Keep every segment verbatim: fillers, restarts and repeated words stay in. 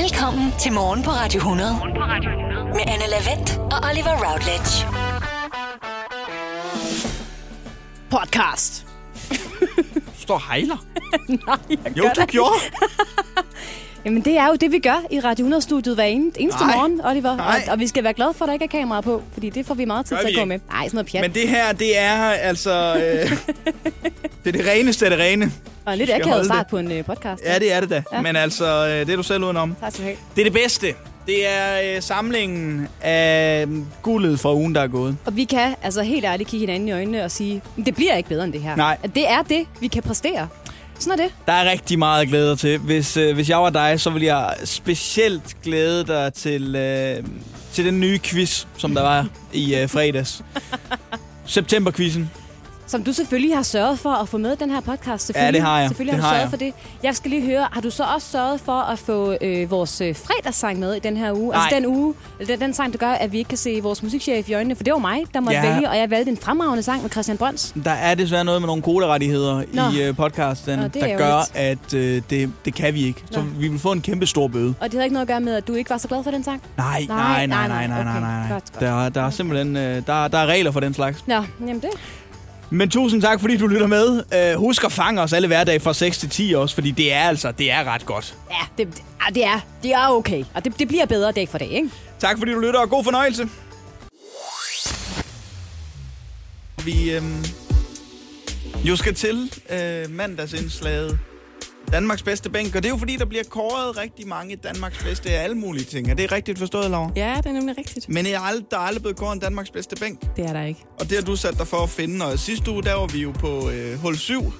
Velkommen til Morgen på Radio hundrede. Morgen på Radio hundrede. Med Anne Lavett og Oliver Routledge. Podcast. Du står hejler. Nej, jeg jo, du gjorde. Jamen, det er jo det, vi gør i Radio hundrede-studiet hver eneste Ej. morgen, Oliver. Og, og vi skal være glade for, at der ikke er kamera på, fordi det får vi meget tid til at gå med. Nej, sådan noget pjat. Men det her, det er altså... Øh, det er det reneste af det rene. Og lidt akavet start på en øh, podcast. Ja, det er det da. Ja. Men altså, øh, det er du selv udenom. Tak skal du have. Det er det bedste. Det er øh, samlingen af guldet fra ugen, der er gået. Og vi kan altså helt ærligt kigge hinanden i øjnene og sige, det bliver ikke bedre end det her. Nej. Det er det, vi kan præstere. Sådan er det. Der er rigtig meget glæder til. Hvis, øh, hvis jeg var dig, så ville jeg specielt glæde dig til, øh, til den nye quiz, som der var i øh, fredags. Septemberquizen. Som du selvfølgelig har sørget for at få med den her podcast. Ja, det har jeg. Selvfølgelig det har du sørget jeg. for det. Jeg skal lige høre, har du så også sørget for at få øh, vores fredagssang med i den her uge? Nej. Altså den uge, den, den sang, der gør, at vi ikke kan se vores musikchef i øjnene. For det var mig, der måtte ja. vælge, og jeg valgte en fremragende sang med Christian Brøns. Der er desværre noget med nogle koderettigheder i øh, podcasten, Nå, der gør, at øh, det, det kan vi ikke. Så Nå. vi vil få en kæmpe stor bøde. Og det havde ikke noget at gøre med, at du ikke var så glad for den sang? Nej, nej, nej, nej, nej, nej. nej, nej. Okay. Godt, godt. Der, der er simpelthen øh, der, der er regler for den slags. Nå, jamen det... Men tusind tak, fordi du lytter med. Uh, husk at fange os alle hverdage fra seks til ti også, fordi det er altså, det er ret godt. Ja, det, det, er, det er okay. Og det, det bliver bedre dag for dag, ikke? Tak, fordi du lytter, og god fornøjelse. Vi øhm, jo skal til øh, mandagsindslaget Danmarks bedste bænk, og det er jo fordi, der bliver kåret rigtig mange Danmarks bedste af alle mulige ting. Er det rigtigt forstået, Laura? Ja, det er nemlig rigtigt. Men der er aldrig blevet kåret en Danmarks bedste bænk. Det er der ikke. Og det har du sat dig for at finde, og sidste uge, der var vi jo på øh, hul syv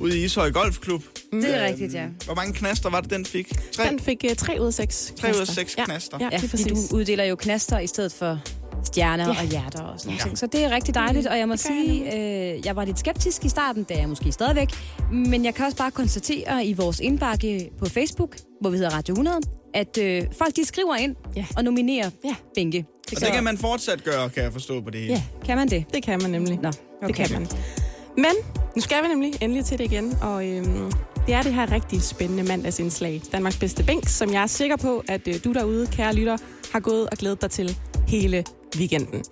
ude i Ishøj Golfklub. Mm. Det er øhm, rigtigt, ja. Hvor mange knaster var det, den fik? Tre? Den fik øh, tre ud af seks knaster. Tre ud af seks ja. knaster. Ja, ja, fordi du uddeler jo knaster i stedet for... stjerner ja. og hjerter og sådan ja. noget. Så det er rigtig dejligt, og jeg må sige, øh, jeg var lidt skeptisk i starten, da jeg måske stadigvæk, men jeg kan også bare konstatere i vores indbakke på Facebook, hvor vi hedder Radio hundrede, at øh, folk de skriver ind ja. og nominerer ja. bænke. Det og det kan man fortsat gøre, kan jeg forstå på det hele. Ja, kan man det? Det kan man nemlig. Nå, okay. Det kan man. Men nu skal vi nemlig endelig til det igen, og øhm, det er det her rigtig spændende mandagsindslag, Danmarks bedste bænk, som jeg er sikker på, at øh, du derude, kære lytter, har gået og glædet dig til hele weekenden.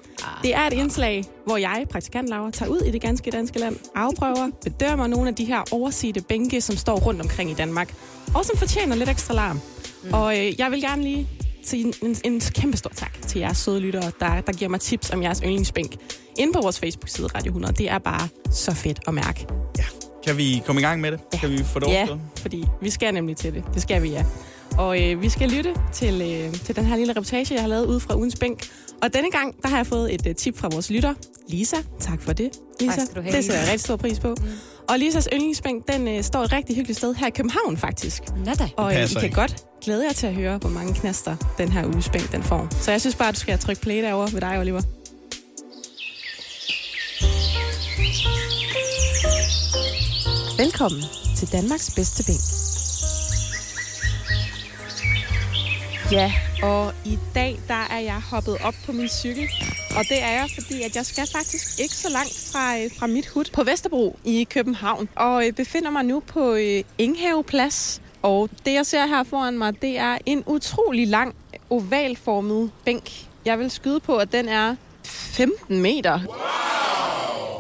Det er et indslag, hvor jeg, praktikant Laura, tager ud i det ganske danske land, afprøver, bedømmer nogle af de her oversete bænke, som står rundt omkring i Danmark, og som fortjener lidt ekstra larm. Mm. Og øh, jeg vil gerne lige sige en, en kæmpe stor tak til jeres søde lyttere, der, der giver mig tips om jeres yndlingsbænk inde på vores Facebook-side Radio hundrede. Det er bare så fedt at mærke. Ja. Kan vi komme i gang med det? Ja. Kan vi få det overstået? Ja, fordi vi skal nemlig til det. Det skal vi, ja. Og øh, vi skal lytte til, øh, til den her lille reportage, jeg har lavet ude fra ugens bænk. Og denne gang, der har jeg fået et øh, tip fra vores lytter, Lisa. Tak for det, Lisa. Tak, det sætter jeg rigtig stor pris på. Mm. Og Lisas yndlingsbænk, den øh, står et rigtig hyggeligt sted her i København, faktisk. Nada. Og øh, I kan godt glæde jer til at høre, hvor mange knaster den her uges bænk, den får. Så jeg synes bare, du skal trykke play derovre ved dig, Oliver. Velkommen til Danmarks bedste bænk. Ja, og i dag, der er jeg hoppet op på min cykel. Og det er jeg, fordi at jeg skal faktisk ikke så langt fra, fra mit hut på Vesterbro i København. Og befinder mig nu på Enghaveplads. Og det, jeg ser her foran mig, det er en utrolig lang, ovalformet bænk. Jeg vil skyde på, at den er femten meter. Wow!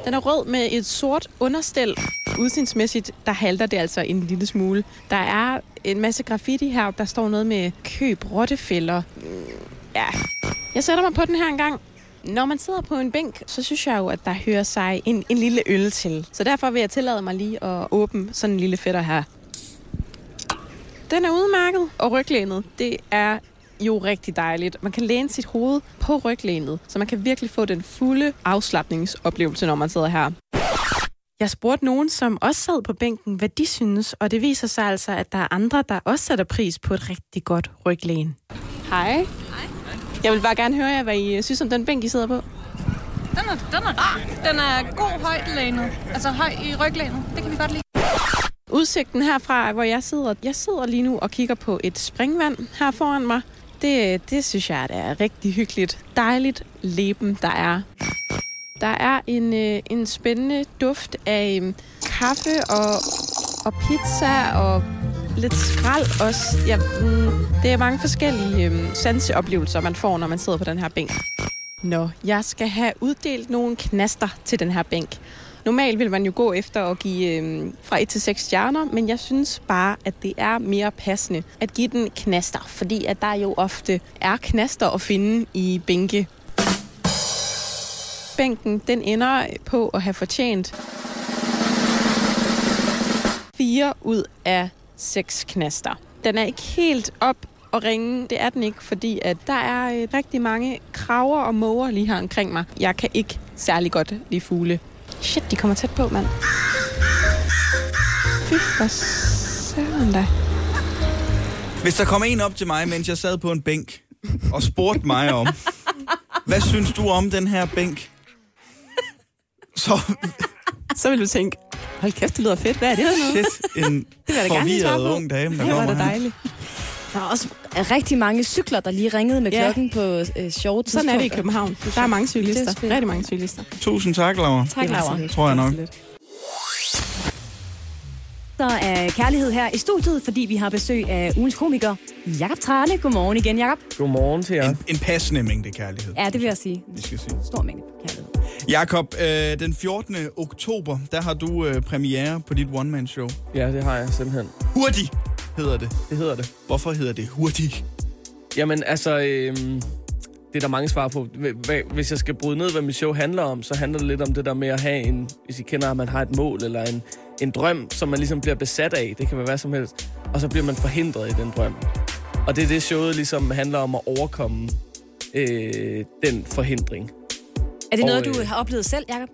Den er rød med et sort understel. Udsynsmæssigt, der halter det altså en lille smule. Der er en masse graffiti her, der står noget med køb rottefælder. Ja, jeg sætter mig på den her en gang. Når man sidder på en bænk, så synes jeg jo, at der hører sig en, en lille øl til. Så derfor vil jeg tillade mig lige at åbne sådan en lille fætter her. Den er udmærket, og ryglænet, det er jo rigtig dejligt. Man kan læne sit hoved på ryglænet, så man kan virkelig få den fulde afslapningsoplevelse, når man sidder her. Jeg spurgte nogen, som også sad på bænken, hvad de synes, og det viser sig altså, at der er andre, der også sætter pris på et rigtig godt ryglæn. Hej. Hej. Jeg vil bare gerne høre jer, hvad I synes om den bænk, I sidder på. Den er, den er rar. Den er god højdelænet. Altså høj i ryglænet. Det kan vi godt lide. Udsigten herfra, hvor jeg sidder, jeg sidder lige nu og kigger på et springvand her foran mig. Det, det synes jeg, det er rigtig hyggeligt. Dejligt leben, der er. Der er en, øh, en spændende duft af øh, kaffe og, og pizza og lidt skrald også. Ja, mm, det er mange forskellige øhm, sanseoplevelser, man får, når man sidder på den her bænk. Nå, jeg skal have uddelt nogle knaster til den her bænk. Normalt vil man jo gå efter at give øhm, fra et til seks stjerner, men jeg synes bare, at det er mere passende at give den knaster, fordi at der jo ofte er knaster at finde i bænke. Bænken, den ender på at have fortjent fire ud af seks knaster. Den er ikke helt op og ringe. Det er den ikke, fordi at der er rigtig mange krager og måger lige her omkring mig. Jeg kan ikke særlig godt lide fugle. Shit, de kommer tæt på, mand. Fy for søren da. Hvis der kom en op til mig, mens jeg sad på en bænk og spurgte mig om, hvad synes du om den her bænk? Så... så vil du tænke, hold kæft, det lyder fedt. Hvad er det her nu? En forvirret ung dame, der det kommer her. Det var da dejligt. Der er også rigtig mange cykler, der lige ringede med klokken ja. på øh, sjove tidspunkter. Sådan er det i København. Der er mange cyklister. Rigtig mange cyklister. Tusind tak, Laura. Tak, Laura. Tror jeg nok. Der er kærlighed her i studiet, fordi vi har besøg af ugens komiker Jakob Trane. Godmorgen igen, Jakob. Godmorgen til jer. En, en passende mængde kærlighed. Ja, det vil jeg sige. Vi skal sige. Stor mængde kærlighed. Jakob, øh, den fjortende oktober, der har du øh, premiere på dit one-man-show. Ja, det har jeg simpelthen. Hurtig hedder det. Det hedder det. Hvorfor hedder det hurtig? Jamen, altså, øh, det er der mange svar på. Hvis jeg skal bryde ned, hvad mit show handler om, så handler det lidt om det der med at have en... Hvis I kender, at man har et mål eller en... en drøm, som man ligesom bliver besat af. Det kan være hvad som helst. Og så bliver man forhindret i den drøm. Og det er det, showet ligesom handler om at overkomme øh, den forhindring. Er det og, noget, du øh, har oplevet selv, Jakob?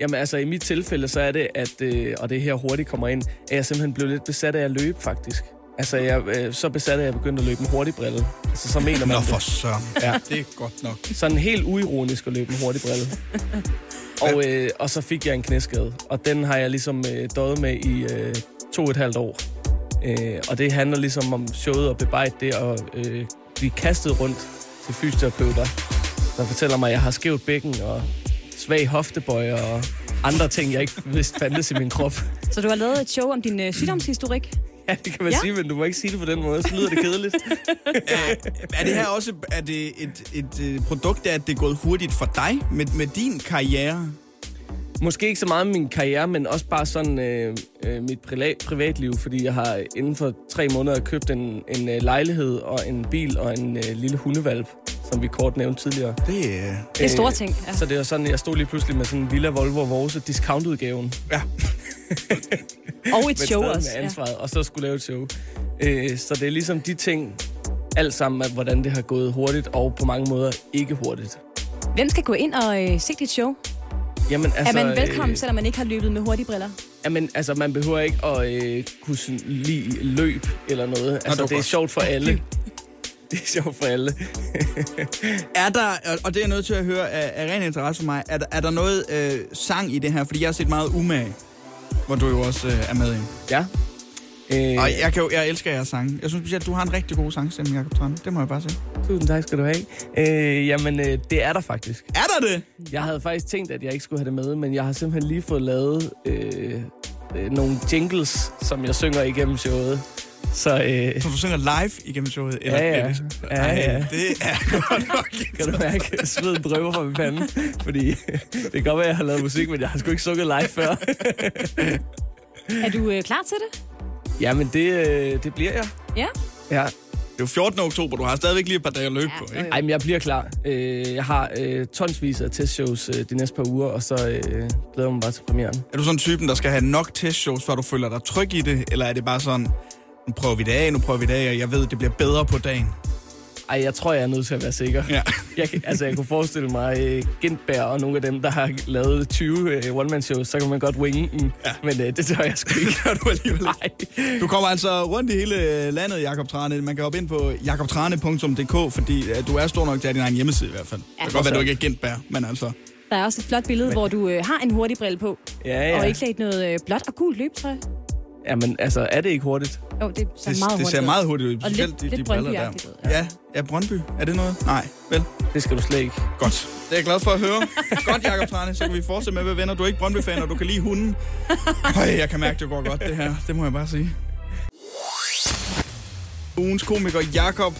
Jamen altså, i mit tilfælde, så er det, at, øh, og det her hurtigt kommer ind, at jeg simpelthen blev lidt besat af at løbe, faktisk. Altså, jeg øh, så besat af, at jeg begyndte at løbe med hurtigbrille. Altså, så mener man Nå, det. Nå for søren. Ja. Det er godt nok. Sådan helt uironisk at løbe med hurtigbrille. Og, øh, og så fik jeg en knæskade, og den har jeg ligesom øh, døjet med i øh, to og et halvt år. Øh, og det handler ligesom om showet og bebejde det, og øh, blive kastet rundt til fysioterapeuter, der fortæller mig, at jeg har skævt bækken og svag hoftebøjer og andre ting, jeg ikke vidste fandtes i min krop. Så du har lavet et show om din øh, sygdomshistorik? Ja, det kan man ja. sige, men du må ikke sige det på den måde, så lyder det kedeligt. er, er det her også er det et, et, et produkt af, at det er gået hurtigt for dig med, med din karriere? Måske ikke så meget min karriere, men også bare sådan øh, øh, mit privat, privatliv, fordi jeg har inden for tre måneder købt en, en øh, lejlighed og en bil og en øh, lille hundevalp, som vi kort nævnte tidligere. Det, øh, det er store ting, ja. Så det var sådan, jeg stod lige pludselig med sådan en Villa Volvo og Vorse discountudgaven. Ja. Og et show også. Med ansvaret, ja. Og så skulle lave et show. Øh, så det er ligesom de ting, alt sammen, at hvordan det har gået hurtigt, og på mange måder ikke hurtigt. Hvem skal gå ind og øh, se dit show? Jamen, altså, er man velkommen, øh, selvom man ikke har løbet med hurtige briller? Jamen, altså, man behøver ikke at øh, kunne lide løb eller noget. Altså, Nå, det er godt. sjovt for alle. Det er sjovt for alle. Er der, og det er jeg nødt til at høre af, af ren interesse for mig, er der, er der noget øh, sang i det her? Fordi jeg har set meget umage, hvor du jo også øh, er med i. Ja. Øh, og jeg, kan jo, jeg elsker jeres sange. Jeg synes specielt, at du har en rigtig god sangstemning, Jakob Trane. Det må jeg bare sige. Tusind tak skal du have. Øh, jamen, øh, det er der faktisk. Er der det? Jeg havde faktisk tænkt, at jeg ikke skulle have det med, men jeg har simpelthen lige fået lavet øh, øh, nogle jingles, som jeg synger igennem showet. Så, øh... så du synger live igennem showet? Eller, ja, ja. Eller, ja, ja. Ej, det er godt nok. Kan du mærke, sveden drøber fra min pande? Fordi det kan godt være, at jeg har lavet musik, men jeg har sgu ikke sunget live før. Er du øh, klar til det? Jamen, det, øh, det bliver jeg. Ja? Ja. Det er jo fjortende oktober, du har stadigvæk lige et par dage at løbe ja, på, ikke? Ej, men jeg bliver klar. Øh, jeg har øh, tonsvis af testshows øh, de næste par uger, og så øh, glæder jeg mig bare til premieren. Er du sådan typen, der skal have nok testshows, før du føler dig tryg i det? Eller er det bare sådan... Nu prøver vi det af, nu prøver vi det af, og jeg ved, det bliver bedre på dagen. Ej, jeg tror, jeg er nødt til at være sikker. Ja. jeg, altså, jeg kunne forestille mig uh, Gentberg og nogle af dem, der har lavet tyve uh, one-man-shows, så kan man godt winge dem. Ja. Men uh, det tør jeg sgu ikke. du alligevel Nej. Du kommer altså rundt i hele landet, Jakob Trane. Man kan hoppe ind på jakob trane punktum d k, fordi uh, du er stor nok til at have din egen hjemmeside i hvert fald. Ja, det kan godt være, du ikke er Gentberg, men altså... Der er også et flot billede, men... hvor du øh, har en hurtigbrille på, ja, ja. Og ikke klædt noget øh, blåt og gult løbetøj. Jamen, altså, er det ikke hurtigt? Jo, det ser det, meget hurtigt ud. Det ser meget hurtigt ud. Og lidt, de, lidt de briller der. Ja. ja, er Brøndby? Er det noget? Nej, vel? Det skal du slet ikke. Godt. Det er jeg glad for at høre. Godt, Jakob Trane. Så kan vi fortsætte med at være venner. Du er ikke Brøndby-fan, og du kan lide hunden. Høj, jeg kan mærke, det går godt, det her. Det må jeg bare sige. ugens komiker Jakob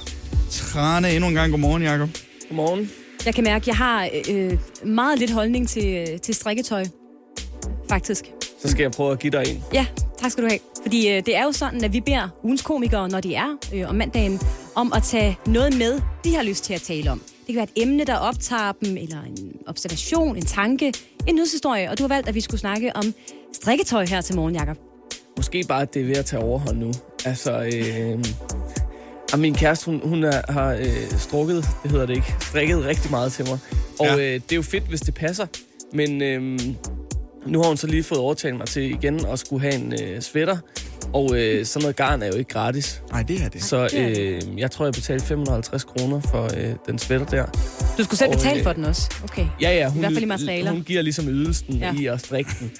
Trane. Endnu en gang godmorgen, Jakob. Godmorgen. Jeg kan mærke, at jeg har øh, meget lidt holdning til, øh, til strikketøj, faktisk. Så skal jeg prøve at give dig en. Ja, tak skal du have. Fordi øh, det er jo sådan, at vi beder ugens komikere, når de er øh, om mandagen, om at tage noget med, de har lyst til at tale om. Det kan være et emne, der optager dem, eller en observation, en tanke, en nyhedshistorie. Og du har valgt, at vi skulle snakke om strikketøj her til morgen, Jakob. Måske bare, at det er ved at tage overhånd nu. Altså, øh... min kæreste, hun, hun er, har øh, strukket, det hedder det ikke, strikket rigtig meget til mig. Og ja. øh, det er jo fedt, hvis det passer. Men øh, nu har hun så lige fået overtalt mig til igen at skulle have en øh, sweater. Og øh, sådan noget garn er jo ikke gratis. Nej, det er det. Så øh, jeg tror, jeg betalte fem hundrede og halvtreds kroner for øh, den sweater der. Du skulle selv og, betale øh, for den også? Okay. Ja, ja. Hun, I hvert fald i materialer. Hun giver ligesom ydelsen ja. i at strikke den.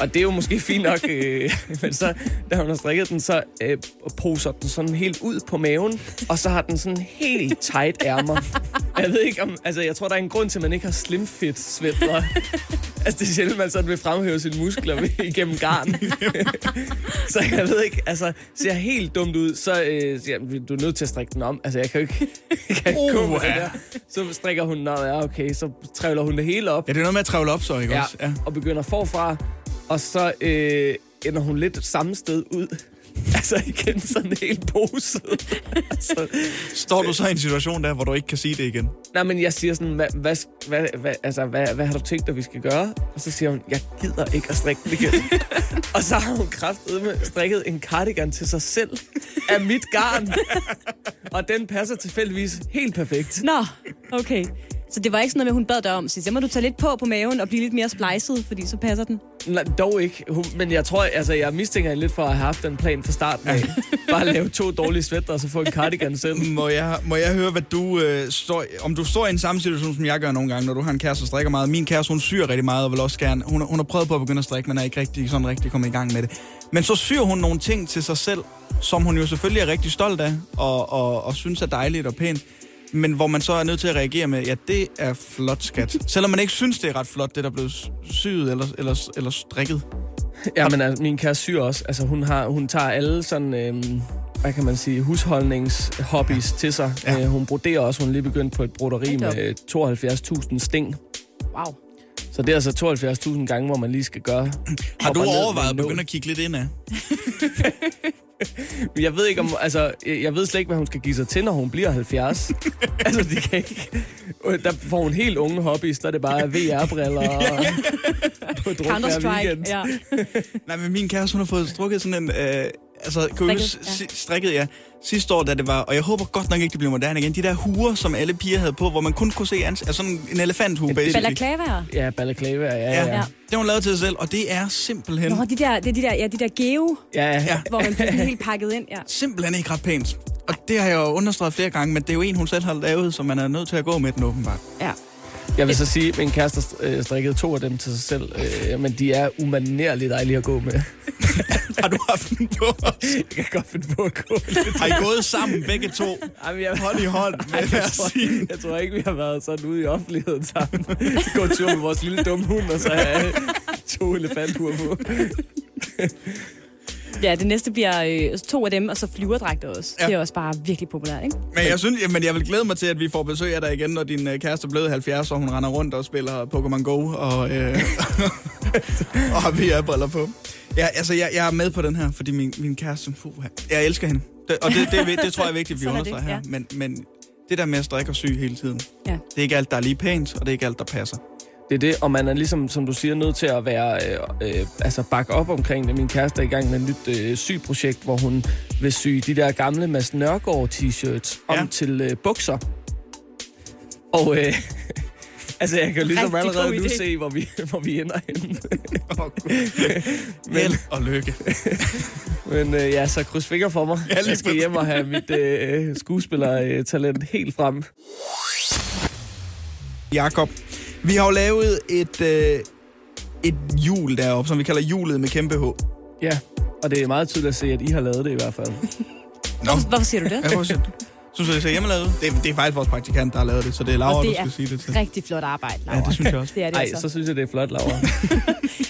Og det er jo måske fint nok, øh, men så, da hun har strikket den, så øh, poser den sådan helt ud på maven, og så har den sådan helt tight ærmer. Jeg ved ikke om, altså jeg tror, der er en grund til, at man ikke har slimfit sweater. Altså det er sjældent, man sådan vil fremhæve sine muskler ved, igennem garn. Så jeg ved ikke, altså ser helt dumt ud, så øh, siger, du er nødt til at strikke den om. Altså jeg kan jo ikke, kan ikke gå med det der. Så strikker hun den, og ja, okay, så trævler hun det hele op. Ja, det er noget med at trævle op så, ikke ja, også? Ja, og begynder forfra. Og så øh, ender hun lidt samme sted ud. Altså igen sådan helt poset. Altså, står du så i en situation der, hvor du ikke kan sige det igen? Nej, men jeg siger sådan, hvad, hvad, hvad, altså, hvad, hvad har du tænkt, at vi skal gøre? Og så siger hun, jeg gider ikke at strikke det igen. Og så har hun kraftedeme strikket en cardigan til sig selv af mit garn. Og den passer tilfældigvis helt perfekt. Nå, okay. Så det var ikke sådan noget, hun bad dig om. Så må du tage lidt på på maven og blive lidt mere splejset, fordi så passer den. Nej, dog ikke. Men jeg tror, altså jeg mistænker hende lidt for at have haft den plan fra starten af. Bare lave to dårlige sweater og så få en cardigan selv. Må jeg, må jeg høre, hvad du, øh, står, om du står i en samme situation, som jeg gør nogle gange, når du har en kæreste, der strikker meget. Min kæreste, hun syr rigtig meget og vil også gerne. Hun, hun har prøvet på at begynde at strikke, men er ikke rigtig, sådan rigtig kommet i gang med det. Men så syr hun nogle ting til sig selv, som hun jo selvfølgelig er rigtig stolt af og, og, og synes er dejligt og pænt. Men hvor man så er nødt til at reagere med, ja, det er flot, skat. Selvom man ikke synes, det er ret flot, det der er blevet syet eller, eller, eller strikket. Ja, men altså, min kæreste syr også. Altså, hun, har, hun tager alle sådan, øh, hvad kan man sige, husholdningshobbies ja. til sig. Ja. Øh, hun broderer også. Hun er lige begyndt på et broderi med tooghalvfjerds tusind sting. Wow. Så det er altså tooghalvfjerds tusind gange, hvor man lige skal gøre. Har du overvejet at begynde at kigge lidt indad? Jeg ved ikke om, altså, jeg ved slet ikke, hvad hun skal give sig til, når hun bliver halvfjerds. Altså, de kan ikke. Der får hun helt unge hobbies, der er det bare V R-briller og på druk. Ja. Nej, men min kæreste, hun har fået strukket sådan en, øh, altså, kan du strikket, ja. Sidste år, da det var, og jeg håber godt nok ikke, det bliver moderne igen, de der huer, som alle piger havde på, hvor man kun kunne se ans- altså sådan en elefanthue, basically. Balaklavaer. Ja, balaklavaer, ja, ja, ja. ja. Det har hun lavet til sig selv, og det er simpelthen... Nå, de der, det er de der, ja, de der geo, ja, ja. hvor man bliver helt pakket ind, ja. Simpelthen ikke ret pænt. Og det har jeg jo understreget flere gange, men det er jo en, hun selv har lavet, så man er nødt til at gå med den åbenbart. Ja. Jeg vil så sige, at min kæreste strikkede to af dem til sig selv, øh, men de er umanerligt dejlige at gå med. Har du haft en på? Jeg kan godt finde på at gå lidt. Har I gået sammen begge to? Jamen, jeg... Hånd i hånd med jeg, tror, jeg tror ikke, vi har været sådan ude i offentligheden sammen. Gå en tur med vores lille dumme hund, og så have to elefanthuer på. Ja, det næste bliver øh, to af dem, og så flyverdragter også. Ja. Det er også bare virkelig populært, ikke? Men jeg synes, jamen, jeg vil glæde mig til, at vi får besøg af dig igen, når din øh, kæreste er blevet halvfjerds, og hun render rundt og spiller Pokémon Go, og, øh, og har V R-briller på. Ja, altså, jeg, jeg er med på den her, fordi min, min kæreste, puh, jeg elsker hende. Det, og det, det, det, det tror jeg er vigtigt, at vi understreger her. Ja. Men, men det der med at strikke og sy hele tiden, ja. det er ikke alt, der er lige pænt, og det er ikke alt, der passer. Det er det, og man er ligesom, som du siger, nødt til at være, øh, øh, altså bakke op omkring det. Min kæreste er i gang med et nyt øh, syprojekt, hvor hun vil sy de der gamle Mads Nørgaard-t-shirts om ja. til øh, bukser. Og øh, altså, jeg kan ligesom rigtig allerede nu idé. se, hvor vi, hvor vi ender henne. Oh, men og lykke. Men øh, ja, så kryds fingre for mig. Jeg, jeg skal hjem og have mit øh, skuespillertalent helt frem. Jakob. Vi har jo lavet et, øh, et hjul deroppe, som vi kalder hjulet med kæmpe H. Ja, og det er meget tydeligt at se, at I har lavet det i hvert fald. Nå. Hvorfor siger du det? Ja, hvorfor siger du det? Synes du, det er hjemmelavet? Det, det er faktisk vores praktikant, der har lavet det, så det er Laura, det du skal sige det til. rigtig flot arbejde, Laura. Ja, det synes jeg også. Det er det. Ej, altså. Så synes jeg, det er flot, Laura.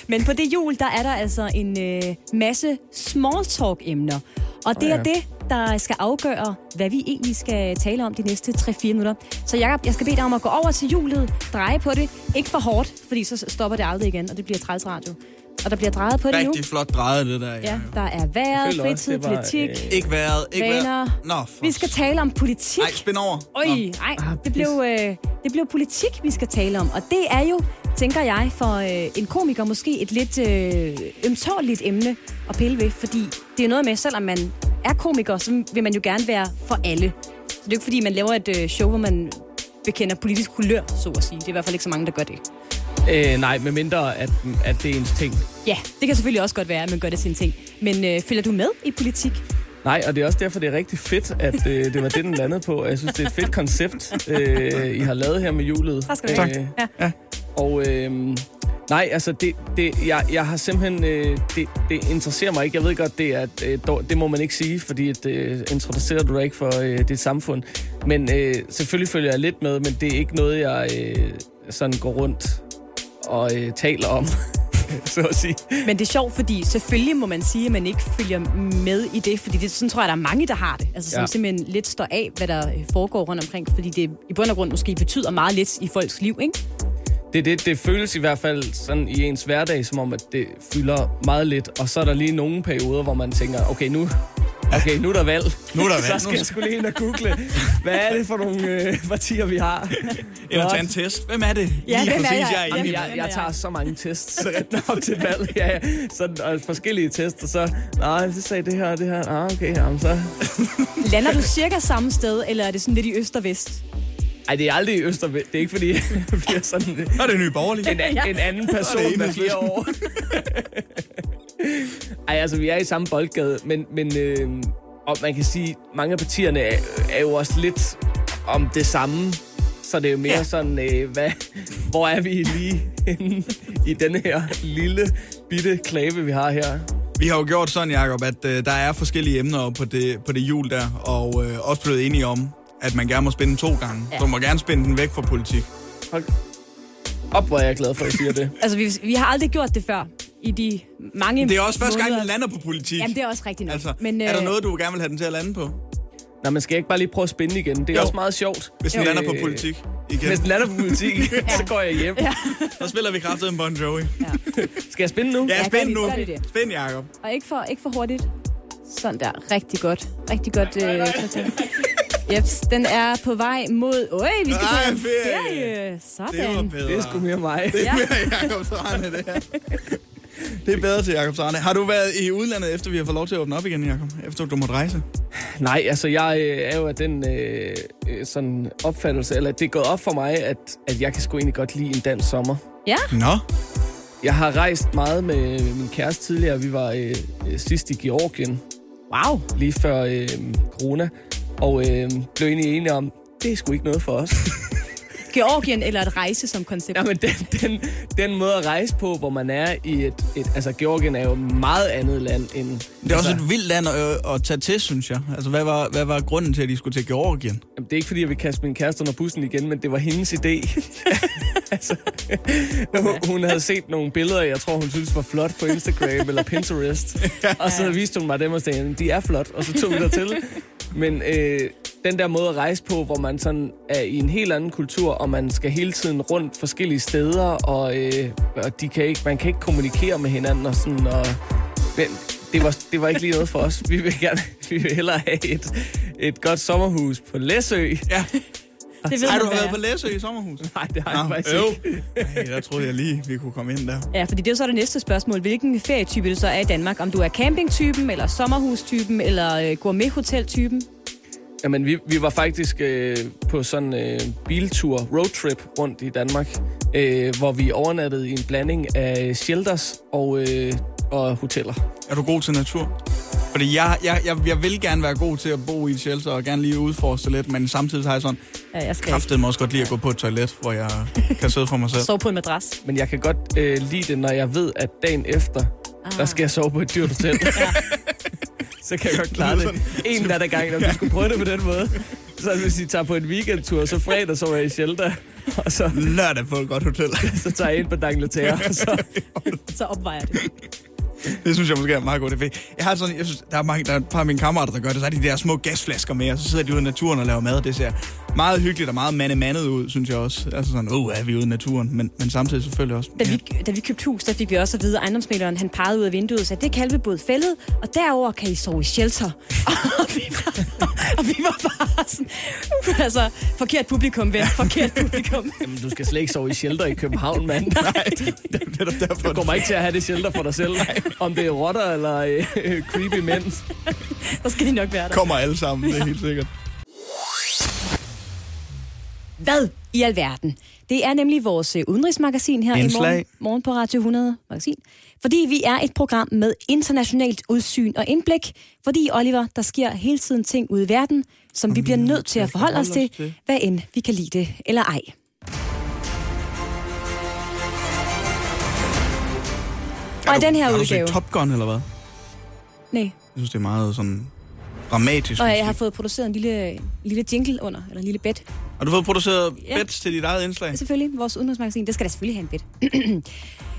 Men på det hjul, der er der altså en øh, masse small talk-emner. Og det er det, der skal afgøre, hvad vi egentlig skal tale om de næste tre fire minutter. Så Jakob, jeg skal bede dig om at gå over til hjulet, dreje på det. Ikke for hårdt, fordi så stopper det aldrig igen, og det bliver træls radio. Og der bliver drejet på det nu. Rigtig flot drejet, det der. Ja, ja der er vejret, fritid, var, politik. Øh... Ikke vejret, ikke vejret. Nå, for... Vi skal tale om politik. Nej, spænd over. Øj, nej, det blev, øh, det blev politik, vi skal tale om. Og det er jo, tænker jeg, for øh, en komiker måske et lidt øh, ømtårligt emne at pille ved. Fordi det er noget med, selvom man er komiker, så vil man jo gerne være for alle. Så det er jo ikke, fordi man laver et øh, show, hvor man bekender politisk kulør, så at sige. Det er i hvert fald ikke så mange, der gør det. Øh, nej, medmindre at, at det er ens ting. Ja, det kan selvfølgelig også godt være, at man gør det sin ting. Men øh, følger du med i politik? Nej, og det er også derfor, det er rigtig fedt, at øh, det var det, den landede på. Jeg synes, det er et fedt koncept, øh, I har lavet her med hjulet. Tak skal du have. Øh, ja. Og øh, nej, altså, det, det, jeg, jeg har simpelthen... Øh, det, det interesserer mig ikke. Jeg ved godt, det, er, at, øh, det må man ikke sige, fordi det øh, interesserer du dig ikke for øh, dit samfund. Men øh, selvfølgelig følger jeg lidt med, men det er ikke noget, jeg øh, sådan går rundt... og øh, taler om, så at sige. Men det er sjovt, fordi selvfølgelig må man sige, at man ikke følger med i det, fordi det, sådan tror jeg, der er mange, der har det. Altså, som ja. simpelthen lidt står af, hvad der foregår rundt omkring, fordi det i bund og grund måske betyder meget lidt i folks liv, ikke? Det, det, det føles i hvert fald sådan i ens hverdag, som om, at det fylder meget lidt, og så er der lige nogle perioder, hvor man tænker, okay, nu... Okay, nu er der valg. Nu er der valg. Så skal jeg sgu lige ind og google, hvad er det for nogle øh, partier, vi har? Eller tage en test. Hvem er det? Ja, hvem er jeg? Jamen, jeg, jeg tager så mange tests op til valg. Ja, ja. Så, og forskellige tests, og så... Nej, så sagde det her og det her. Ah, okay, jamen så... Lander du cirka samme sted, eller er det sådan lidt i øst og vest? Ej, det er aldrig i øst og vest. Det er ikke, fordi jeg bliver sådan... Nå, det er Nye Borgerlige. En, ja. en anden person, der flere år. Ej, altså, vi er i samme boldgade, men, men øh, og man kan sige, mange af partierne er, er jo også lidt om det samme, så det er jo mere ja. sådan, øh, hvad, hvor er vi lige i denne her lille bitte klæbe, vi har her? Vi har jo gjort sådan, Jakob, at øh, der er forskellige emner på det, på det hjul der, og øh, også blevet enige om, at man gerne må spænde to gange. Ja. Så man må gerne spænde den væk fra politik. Hold op, hvor er jeg glad for, at I siger det. Altså, vi, vi har aldrig gjort det før. I de mange det er også første gang, den lander på politik. Jamen, det er også rigtigt nok. Altså, men, øh... er der noget, du gerne vil have den til at lande på? Nej, man skal ikke bare lige prøve at spinde igen. Det er jo. også meget sjovt. Hvis den øh... lander på politik igen. Hvis den lander på politik, ja. så går jeg hjem. Ja. Så spiller vi kraftet en Bon Jovi. Ja. Skal jeg spinde nu? Ja, spinde nu. Spind, Jakob. Og ikke for, ikke for hurtigt. Sådan der. Rigtig godt. Rigtig godt. Nej, nej, nej. Øh, Jeps, den er på vej mod... Øj, vi skal på en ferie. Sådan. Det, det er sgu mere mig. Det er mere Jakob Trane, det her. Det er bedre til Jakob Trane. Har du været i udlandet, efter vi har fået lov til at åbne op igen, Jakob? Efter du måtte rejse? Nej, altså jeg øh, er jo af den øh, sådan opfattelse, eller det er gået op for mig, at, at jeg kan sgu egentlig godt lide en dansk sommer. Ja? Nå? Jeg har rejst meget med min kæreste tidligere. Vi var øh, sidst i Georgien. Wow! Lige før øh, corona. Og øh, blev egentlig enige om, det er sgu ikke noget for os. Georgien eller at rejse som koncept? Ja, men den, den, den måde at rejse på, hvor man er i et, et... Altså, Georgien er jo et meget andet land end... Det er altså, også et vildt land at, at tage til, synes jeg. Altså, hvad var, hvad var grunden til, at I skulle til Georgien? Jamen, det er ikke, fordi jeg vil kaste min kæreste under bussen igen, men det var hendes idé. altså, hun, hun havde set nogle billeder, jeg tror, hun synes var flot på Instagram eller Pinterest. Og så viste hun mig dem og sagde, de er flot, og så tog vi dertil. Men... Øh, den der måde at rejse på, hvor man sådan er i en helt anden kultur, og man skal hele tiden rundt forskellige steder, og, øh, og de kan ikke, man kan ikke kommunikere med hinanden. Og sådan, og, det, var, det var ikke lige noget for os. Vi vil, gerne, vi vil hellere have et, et godt sommerhus på Læsø. Ja. Det ved har du været er. på Læsø i sommerhuset? Nej, det har jeg Nå, faktisk øh. ikke. Ej, der troede jeg lige, vi kunne komme ind der. Ja, fordi det er så det næste spørgsmål. Hvilken ferietype du så er i Danmark? Om du er campingtypen, eller sommerhustypen, eller gourmethoteltypen? Jamen, vi, vi var faktisk øh, på sådan en øh, biltur, roadtrip rundt i Danmark, øh, hvor vi overnattede i en blanding af shelters og, øh, og hoteller. Er du god til natur? Fordi jeg, jeg, jeg, jeg vil gerne være god til at bo i et shelter og gerne lige udforske lidt, men samtidig har jeg sådan ja, kræftet mig også godt lige at gå på et toilet, hvor jeg kan sidde for mig selv. Sove på en madras. Men jeg kan godt øh, lide det, når jeg ved, at dagen efter, ah. der skal jeg sove på et dyrt hotel. ja. Så kan jeg godt klare det en nattergang, når du skulle prøve det på den måde. Så hvis I tager på en weekendtur, så fredag sover jeg i shelter, og så lørdag på et godt hotel. Så tager jeg ind på D'Angleterre, og så, så opvejer det. Det synes jeg måske er meget godt. Jeg har sådan, jeg synes, der er, mange, der er et par af mine kammerater, der gør det, så er de der små gasflasker med, og så sidder de ude i naturen og laver mad. Det ser meget hyggeligt og meget mandemandet ud, synes jeg også. Altså sådan, åh, oh, er vi ude i naturen, men, men samtidig selvfølgelig også. Da vi, da vi købte hus, der fik vi også at vide, at ejendomsmægleren, han pegede ud af vinduet og sagde, det er kalvebod fældet, og derover kan I sove i shelter. og, vi var, og vi var bare sådan, altså, forkert publikum, ven, forkert publikum. Jamen, du skal slet ikke sove i shelter i København, mand. Nej, det er der derfor. Du kommer ikke til at have det shelter for dig selv. Nej. Om det er rotter eller øh, creepy mænd. Der skal de nok være der. Kommer alle sammen, det er helt sikkert. Hvad i alverden? Det er nemlig vores udenrigsmagasin her Indslag. i morgen, morgen på Radio hundrede magasin. Fordi vi er et program med internationalt udsyn og indblik. Fordi, Oliver, der sker hele tiden ting ude i verden, som vi bliver nødt til at forholde os til, hvad end vi kan lide det eller ej. Og i den her udgave... Har du set Top Gun, eller hvad? Nej. Jeg synes, det er meget sådan dramatisk. Og jeg har fået produceret en lille, lille jingle under, eller en lille bed. Har du fået produceret ja. beds til dit eget indslag? Selvfølgelig. Vores udenrigsmagasin, det skal da selvfølgelig have en bed.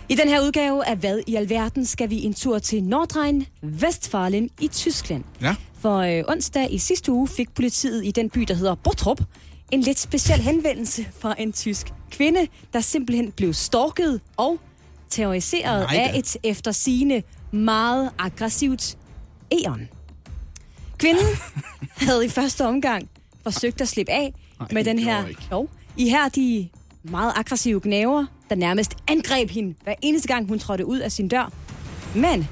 I den her udgave af Hvad i alverden skal vi en tur til Nordrhein-Westfalen i Tyskland. Ja. For øh, onsdag i sidste uge fik politiet i den by, der hedder Bottrop, en lidt speciel henvendelse fra en tysk kvinde, der simpelthen blev stalket og terroriseret af et eftersigende meget aggressivt eon. Kvinden havde i første omgang forsøgt at slippe af Nej, med den her lov. I her de meget aggressive gnaver, der nærmest angreb hende hver eneste gang, hun trådte ud af sin dør. Men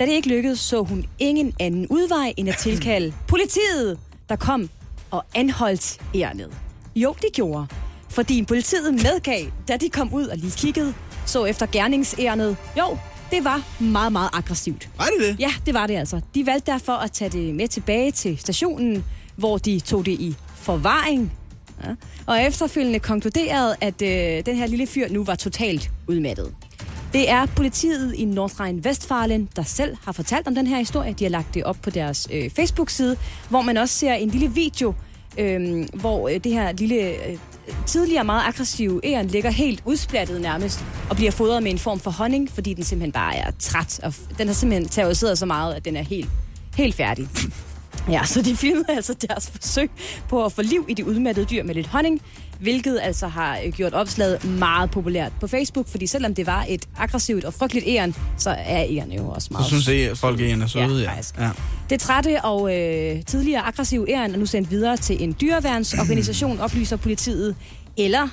da det ikke lykkedes, så hun ingen anden udvej end at tilkalde politiet, der kom og anholdt eonet. Jo, det gjorde. Fordi politiet medgav, da de kom ud og lige kiggede, så efter gerningsærendet. Jo, det var meget, meget aggressivt. Var det det? Ja, det var det altså. De valgte derfor at tage det med tilbage til stationen, hvor de tog det i forvaring. Ja. Og efterfølgende konkluderede, at øh, den her lille fyr nu var totalt udmattet. Det er politiet i Nordrhein-Westfalen, der selv har fortalt om den her historie. De har lagt det op på deres øh, Facebook-side, hvor man også ser en lille video, øh, hvor øh, det her lille... Øh, tidligere meget aggressive æren ligger helt udsplattet nærmest, og bliver fodret med en form for honning, fordi den simpelthen bare er træt, og den har simpelthen terroriseret så meget, at den er helt, helt færdig. Ja, så de filmede altså deres forsøg på at få liv i de udmattede dyr med lidt honning, hvilket altså har gjort opslaget meget populært på Facebook, fordi selvom det var et aggressivt og frygteligt æren, så er æren jo også meget... Så synes jeg, at folk æren er søde, ja. ja. ja. Det trætte og øh, tidligere aggressive æren er nu sendt videre til en dyreværnsorganisation, oplyser politiet. Eller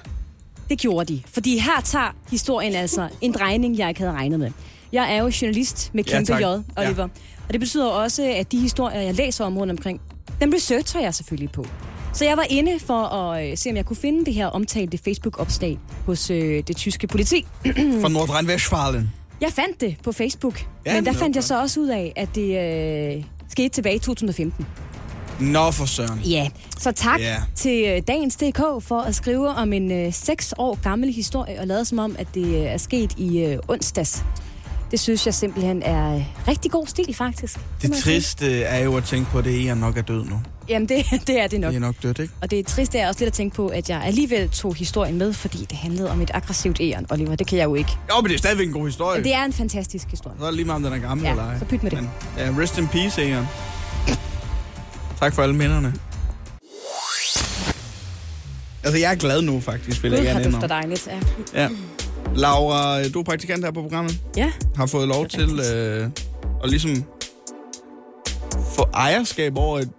det gjorde de, fordi her tager historien altså en drejning, jeg ikke havde regnet med. Jeg er jo journalist med kæmpe ja, J, Oliver. Ja. Og det betyder også, at de historier, jeg læser om rundt omkring, dem researcher jeg selvfølgelig på. Så jeg var inde for at se, om jeg kunne finde det her omtalte Facebook-opslag hos øh, det tyske politi. Fra Nordrhein-Westfalen. Jeg fandt det på Facebook, ja, men der fandt okay. jeg så også ud af, at det øh, skete tilbage i to tusind og femten. Nå for søren. Ja, så tak yeah. til dagens punktum d k for at skrive om en øh, seks år gammel historie, og lade som om, at det øh, er sket i øh, onsdags. Det synes jeg simpelthen er rigtig god stil, faktisk. Det triste er jo at tænke på, at det er nok er død nu. Jamen, det, det er det nok. Det er nok død, ikke? Og det triste er også lidt at tænke på, at jeg alligevel tog historien med, fordi det handlede om et aggressivt æren, Oliver. Det kan jeg jo ikke. Jo, men det er stadigvæk en god historie. Men det er en fantastisk historie. Så er det lige meget, om den er gammel ja, eller ej. Så pyt med det. Men, ja, rest in peace, æren. Tak for alle minderne. Altså, jeg er glad nu, faktisk, vil jeg gerne indrømme. Det har dufter dejligt, ja. ja. Laura, du er praktikant her på programmet. Ja. Har fået lov til øh, at ligesom få ejerskab over et,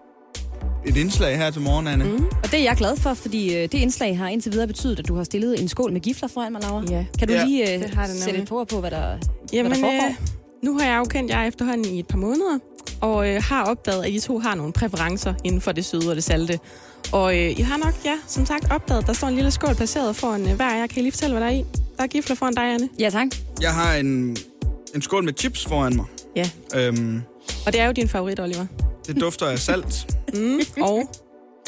et indslag her til morgen, Anne. Mm. Og det er jeg glad for, fordi det indslag har indtil videre betydet, at du har stillet en skål med gifler foran mig, Laura. Ja. Kan du ja, lige øh, sætte et på på, hvad der, Jamen, hvad der foregår? Øh, nu har jeg jo kendt jer efterhånden i et par måneder, og øh, har opdaget, at I to har nogle præferencer inden for det søde og det salte. Og øh, I har nok, ja, som sagt opdaget, der står en lille skål placeret foran øh, hver af jer. Kan I lige fortælle, hvad der er i? Der er gifler foran dig, Anne. Ja, tak. Jeg har en, en skål med chips foran mig. Ja. Øhm, og det er jo din favorit, Oliver. Det dufter af salt. mm, og?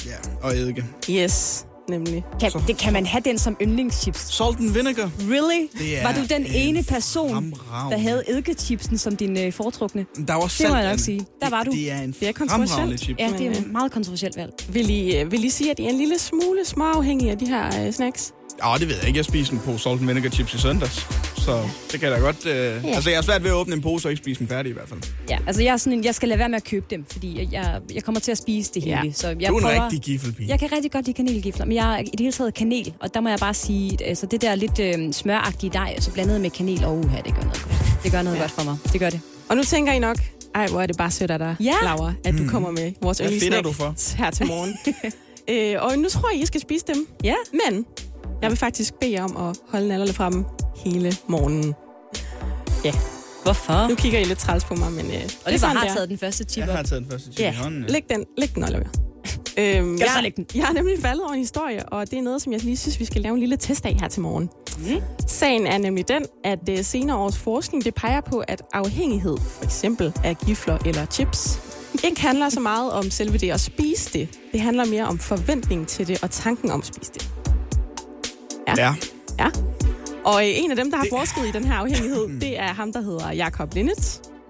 Ja, og eddike. Yes, nemlig. Kan, det, kan man have den som yndlingschips? Salt and vinegar. Really? Var du den ene person, fremragende. Der havde eddikechipsen som din øh, foretrukne? Der var salt, det må jeg nok sige. Der var du. Det er en fremragende chips. Ja, det er en meget kontroversielt valg. Vil I, vil I sige, at I er en lille smule småafhængige af de her øh, snacks? Åh, oh, det ved jeg ikke. Jeg spiser en pose salt and vinegar chips i søndags. så det kan da godt... Øh... Ja. Altså, jeg har svært ved at åbne en pose og ikke spise den færdig i hvert fald. Ja, altså jeg er sådan en, jeg skal lade være med at købe dem, fordi jeg, jeg kommer til at spise det hele. Ja. Så jeg du er en prøver... rigtig giffelpige. Jeg kan rigtig godt lide kanelgifler, men jeg er i det hele taget kanel, og der må jeg bare sige, altså det der lidt øh, smøragtige dej, altså blandet med kanel, og uha, det gør noget godt. Det gør noget ja. godt for mig. Det gør det. Og nu tænker I nok... Ej, hvor er det bare sødt af dig, ja. Laura, at du kommer med vores yndlingssnack her til morgen. øh, og nu tror jeg, I skal spise dem. Ja. Men jeg vil faktisk bede jer om at holde nallerne fremme hele morgenen. Ja. Hvorfor? Nu kigger I lidt træls på mig, men... Øh, og det var har taget den første chip. Jeg har taget den første chip ja. i hånden. Ja. Læg den, læg den, Oliver. øhm, jeg, læg den. Jeg har nemlig faldet over en historie, og det er noget, som jeg lige synes, vi skal lave en lille test af her til morgen. Mm. Sagen er nemlig den, at uh, senere års forskning det peger på, at afhængighed, for eksempel af gifler eller chips, ikke handler så meget om selve det at spise det. Det handler mere om forventningen til det og tanken om at spise det. Ja. Ja. ja. Og uh, en af dem, der har det... forsket i den her afhængighed, det er ham, der hedder Jakob Trane.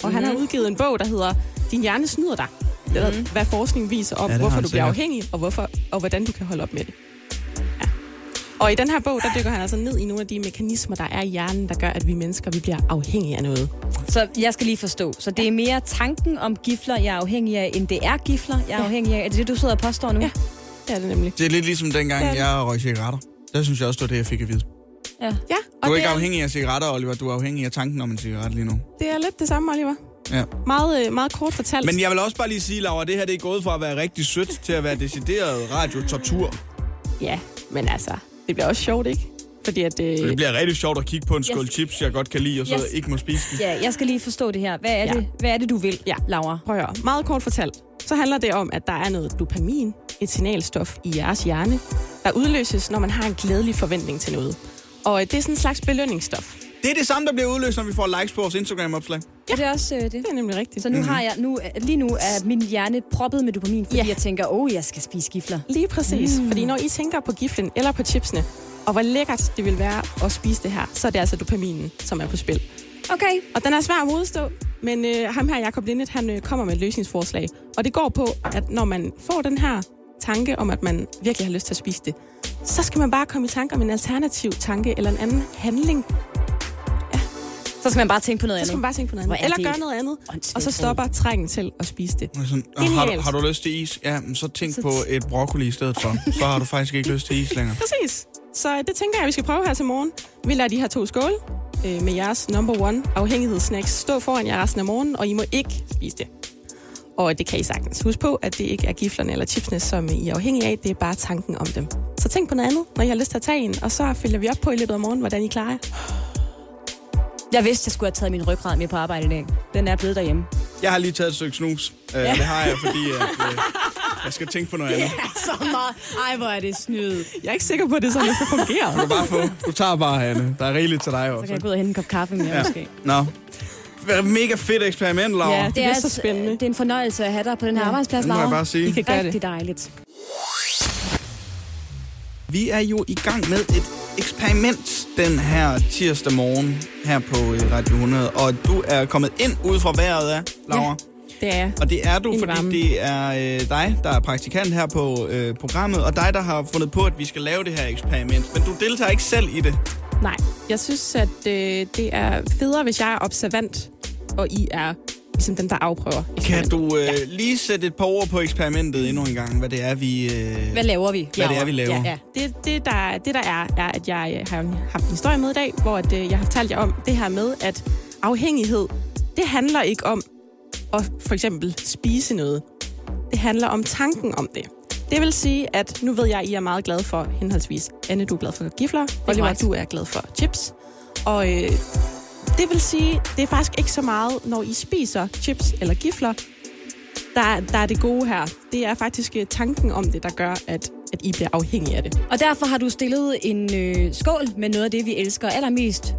Og mm. han har udgivet en bog, der hedder Din hjerne snyder dig. Det er, mm. hvad forskning viser om, ja, hvorfor du bliver afhængig, og, hvorfor, og hvordan du kan holde op med det. Og i den her bog, der dykker han altså ned i nogle af de mekanismer, der er i hjernen, der gør, at vi mennesker vi bliver afhængige af noget. Så jeg skal lige forstå. Så det er mere tanken om gifler, jeg er afhængig af, end det er gifler, jeg er ja. afhængig af. Er det det, du sidder og påstår nu? Ja, det er det nemlig. Det er lidt ligesom dengang, ja. jeg røg cigaretter. Der synes jeg også, det var det, jeg fik at vide. Ja. ja og du er ikke er... afhængig af cigaretter, Oliver. Du er afhængig af tanken om en cigaret lige nu. Det er lidt det samme, Oliver. Ja. Meget, meget kort fortalt. Men jeg vil også bare lige sige, Laura, det her det er gået fra at være rigtig sødt til at være decideret radiotortur. Ja, men altså... Det bliver også sjovt, ikke? Fordi at, øh... det bliver rigtig sjovt at kigge på en skål yes. chips, jeg godt kan lide, og så yes. ikke må spise den. Ja, jeg skal lige forstå det her. Hvad er, ja. det? Hvad er det, du vil, ja. Laura? Prøv at høre. Meget kort fortalt, så handler det om, at der er noget dopamin, et signalstof i jeres hjerne, der udløses, når man har en glædelig forventning til noget. Og det er sådan en slags belønningsstof. Det er det samme, der bliver udløst, når vi får likes på vores Instagram-opslag. Ja, det er også øh, det. Det er nemlig rigtigt. Så nu mm-hmm. har jeg nu lige nu er min hjerne proppet med dopamin, fordi ja. jeg tænker, åh, oh, jeg skal spise gifler. Lige præcis. Mm. Fordi når I tænker på giflen eller på chipsene, og hvor lækkert det vil være at spise det her, så er det altså dopaminen, som er på spil. Okay. Og den er svær at modstå, men øh, ham her, Jakob Lindet, han øh, kommer med et løsningsforslag. Og det går på, at når man får den her tanke om, at man virkelig har lyst til at spise det, så skal man bare komme i tanke om en alternativ tanke eller en anden handling. Så skal man bare tænke på noget andet. Så skal man bare tænke på noget andet. Eller gøre noget andet, og så stopper trængen til at spise det. Sådan, har, du, har du lyst til is? Ja, så tænk så... på et broccoli i stedet for. Så har du faktisk ikke lyst til is længere. Præcis. Så det tænker jeg, vi skal prøve her til morgen. Vi lader de her to skåle øh, med jeres number one afhængighedssnacks stå foran jer resten af morgenen, og I må ikke spise det. Og det kan I sagtens. Husk på, at det ikke er giflerne eller chipsene, som I er afhængige af. Det er bare tanken om dem. Så tænk på noget andet, når I har lyst til at tage en, og så følger vi op på i løbet af morgenen, hvordan I klarer jer. Jeg vidste, jeg skulle have taget min rygrad med på arbejde i dag. Den er blevet derhjemme. Jeg har lige taget et stykke snus. Uh, ja. Det har jeg, fordi at, uh, jeg skal tænke på noget andet. Ja, så meget. Ej, hvor er det snyde. Jeg er ikke sikker på, at det sådan så fungerer. Du, bare få. Du tager bare, Hanne. Der er rigeligt til dig også. Så kan jeg gå ud og hente en kop kaffe med ja. måske. Nå. No. Mega fedt eksperiment, Laura. Ja, det, det er så spændende. Det er en fornøjelse at have dig på den her ja. arbejdsplads, Laura. Det må jeg bare sige. I kan gøre det. Rigtig dejligt. Vi er jo i gang med et eksperiment den her tirsdag morgen her på Radio hundrede. Og du er kommet ind ud fra vejret af, Laura. Ja, det er jeg. Og det er du, fordi varmen. Det er øh, dig, der er praktikant her på øh, programmet, og dig, der har fundet på, at vi skal lave det her eksperiment. Men du deltager ikke selv i det. Nej, jeg synes, at øh, det er federe, hvis jeg er observant, og I er ligesom dem, der afprøver. Kan du øh, ja. lige sætte et par ord på eksperimentet endnu en gang? Hvad det er, vi... Øh, hvad laver vi? Hvad det er, vi laver? Ja, ja. Det, det, der, det, der er, er, at jeg har haft en historie med i dag, hvor at, øh, jeg har fortalt jer om det her med, at afhængighed, det handler ikke om at for eksempel spise noget. Det handler om tanken om det. Det vil sige, at nu ved jeg, I er meget glade for henholdsvis. Anne, du er glad for gifler. Oliver, du er glad for chips. Og... Øh, Det vil sige, det er faktisk ikke så meget, når I spiser chips eller gifler, der, der er det gode her. Det er faktisk tanken om det, der gør, at, at I bliver afhængige af det. Og derfor har du stillet en øh, skål med noget af det, vi elsker allermest.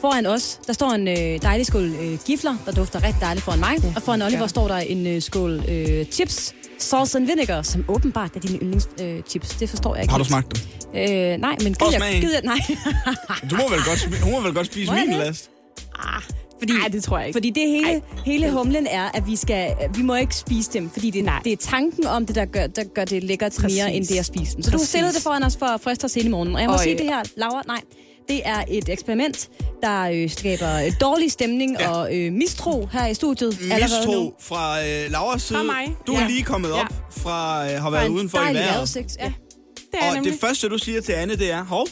Foran os, der står en øh, dejlig skål øh, gifler, der dufter rigtig dejligt foran mig. Ja, og foran Oliver ja. står der en øh, skål øh, chips, sauce and vinegar, som åbenbart er dine yndlingschips. Øh, det forstår jeg ikke. Har du smagt dem? Øh, nej, men gider jeg, gider jeg... Nej. Du må vel godt, sm- hun må vel godt spise min last. Ah, fordi, Ej, det tror jeg ikke. Fordi det hele, Ej, hele humlen er, at vi, skal, vi må ikke spise dem. Fordi det, det er tanken om det, der gør, der gør det lækkert mere, end det at spise dem. Så Præcis. Du har stillet det foran os for at friste os hele morgenen. Og jeg må Øj. sige det her, Laura, nej. det er et eksperiment, der øh, skaber øh, dårlig stemning ja. og øh, mistro her i studiet. Mistro fra øh, Lauras side. Fra mig. Du ja. er lige kommet op ja. fra, øh, har været udenfor i vejret. Fra en dejlig udsigt, ja. Det og nemlig. Det første, du siger til Anne, det er, hov,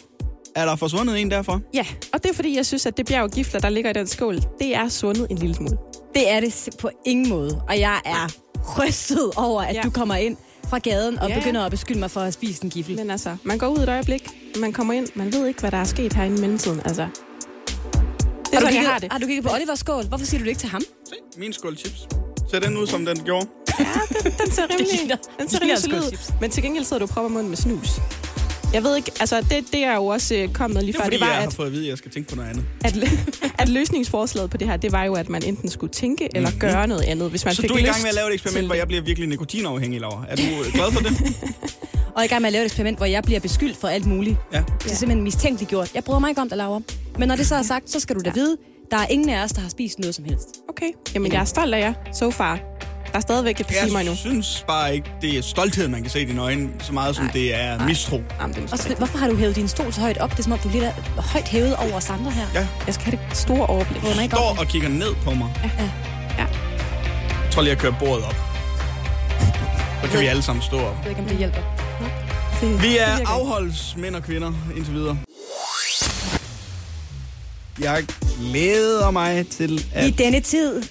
er der forsvundet en derfra? Ja, og det er fordi, jeg synes, at det bjerg af gifler, der ligger i den skål, det er sundet en lille smule. Det er det på ingen måde, og jeg er rystet over, at ja. du kommer ind fra gaden og ja, ja. begynder at beskylde mig for at spise en gifle. Men altså, man går ud et øjeblik, man kommer ind, man ved ikke, hvad der er sket herinde i mellemtiden, altså. Det er har sådan, kigget, jeg har det. Har du kigget på Olivers skål? Hvorfor siger du det ikke til ham? Se, min skål chips. Ser den ud, som den gjorde? Ja, den, den ser rimelig, den ser rimelig solid. Men til gengæld sidder du og propper munden med snus. Jeg ved ikke, altså det, det er jo også kommet lige før. Det er fordi, det var, jeg har at, fået at vide, at jeg skal tænke på noget andet. At, at løsningsforslaget på det her, det var jo, at man enten skulle tænke eller mm-hmm. gøre noget andet, hvis man så fik lyst. Så du er i gang med at lave et eksperiment, til... hvor jeg bliver virkelig nikotinafhængig, Laura. Er du glad for det? Og i gang med at lave et eksperiment, hvor jeg bliver beskyldt for alt muligt. Ja. Det er simpelthen mistænkeligt gjort. Jeg bryder mig ikke om det, Laura. Men når det så er sagt, så skal du da ja. vide, der er ingen af os, der har spist noget som helst. Okay, jamen jeg er stolt af jer, so far. Der er stadigvæk et par endnu. Jeg synes bare ikke, det er stolthed, man kan se i dine øjne, så meget som nej, det er nej. mistro. Jamen, det er også, hvorfor har du hævet din stol så højt op? Det er som om, du lidt er højt hævet over os andre her. Ja. Jeg skal have det store overblik. Du står og kigger ned på mig. Ja. Ja. Ja. Jeg tror lige, jeg kører bordet op. Så kan vi alle sammen stå op. Jeg ved ikke, om det hjælper. Ja. Det, vi er afholdsmænd og kvinder indtil videre. Jeg glæder mig til, at... I denne tid...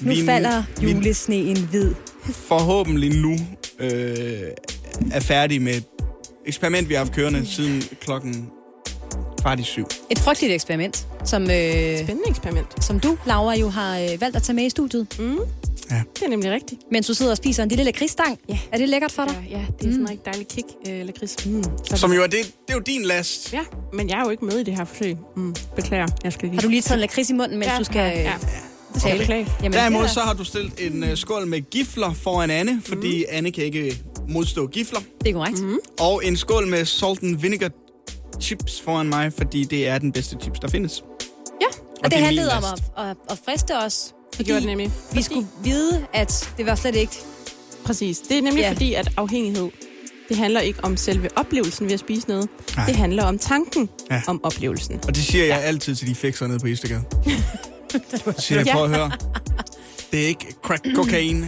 Nu vi, falder julesneen hvid. Forhåbentlig nu øh, er færdig med et eksperiment, vi har haft kørende siden klokken kvart i syv. Et frygteligt eksperiment, som, øh, spændende eksperiment. Som du, Laura, jo har øh, valgt at tage med i studiet. Mm. Ja. Det er nemlig rigtigt. Mens du sidder og spiser en lille lakridsstang. Ja. Er det lækkert for dig? Ja, ja det er mm. sådan en rigtig dejlig kick, øh, lakrids. Mm. Som jo er, det, det er jo din last. Ja, men jeg er jo ikke med i det her forsøg. Mm. Beklager, jeg skal lige... Har du lige taget en lakrids i munden, mens ja, du skal... Øh, ja. Okay. Jamen, derimod så har du stillet en uh, skål med gifler foran Anne, fordi mm. Anne kan ikke modstå gifler. Det er korrekt. Mm. Og en skål med salt and vinegar chips foran mig, fordi det er den bedste chips, der findes. Ja, og, og det handlede om at, at, at friste os, fordi det nemlig. vi fordi... skulle vide, at det var slet ikke... Præcis. Det er nemlig ja. fordi, at afhængighed, det handler ikke om selve oplevelsen ved at spise noget. Nej. Det handler om tanken ja. om oplevelsen. Og det siger jeg ja. altid til de fikser nede på Istegade. Siger jeg, prøv at høre. Det er ikke crack kokain,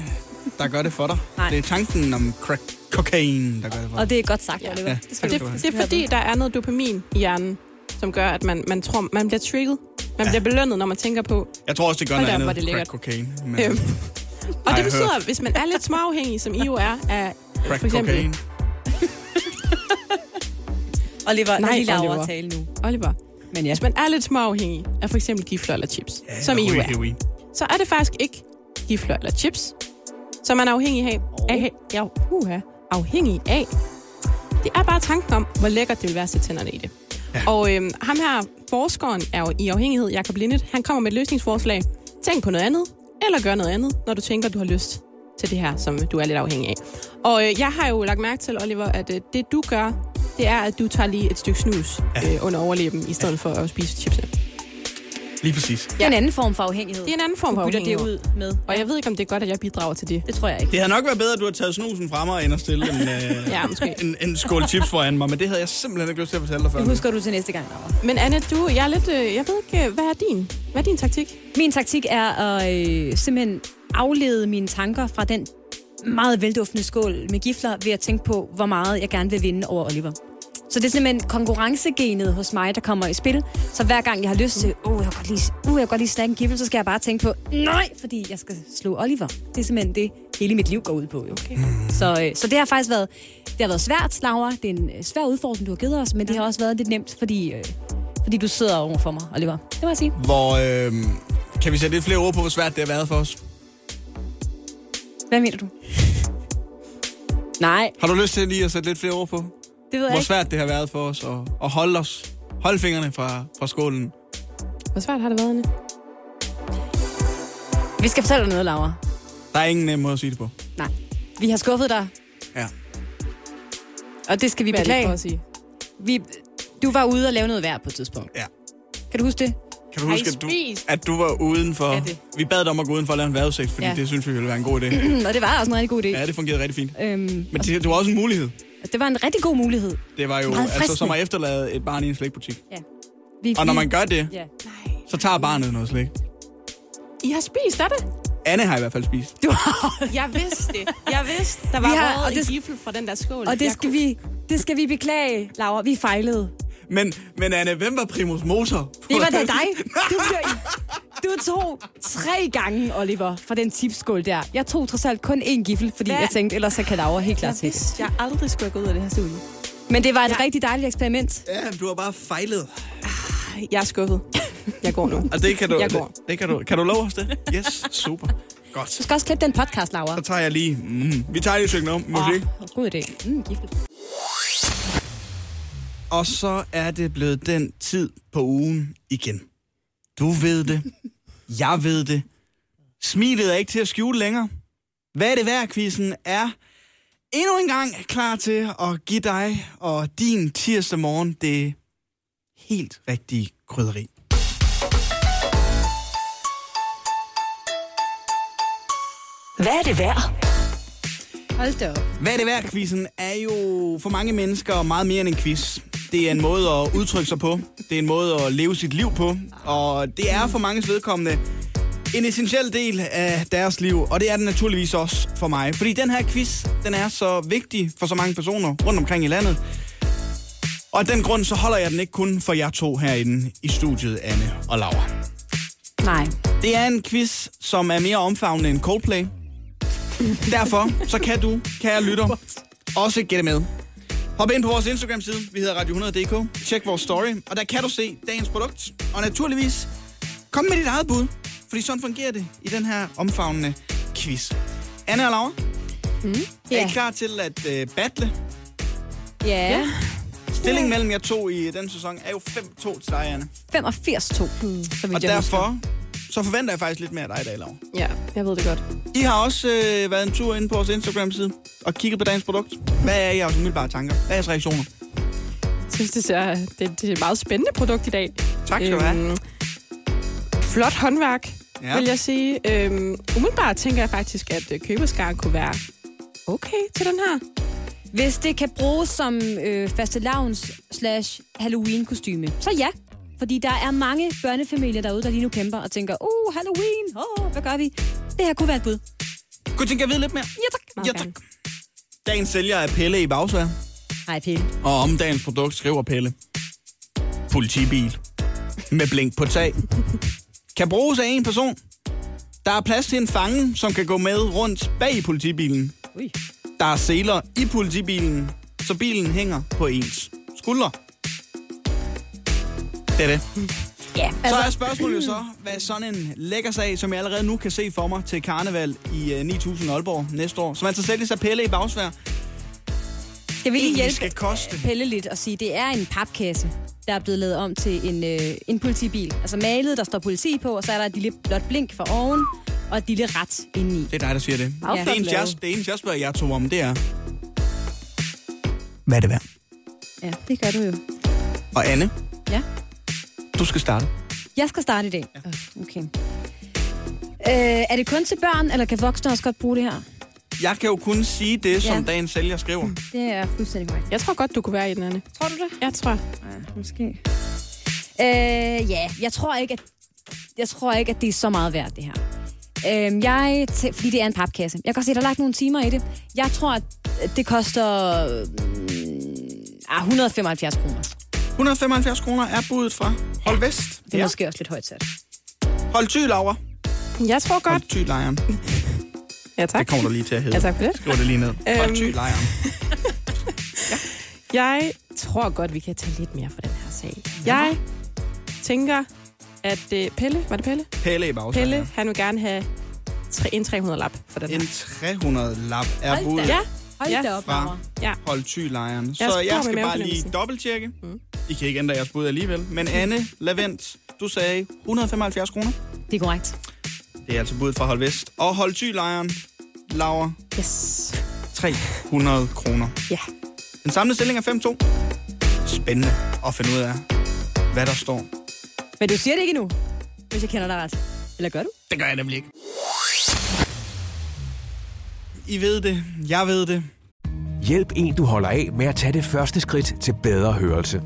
der gør det for dig. Nej. Det er tanken om crack kokain, der gør det for dig. Og det er godt sagt, Oliver. Ja, det, det, det er fordi, der er noget dopamin i hjernen, som gør, at man, man tror, man bliver trigget. Man ja. bliver belønnet, når man tænker på... Jeg tror også, det gør noget andet end crack kokain. Men... Øhm. Og det betyder, at hvis man er lidt småafhængig, som I jo er, af crack for eksempel... kokain. Oliver, nej, lige Laura at tale nu. Oliver. Men ja. Hvis man er lidt småafhængig af for eksempel gifler eller chips, ja, som I jo er, så er det faktisk ikke gifler eller chips, som man er afhængig af. Oh. af ja, uha, afhængig af. Det er bare tanken om, hvor lækkert det vil være at sætte tænderne i det. Ja. Og øhm, ham her, forskeren er jo i afhængighed, Jakob Lindet, han kommer med et løsningsforslag. Tænk på noget andet, eller gør noget andet, når du tænker, du har lyst til det her, som du er lidt afhængig af. Og øh, jeg har jo lagt mærke til, Oliver, at øh, det du gør... Det er, at du tager lige et stykke snus ja. øh, under overlæben, i stedet ja. for at spise chipsen. Lige præcis. Ja. Det er en anden form for afhængighed. Det er en anden form for afhængighed. Du bytter det ud med. Og jeg ved ikke, om det er godt, at jeg bidrager til det. Det tror jeg ikke. Det havde nok været bedre, at du havde taget snusen fra mig, end at stille en, øh, ja, en, en skål chips foran mig. Men det havde jeg simpelthen ikke lyst til at fortælle dig før. Det husker du til næste gang, Laura. Men Anne, du, jeg er lidt... Øh, jeg ved ikke, hvad er din? Hvad er din taktik? Min taktik er at øh, simpelthen aflede mine tanker fra den meget velduftende skål med gifler ved at tænke på, hvor meget jeg gerne vil vinde over Oliver. Så det er simpelthen konkurrencegenet hos mig, der kommer i spil. Så hver gang jeg har lyst til, åh, oh, jeg kan godt lige, uh, lige snakke en gifle, så skal jeg bare tænke på, nej, fordi jeg skal slå Oliver. Det er simpelthen det, hele mit liv går ud på. Jo. Okay. Så, øh, så det har faktisk været, det har været svært, Laura. Det er en svær udfordring, du har givet os, men det har også været lidt nemt, fordi, øh, fordi du sidder over for mig, Oliver. Det må jeg sige. Hvor, øh, kan vi sætte lidt flere ord på, hvor svært det har været for os? Hvad mener du? Nej. Har du lyst til lige at sætte lidt flere ord på? Det ved jeg ikke. Hvor svært det har været for os at, at holde os, holde fingrene fra, fra skålen. Hvor svært har det været, Anne? Vi skal fortælle dig noget, Laura. Der er ingen nem måde at sige det på. Nej. Vi har skuffet dig. Ja. Og det skal vi beklage. Hvad er det for at sige? Du var ude og lave noget værd på et tidspunkt. Ja. Kan du huske det? Kan du huske, at du, at du var udenfor... Ja, vi bad dig om at gå udenfor og lave en vejrudsigt, fordi ja. det synes vi ville være en god idé. Og det var også en rigtig god idé. Ja, det fungerede rigtig fint. Øhm, Men det, det var også en mulighed. Det var en rigtig god mulighed. Det var jo, altså, som at efterlade et barn i en slikbutik. Ja. Vi, og når man gør det, ja. så tager barnet noget slik. I har spist, er det? Anne har i hvert fald spist. Du har... Jeg vidste det. Jeg vidste, der var røget en gifle fra den der skål. Og det skal, kunne... vi, det skal vi beklage, Laura. Vi fejlede. Men, men Anne, hvem var primus motor? Det var da dig. Du, du tog tre gange, Oliver, fra den tipskål der. Jeg tog trods alt kun én gifle, fordi Hva? jeg tænkte, ellers så kan Laura helt klart til det. Jeg aldrig skulle gå ud af det her studie. Men det var et ja. rigtig dejligt eksperiment. Ja, du har bare fejlet. Jeg er skuffet. Jeg går nu. Og det kan du, jeg går. Det, det kan du, kan du love os det? Yes, super. Godt. Du skal også klippe den podcast, Laura. Så tager jeg lige... Mm, vi tager lige søgnet om musik. Oh, god idé. Mm, giftigt. Og så er det blevet den tid på ugen igen. Du ved det. Jeg ved det. Smilet er ikke til at skjule længere. Hvad er det værd, quizzen er endnu en gang klar til at give dig og din tirsdag morgen det helt rigtige krydderi. Hvad er det værd? Hold da op. Hvad er det værd, quizzen er jo for mange mennesker meget mere end en quiz. Det er en måde at udtrykke sig på. Det er en måde at leve sit liv på. Og det er for mange vedkommende en essentiel del af deres liv. Og det er den naturligvis også for mig. Fordi den her quiz, den er så vigtig for så mange personer rundt omkring i landet. Og af den grund, så holder jeg den ikke kun for jer to herinde i studiet, Anne og Laura. Nej. Det er en quiz, som er mere omfavnende end Coldplay. Derfor så kan du, kære lytter, også gætte med. Hop ind på vores Instagram-side, vi hedder radio hundrede punktum d k. Tjek vores story, og der kan du se dagens produkt. Og naturligvis, kom med dit eget bud, fordi sådan fungerer det i den her omfavnende quiz. Anne og Laura, mm, yeah. er I klar til at øh, battle? Ja. Yeah. Yeah. Stillingen mellem jer to i den sæson er jo fem to til dig, Anne. femogfirs to. Mm, og derfor... Så forventer jeg faktisk lidt mere af dig i dag, Laura. Ja, jeg ved det godt. I har også øh, været en tur inde på vores Instagram-side og kigget på dagens produkt. Hvad er jeres umiddelbare tanker? Hvad er jeres reaktioner? Jeg synes, det er, det, det er et meget spændende produkt i dag. Tak skal du øhm, have. Flot håndværk, ja. vil jeg sige. Øhm, umiddelbart tænker jeg faktisk, at køberskaren kunne være okay til den her. Hvis det kan bruges som øh, fastelavns slash Halloween-kostyme, så ja. Fordi der er mange børnefamilier derude, der lige nu kæmper og tænker, uh, Halloween, oh, hvad gør vi? Det her kunne være et bud. Kunne tænke, jeg ved lidt mere? Ja tak. Ja, tak. Dagens sælger er Pelle i Bagsvær. Hej Pelle. Og om dagens produkt skriver Pelle. Politibil. Med blink på tag. Kan bruges af en person. Der er plads til en fange, som kan gå med rundt bag i politibilen. Ui. Der er seler i politibilen, så bilen hænger på ens skulder. Det er det. Ja, altså... Så er spørgsmålet så, hvad sådan en lækker sag, som jeg allerede nu kan se for mig til karneval i uh, ni tusind Aalborg næste år, som altså sælges af Pelle i Bagsvær. Skal vi lige hjælpe Pelle lidt og sige, det er en papkasse, der er blevet lavet om til en, øh, en politibil. Altså malet, der står politi på, og så er der et lille blåt blink for oven, og et lille ret indeni. Det er dig, der siger det. Ja. Det eneste, jeg, en, jeg spørger jer to om, det er... Hvad er det værd? Ja, det gør du jo. Og Anne? Ja? Du skal starte. Jeg skal starte i dag? Ja. Okay. Øh, er det kun til børn, eller kan voksne også godt bruge det her? Jeg kan jo kun sige det, som ja. dagens sælger skriver. Det er fuldstændig korrekt. Jeg tror godt, du kunne være i den, Anne. Tror du det? Jeg tror. Ja, måske. Øh, ja, jeg tror ikke, at, jeg tror ikke, at det er så meget værd, det her. Øh, jeg, t- fordi det er en papkasse. Jeg kan også se, at der er lagt nogle timer i det. Jeg tror, at det koster øh, et hundrede og femoghalvfjerds kroner. et hundrede og femoghalvfjerds kroner er budet fra Hold Vest. Det er ja. måske også lidt højt sat. Hold ty, Laura. Jeg tror godt. Hold ty, lejren. Ja, tak. Det kommer du lige til at hedde. Ja, tak for det. Skriv det lige ned. Hold ty, lejren. Ja. Jeg tror godt, vi kan tage lidt mere fra den her sag. Ja. Jeg tænker, at uh, Pelle... Var det Pelle? Pelle i bagsiden. Pelle, han vil gerne have en tre hundrede lap for den her. En tre hundrede lap er budet. Ja. Hold da op, Laura. Ja. Hold ty, lejren. Så jeg, jeg skal bare lige dobbelttjekke. Mm. I kan ikke ændre jeres bud alligevel. Men Anne Lavett, du sagde et hundrede og femoghalvfjerds kroner. Det er korrekt. Det er altså budet fra Hold Vest. Og Hold Ty-lejren, Laura. Yes. tre hundrede kroner. Ja. Yeah. En samlet stilling er fem to. Spændende at finde ud af, hvad der står. Men du siger det ikke endnu, hvis jeg kender dig ret. Eller gør du? Det gør jeg nemlig ikke. I ved det. Jeg ved det. Hjælp en, du holder af med at tage det første skridt til bedre hørelse.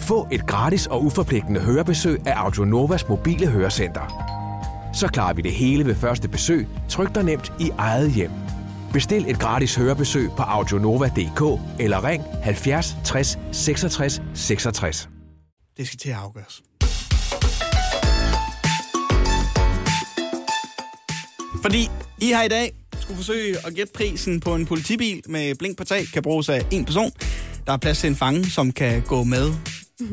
Få et gratis og uforpligtende hørebesøg af Audionovas mobile hørecenter. Så klarer vi det hele ved første besøg, tryk dig nemt i eget hjem. Bestil et gratis hørebesøg på audionova punktum d k eller ring halvfjerds tres seksogtres seksogtres. Det skal til at afgøres. Fordi I har i dag skulle forsøge at gætte prisen på en politibil med blink på tag, kan bruges af en person. Der er plads til en fange, som kan gå med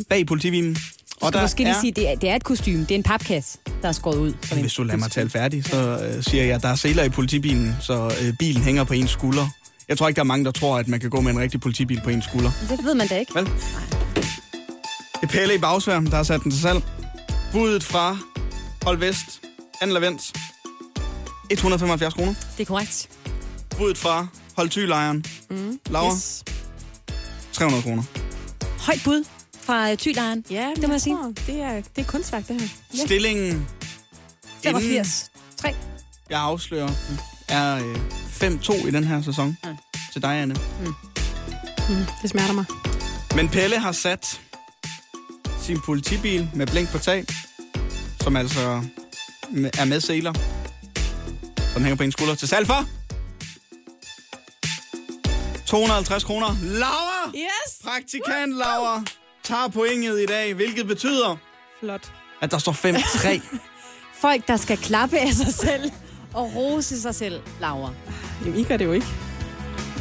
bag politibilen. Og der skal er... lige sige, det er, det er et kostume. Det er en papkasse, der er skåret ud. Hvis en... du lader mig tale færdig, så øh, siger jeg, at der er seler i politibilen, så øh, bilen hænger på ens skulder. Jeg tror ikke, der er mange, der tror, at man kan gå med en rigtig politibil på ens skulder. Det ved man da ikke. Vel? Nej. Et pæle i bagsvær, der har sat den til salg. Budet fra Hold Vest, Anne Lavett, et hundrede og femoghalvfjerds kroner. Det er korrekt. Budet fra Hold Thy-lejren, mm. Laura, yes. tre hundrede kroner. Højt bud fra Thy-lejren. Ja, det må jeg sige. Det er, det er kunstværk, det her. Ja. Stillingen femogfirs tre. Jeg afslører, er fem to i den her sæson. Ja. Til dig, Anne. Mm. Mm, det smerter mig. Men Pelle har sat sin politibil med blink på tag, som altså er med seler, som hænger på en skulder, til salg for to hundrede og halvtreds kroner. Laura! Yes! Praktikant Laura tager pointet i dag, hvilket betyder... Flot. At der står fem tre. Folk, der skal klappe af sig selv og rose sig selv, Laura. Jamen, I gør det jo ikke.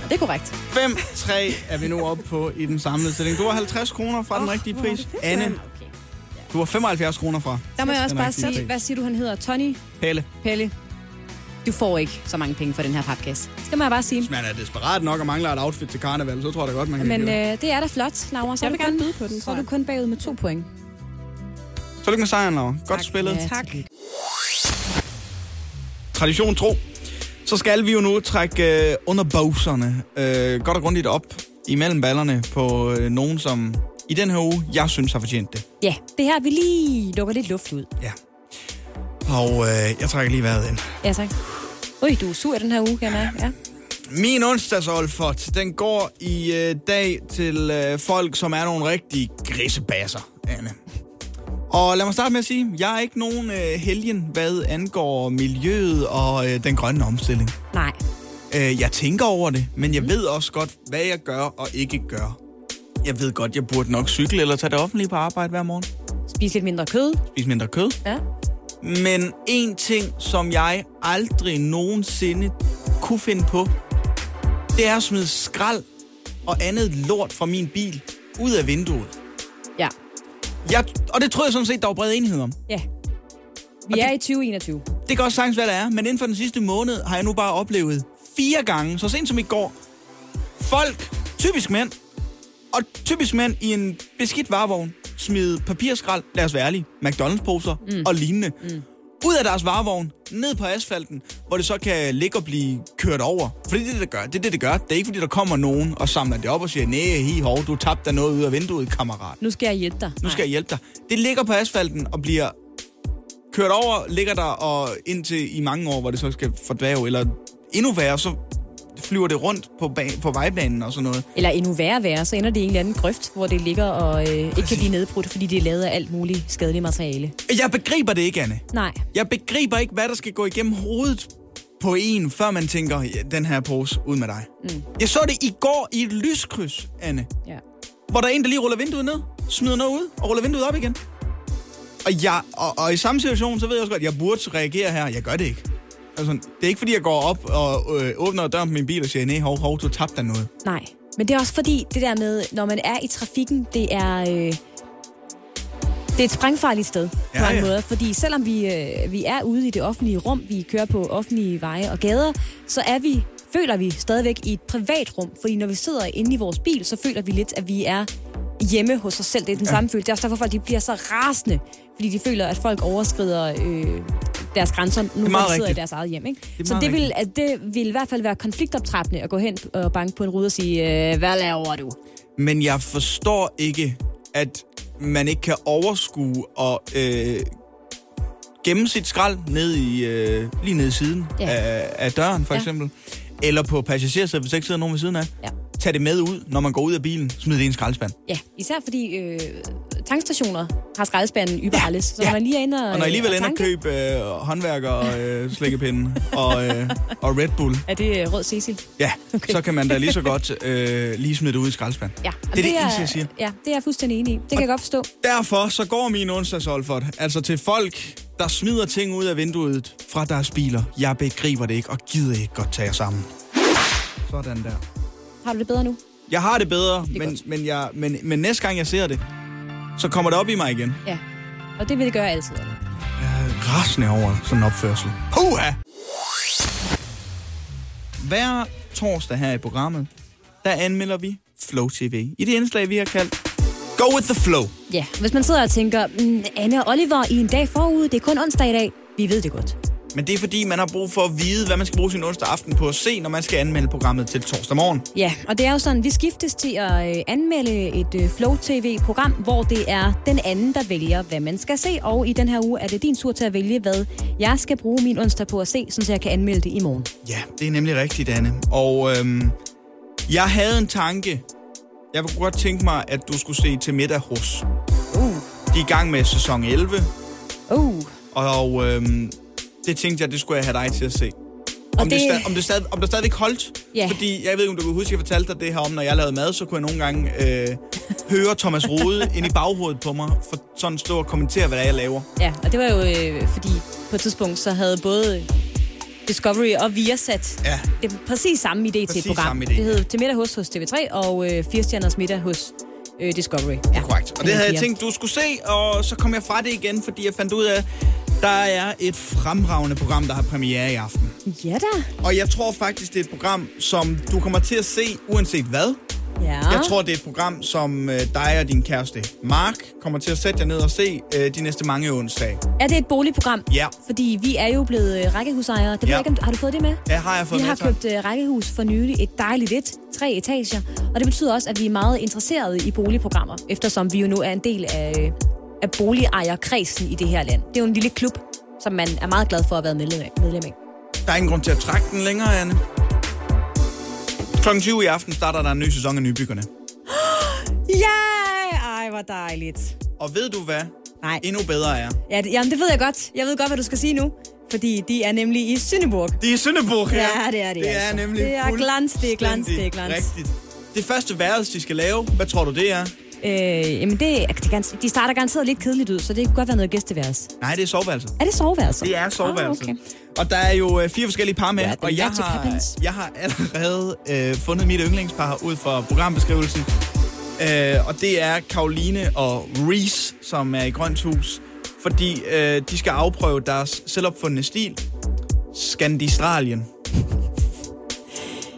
Det er korrekt. fem tre er vi nu oppe på i den samlede stilling. Du har halvtreds kroner fra oh, den rigtige pris. Anne, okay. Du har femoghalvfjerds kroner fra. Der må jeg også bare sige, pris. Hvad siger du, han hedder? Tony? Pelle. Pelle. Du får ikke så mange penge for den her papkasse. Det må jeg bare sige. Hvis man er desperat nok og mangler et outfit til karneval, så tror jeg da godt, man kan. Men øh, det er da flot, Laura. Så jeg vil gerne byde på den. Så er du kun bagud med to point. Så lykke med sejren, Laura. Tak. Godt spillet. Ja, tak. Tradition tro. Så skal vi jo nu trække øh, underboserne øh, godt og grundigt op imellem ballerne på øh, nogen, som i den her uge, jeg synes har fortjent det. Ja, det her vi lige lukker lidt luft ud. Ja. Og øh, jeg trækker lige vejret ind. Ja, tak. Ui, du er sur den her uge, kan jeg. Ja. Min onsdagsolfot, den går i øh, dag til øh, folk, som er nogle rigtige grisebasser, Anne. Og lad mig starte med at sige, jeg er ikke nogen øh, helgen, hvad angår miljøet og øh, den grønne omstilling. Nej. Øh, jeg tænker over det, men jeg mm. ved også godt, hvad jeg gør og ikke gør. Jeg ved godt, jeg burde nok cykle eller tage det offentlige på arbejde hver morgen. Spise lidt mindre kød. Spise mindre kød. Ja. Men en ting, som jeg aldrig nogensinde kunne finde på, det er at smide skrald og andet lort fra min bil ud af vinduet. Ja. Jeg, og det troede jeg sådan set, der var bred enighed om. Ja. Vi og er det, i tyve enogtyve. Det kan også sagtens være, det er, men inden for den sidste måned har jeg nu bare oplevet fire gange, så sent som i går, folk, typisk mænd, og typisk mænd i en beskidt varevogn, smide papirskrald, lad os være ærlige, McDonald's-poser mm. og lignende, mm. ud af deres varevogn, ned på asfalten, hvor det så kan ligge og blive kørt over. For det er det, det gør. Det er det, det gør. Det er ikke, fordi der kommer nogen og samler det op og siger, nej, hi, hov, du tabte der noget ud af vinduet, kammerat. Nu skal jeg hjælpe dig. Nu skal jeg hjælpe dig. Det ligger på asfalten og bliver kørt over, ligger der og indtil i mange år, hvor det så skal fordvæve, eller endnu værre, så flyver det rundt på, ba- på vejbanen og sådan noget. Eller endnu værre værre, så ender det i en eller anden grøft, hvor det ligger og øh, ikke kan blive nedbrudt, fordi det er lavet af alt muligt skadeligt materiale. Jeg begriber det ikke, Anne. Nej. Jeg begriber ikke, hvad der skal gå igennem hovedet på en, før man tænker, ja, den her pose, ud med dig. Mm. Jeg så det i går i et lyskryds, Anne. Ja. Hvor der er en, der lige ruller vinduet ned, smider noget ud og ruller vinduet op igen. Og, jeg, og, og i samme situation, så ved jeg også godt, jeg burde reagere her. Jeg gør det ikke. Altså, det er ikke, fordi jeg går op og øh, åbner døren på min bil og siger, nej, hov, hov, du tabte der noget. Nej, men det er også fordi, det der med, når man er i trafikken, det er, øh, det er et sprængfarligt sted ja, på en ja. måde. Fordi selvom vi, øh, vi er ude i det offentlige rum, vi kører på offentlige veje og gader, så er vi, føler vi stadigvæk i et privat rum. Fordi når vi sidder inde i vores bil, så føler vi lidt, at vi er hjemme hos os selv. Det er den ja. samme følelse. Det er også derfor, at de bliver så rasende, fordi de føler, at folk overskrider... Øh, deres grænser, nu de sidder rigtigt i deres eget hjem. Ikke? Det så det vil, altså, det vil i hvert fald være konfliktoptrappende at gå hen og banke på en rude og sige, hvad laver du? Men jeg forstår ikke, at man ikke kan overskue og øh, gemme sit skrald ned i, øh, lige nede i siden ja. af, af døren, for ja. eksempel. eller på passagersædet, hvis ikke sidder nogen ved siden af. Ja. Tag det med ud, når man går ud af bilen. Smid det i en skraldespand. Ja, især fordi øh, tankstationer har skraldespanden überalles. Så ja. Man lige er inde og, og når I alligevel ender køb øh, håndværker og øh, slikkepinde og, øh, og Red Bull. Er det Rød Cecil? Ja, okay. Så kan man da lige så godt øh, lige smide det ud i skraldespand. Ja. Det er det, det er, eneste, jeg siger. Ja, det er jeg fuldstændig enig i. Det og kan jeg godt forstå. Derfor så går min onsdagsolfert altså til folk, der smider ting ud af vinduet fra deres biler. Jeg begriber det ikke og gider ikke godt tage jer sammen. Sådan der. Har du det bedre nu? Jeg har det bedre, det men, men, jeg, men, men næste gang jeg ser det, så kommer det op i mig igen. Ja, og det vil det gøre altid. Jeg er rasende over sådan en opførsel. Puha! Hver torsdag her i programmet, der anmelder vi Flow T V. I det indslag, vi har kaldt Go with the Flow. Ja, hvis man sidder og tænker, mm, Anne og Oliver i en dag forude, det er kun onsdag i dag. Vi ved det godt. Men det er fordi, man har brug for at vide, hvad man skal bruge sin onsdag aften på at se, når man skal anmelde programmet til torsdag morgen. Ja, og det er jo sådan, vi skiftes til at anmelde et Flow T V-program, hvor det er den anden, der vælger, hvad man skal se. Og i den her uge er det din tur til at vælge, hvad jeg skal bruge min onsdag på at se, så jeg kan anmelde det i morgen. Ja, det er nemlig rigtigt, Anne. Og øhm, jeg havde en tanke. Jeg kunne godt tænke mig, at du skulle se Til middag hos. Uh. De er i gang med sæson elleve. Uh. Og øhm, det tænkte jeg, det skulle jeg have dig til at se. Om, det... Det, stadig, om, det stadig, om det stadigvæk holdt. Yeah. Fordi, jeg ved ikke, om du kan huske, jeg fortalte dig det her om, når jeg lavede mad, så kunne jeg nogle gange øh, høre Thomas Rode ind i baghovedet på mig, for sådan stå og kommentere, hvad der er, jeg laver. Ja, og det var jo, øh, fordi på et tidspunkt, så havde både Discovery og Viasat ja. det er præcis samme idé præcis til et program. Idé. Det hed Til middag hos, hos T V tre, og øh, firestjerners middag hos øh, Discovery. Ja, korrekt. Og det havde jeg tænkt, du skulle se, og så kom jeg fra det igen, fordi jeg fandt ud af, der er et fremragende program, der har premiere i aften. Ja da. Og jeg tror faktisk, det er et program, som du kommer til at se, uanset hvad. Ja. Jeg tror, det er et program, som øh, dig og din kæreste Mark kommer til at sætte jer ned og se øh, de næste mange onsdage. Er det et boligprogram? Ja. Fordi vi er jo blevet øh, rækkehusejere. Det ved ja. jeg ikke, om, har du fået det med? Ja, har jeg fået vi med. Vi har købt øh, rækkehus for nylig. Et dejligt et. Tre etager. Og det betyder også, at vi er meget interesserede i boligprogrammer, eftersom vi jo nu er en del af... Øh, af boligejerkredsen i det her land. Det er jo en lille klub, som man er meget glad for at have været medlem af. Medlem af. Der er ingen grund til at trække den længere, Anne. klokken tyve i aften starter der en ny sæson af Nybyggerne. Ja! Ej, hvor dejligt. Og ved du hvad? Nej. Endnu bedre er. Ja, det, jamen det ved jeg godt. Jeg ved godt, hvad du skal sige nu. Fordi de er nemlig i Sønderborg. De er i Sønderborg, ja. Ja, det er de. Det altså. er nemlig det er glans, det er glans, det er glans. Rigtigt. Det første værelse, de skal lave, hvad tror du, det er? Øh, jamen det, det, de starter garanteret lidt kedeligt ud, så det kunne godt være noget gæsteværelse. Nej, det er soveværelser. Er det soveværelser? Det er soveværelser. Ah, okay. Og der er jo øh, fire forskellige par med, ja, og jeg har, jeg har allerede øh, fundet mit yndlingspar ud fra programbeskrivelsen. Øh, og det er Karoline og Reese, som er i Grønt Hus, fordi øh, de skal afprøve deres selvopfundne stil, Skandistralien.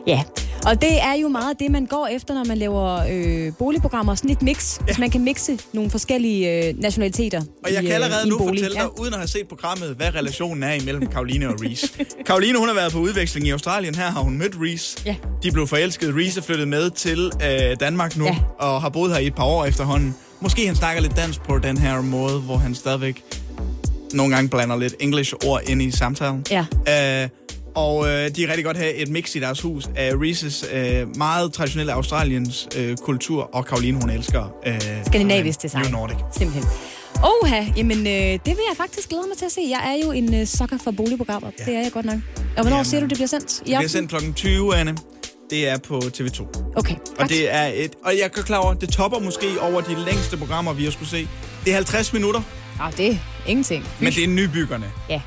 Ja. Og det er jo meget det, man går efter, når man laver øh, boligprogrammer. Sådan et mix. Ja. Så man kan mixe nogle forskellige øh, nationaliteter. Og jeg i, kan allerede øh, nu bolig. fortælle dig, ja. uden at have set programmet, hvad relationen er imellem Karoline og Reese. Karoline, hun har været på udveksling i Australien. Her har hun mødt Reese. Ja. De blev forelsket. Reese er flyttet med til øh, Danmark nu, ja. og har boet her i et par år efterhånden. Måske han snakker lidt dansk på den her måde, hvor han stadigvæk nogle gange blander lidt engelsk ord ind i samtalen. Ja. Øh, Og øh, de er rigtig godt have et mix i deres hus af Reeses øh, meget traditionelle Australiens øh, kultur, og Karoline, hun elsker Øh, skandinavisk design. New Nordic. Simpelthen. Oha, jamen øh, det vil jeg faktisk glæde mig til at se. Jeg er jo en øh, sokker for boligprogrammer. Ja. Det er jeg godt nok. Og hvornår ser du, det bliver sendt? Det bliver sendt klokken tyve, Anne. Det er på T V to. Okay. Og det er et, og jeg kan klare over, det topper måske over de længste programmer, vi har skulle se. Det er halvtreds minutter. Ah, det er ingenting. Fyf. Men det er Nybyggerne. Ja.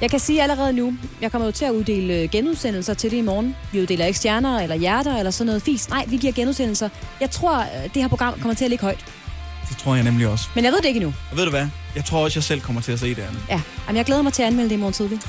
Jeg kan sige allerede nu, jeg kommer jo til at uddele genudsendelser til det i morgen. Vi uddeler ikke stjerner eller hjerter eller sådan noget fisk. Nej, vi giver genudsendelser. Jeg tror, det her program kommer til at ligge højt. Det tror jeg nemlig også. Men jeg ved det ikke endnu. Og ved du hvad? Jeg tror også, jeg selv kommer til at se det, Anne. Ja, men jeg glæder mig til at anmelde det i morgen tidligt.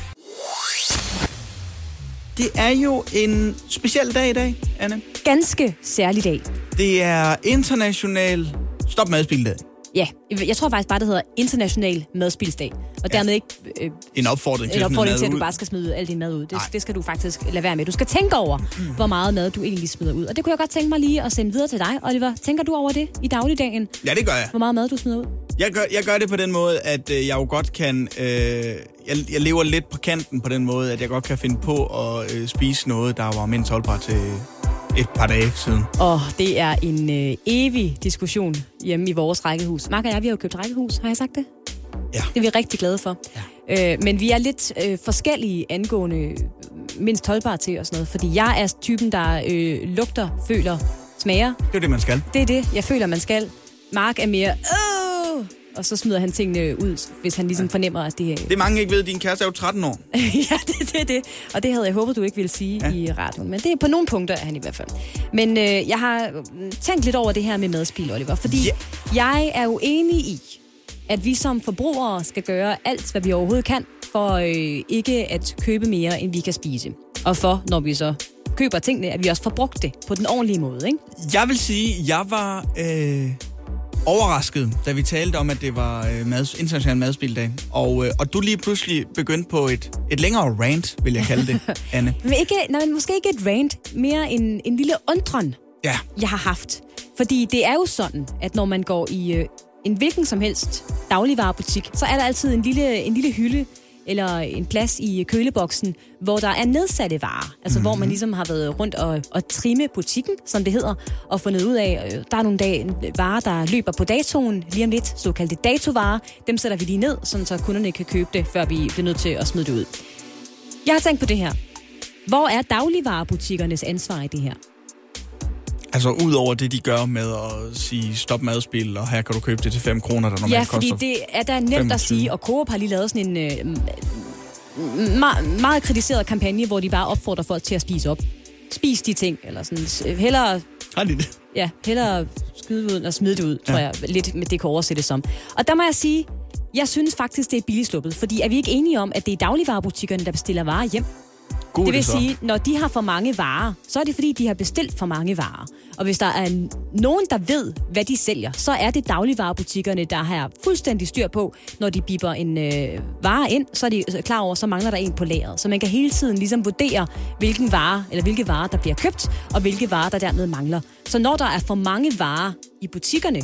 Det er jo en speciel dag i dag, Anne. Ganske særlig dag. Det er international stop madspildag. Ja, jeg tror faktisk bare, det hedder International Madspilsdag. Og dermed ikke... Øh, en opfordring til, en opfordring til at du bare skal smide al din mad ud. Det, det skal du faktisk lade være med. Du skal tænke over, mm. hvor meget mad du egentlig smider ud. Og det kunne jeg godt tænke mig lige at sende videre til dig, Oliver. Tænker du over det i dagligdagen? Ja, det gør jeg. Hvor meget mad du smider ud? Jeg gør, jeg gør det på den måde, at jeg jo godt kan... Øh, jeg, jeg lever lidt på kanten på den måde, at jeg godt kan finde på at øh, spise noget, der var mindst holdbart til... et par dage siden. Åh, det er en øh, evig diskussion hjemme i vores rækkehus. Mark og jeg, vi har jo købt rækkehus, har jeg sagt det? Ja. Det er vi rigtig glade for. Ja. Øh, men vi er lidt øh, forskellige angående mindst holdbare til og sådan noget, fordi jeg er typen, der øh, lugter, føler, smager. Det er det, man skal. Det er det, jeg føler, man skal. Mark er mere... Åh! Og så smider han tingene ud, hvis han ligesom fornemmer, at det er... Det er mange ikke ved, din kæreste er jo tretten år. Ja, det er det, det. Og det havde jeg håbet, du ikke ville sige ja. I radioen. Men det er på nogle punkter, han i hvert fald. Men øh, jeg har tænkt lidt over det her med madspil, Oliver. Fordi yeah. jeg er jo enig i, at vi som forbrugere skal gøre alt, hvad vi overhovedet kan, for øh, ikke at købe mere, end vi kan spise. Og for, når vi så køber tingene, at vi også får brugt det på den ordentlige måde, ikke? Jeg vil sige, jeg var... Øh... overrasket, da vi talte om, at det var øh, mads, international madspildag. Og, øh, og du lige pludselig begyndte på et, et længere rant, vil jeg kalde det, Anne. Men ikke, nej, men måske ikke et rant, mere en, en lille undren, ja. Jeg har haft. Fordi det er jo sådan, at når man går i øh, en hvilken som helst dagligvarebutik, så er der altid en lille, en lille hylde eller en plads i køleboksen, hvor der er nedsatte varer. Altså, mm-hmm. hvor man ligesom har været rundt og, og trimme butikken, som det hedder, og fundet ud af, øh, der er nogle dag, varer, der løber på datoen lige om lidt, såkaldte datovarer. Dem sætter vi lige ned, sådan så kunderne kan købe det, før vi bliver nødt til at smide det ud. Jeg har tænkt på det her. Hvor er dagligvarebutikkernes ansvar i det her? Altså, ud over det, de gør med at sige, stop madspil, og her kan du købe det til fem kroner, der normalt koster. Ja, fordi koster det er da nemt femogtyve. At sige, og Coop har lige lavet sådan en øh, ma- meget kritiseret kampagne, hvor de bare opfordrer folk til at spise op. Spis de ting, eller sådan. Hellere... Har de det? Ja, hellere skyde ud, og smide det ud, ja. Tror jeg, lidt med det kan oversættes som. Og der må jeg sige, jeg synes faktisk, det er billigt sluppet, fordi er vi ikke enige om, at det er dagligvarebutikkerne, der bestiller varer hjem? God, det vil det sige, når de har for mange varer, så er det fordi, de har bestilt for mange varer. Og hvis der er nogen, der ved, hvad de sælger, så er det dagligvarebutikkerne, der har fuldstændig styr på, når de biber en øh, vare ind, så er de klar over, så mangler der en på lageret. Så man kan hele tiden ligesom vurdere, hvilken vare, eller hvilke varer, der bliver købt, og hvilke varer, der dermed mangler. Så når der er for mange varer i butikkerne,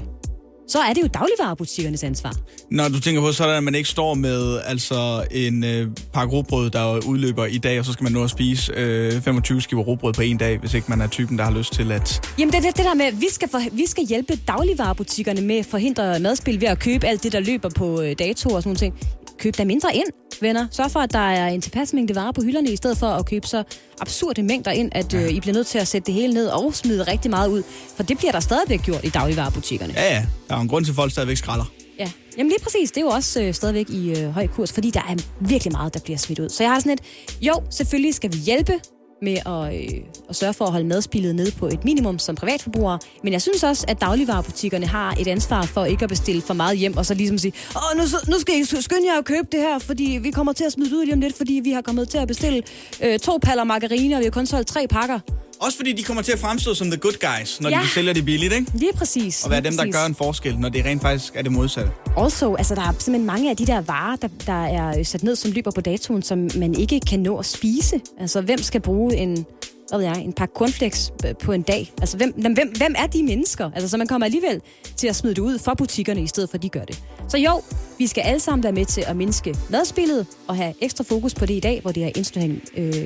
så er det jo dagligvarebutikkernes ansvar. Når du tænker på sådan, at man ikke står med altså en øh, pakke rugbrød, der udløber i dag, og så skal man nå at spise øh, femogtyve skiver rugbrød på en dag, hvis ikke man er typen, der har lyst til at... Jamen det er det der med, at vi skal, for, vi skal hjælpe dagligvarebutikkerne med at forhindre madspil ved at købe alt det, der løber på øh, datoer og sådan ting. Køb da mindre ind, venner. Sørg for, at der er en tilpas mængde varer på hylderne, i stedet for at købe så absurde mængder ind, at øh, I bliver nødt til at sætte det hele ned og smide rigtig meget ud. For det bliver der stadigvæk gjort i dagligvarebutikkerne. Ja, ja. Der er en grund til, at folk stadigvæk skralder. Ja, jamen lige præcis. Det er jo også øh, stadigvæk i øh, høj kurs, fordi der er virkelig meget, der bliver smidt ud. Så jeg har sådan et, jo, selvfølgelig skal vi hjælpe med at, øh, at sørge for at holde madspillet nede på et minimum som privatforbrugere. Men jeg synes også, at dagligvarebutikkerne har et ansvar for ikke at bestille for meget hjem, og så ligesom sige, åh, nu, nu skal I skynde jer at købe det her, fordi vi kommer til at smide ud lige om lidt, fordi vi har kommet til at bestille øh, to paller margarine, og vi har kun solgt tre pakker. Også fordi de kommer til at fremstå som the good guys, når ja. De sælger det billigt, ikke? Lige præcis. Og være dem, der gør en forskel, når det rent faktisk er det modsatte. Also, altså der er simpelthen mange af de der varer, der, der er sat ned, som løber på datoen, som man ikke kan nå at spise. Altså, hvem skal bruge en, hvad ved jeg, en pakke cornflakes på en dag? Altså, hvem, hvem, hvem er de mennesker? Altså, så man kommer alligevel til at smide det ud for butikkerne, i stedet for, at de gør det. Så jo, vi skal alle sammen være med til at mindske madspillet, og have ekstra fokus på det i dag, hvor det er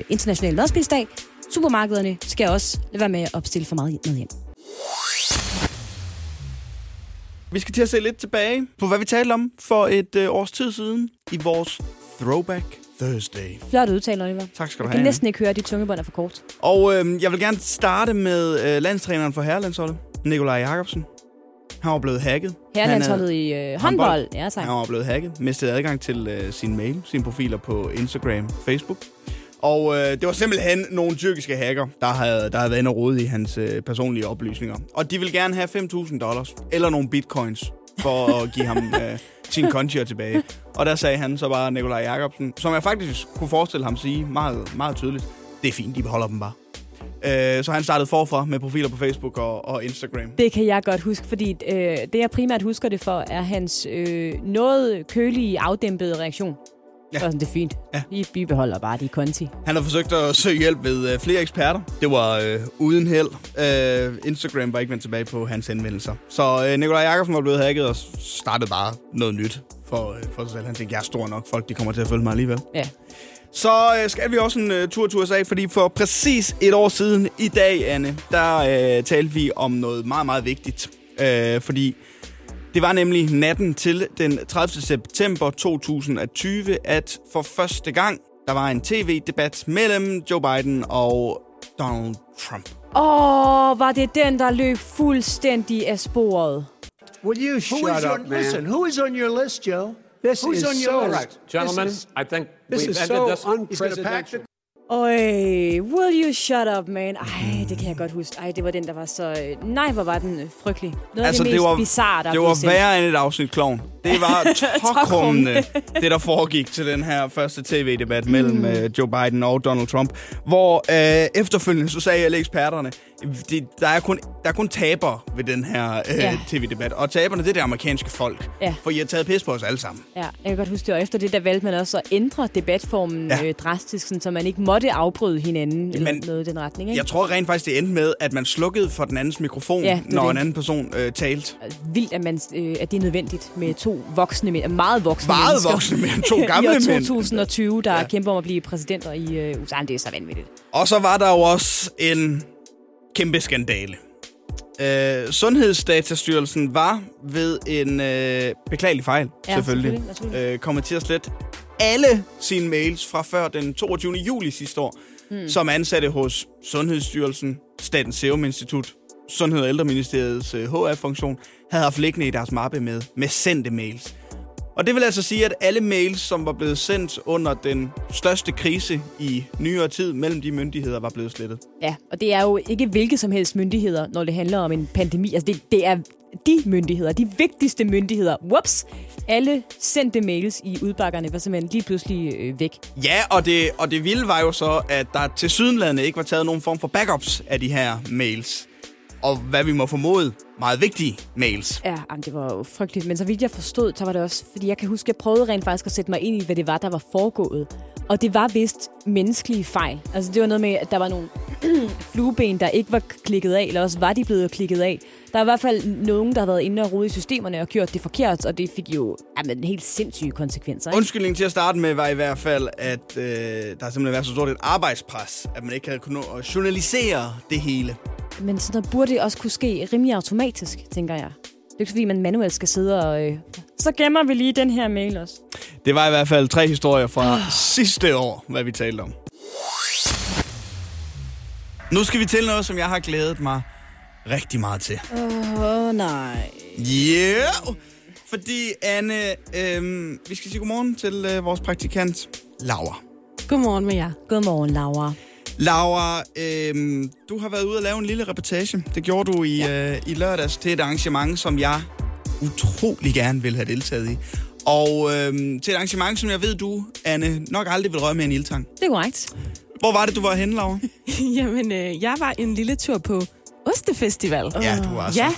international madspilsdag. Supermarkederne skal også lade være med at opstille for meget med hjem. Vi skal til at se lidt tilbage på, hvad vi talte om for et øh, års tid siden i vores Throwback Thursday. Flot udtale, Oliver. Tak skal du have. Jeg kan næsten ikke høre, de tungebånd er for kort. Og øh, jeg vil gerne starte med øh, landstræneren for herrelandsholdet, Nikolaj Jacobsen. Han var blevet hacket. Herrelandsholdet i øh, håndbold. håndbold. Ja, tak. Han var blevet hacket. Mistede adgang til øh, sin mail, sine profiler på Instagram, Facebook. Og øh, det var simpelthen nogle tyrkiske hacker, der havde, der havde været inde og rode i hans øh, personlige oplysninger. Og de ville gerne have fem tusind dollars eller nogle bitcoins for at give ham øh, sin kontier tilbage. Og der sagde han så bare Nikolaj Jacobsen, som jeg faktisk kunne forestille ham sige meget, meget tydeligt, det er fint, de beholder dem bare. Øh, så han startede forfra med profiler på Facebook og, og Instagram. Det kan jeg godt huske, fordi øh, det, jeg primært husker det for, er hans øh, noget kølige, afdæmpede reaktion. Ja. Sådan, det er fint. Ja. Vi bibeholder bare de konti. Han har forsøgt at søge hjælp ved øh, flere eksperter. Det var øh, uden held. Øh, Instagram var ikke vendt tilbage på hans henvendelser. Så øh, Nikolaj Jacobsen var blevet hacket og startede bare noget nyt for, øh, for sig selv. Han tænkte, jeg er stor nok. Folk de kommer til at følge mig alligevel. Ja. Så øh, skal vi også en øh, tur til U S A, fordi for præcis et år siden i dag, Anne, der øh, talte vi om noget meget, meget vigtigt. Øh, fordi... Det var nemlig natten til den tredivte september to tusind og tyve, at for første gang, der var en tv-debat mellem Joe Biden og Donald Trump. Åh, oh, var det den, der løb fuldstændig af sporet? Will you shut up, your, man? Listen, who is on your list, Joe? This Who's is on your so, list? Gentlemen, is, I think we've ended so this unprecedented. Øj, will you shut up, man? Ej, det kan jeg godt huske. Ej, det var den, der var så... Nej, hvor var den frygtelig. Noget altså, af det mest det var, bizarre, der det var værre end et afsnit klovn. Det var tokrummende, det der foregik til den her første tv-debat mm. mellem uh, Joe Biden og Donald Trump. Hvor uh, efterfølgende, så sagde alle eksperterne, det, der er kun, der er kun tabere ved den her uh, ja. tv-debat. Og taberne, det er det amerikanske folk. Ja. For I har taget pis på os alle sammen. Ja, jeg kan godt huske det. Og efter det, der valgte man også at ændre debatformen ja. øh, drastisk, sådan, så man ikke må det afbryde hinanden eller man, noget i den retning, ikke? Jeg tror rent faktisk, det endte med, at man slukkede for den andens mikrofon, ja, når det. en anden person øh, talte. Vildt, at, man, øh, at det er nødvendigt med to voksne mænd, meget voksne meget mennesker. Meget voksne mænd, to gamle mænd. I år to tusind og tyve, der ja. kæmper om at blive præsidenter i øh, U S A. Det er så vanvittigt. Og så var der jo også en kæmpe skandale. Øh, Sundhedsdatastyrelsen var ved en øh, beklagelig fejl, ja, selvfølgelig, selvfølgelig, selvfølgelig. Øh, kommer til at slette alle sine mails fra før den toogtyvende juli sidste år, mm. som ansatte hos Sundhedsstyrelsen, Statens Serum Institut, Sundhed- og Ældreministeriets H R-funktion, havde haft liggende i deres mappe med, med sendte mails. Og det vil altså sige, at alle mails, som var blevet sendt under den største krise i nyere tid mellem de myndigheder, var blevet slettet. Ja, og det er jo ikke hvilke som helst myndigheder, når det handler om en pandemi. Altså det, det er... De myndigheder, de vigtigste myndigheder, whoops, alle sendte mails i udbakkerne var simpelthen lige pludselig øh, væk. Ja, og det, og det vilde var jo så, at der tilsyneladende ikke var taget nogen form for backups af de her mails. Og hvad vi må formode, meget vigtige mails. Ja, jamen, det var jo frygteligt, men så vidt jeg forstod, så var det også, fordi jeg kan huske, jeg prøvede rent faktisk at sætte mig ind i, hvad det var, der var foregået. Og det var vist menneskelige fejl. Altså det var noget med, at der var nogle flueben, der ikke var klikket af, eller også var de blevet klikket af. Der er i hvert fald nogen, der har været inde og rode i systemerne og gjort det forkert, og det fik jo jamen, helt sindssyge konsekvenser. Ikke? Undskyldningen til at starte med var i hvert fald, at øh, der har simpelthen været så stort et arbejdspres, at man ikke havde kunnet journalisere det hele. Men sådan noget burde det også kunne ske rimelig automatisk, tænker jeg. Det er ikke fordi, man manuelt skal sidde og... Øh, så gemmer vi lige den her mail også. Det var i hvert fald tre historier fra oh. sidste år, hvad vi talte om. Nu skal vi til noget, som jeg har glædet mig rigtig meget til. Åh, oh, nej. Ja, yeah. Fordi Anne, øhm, vi skal sige godmorgen til øh, vores praktikant, Laura. Godmorgen med jer. Godmorgen, Laura. Laura, øhm, du har været ude og lave en lille reportage. Det gjorde du i, ja. øh, i lørdags til et arrangement, som jeg utrolig gerne ville have deltaget i. Og øhm, til et arrangement, som jeg ved, du, Anne, nok aldrig vil røre med en ildtang. Det er korrekt. Hvor var det, du var henne, Laura? Jamen, øh, jeg var en lille tur på Ostefestival. Ja, du var så. Ja,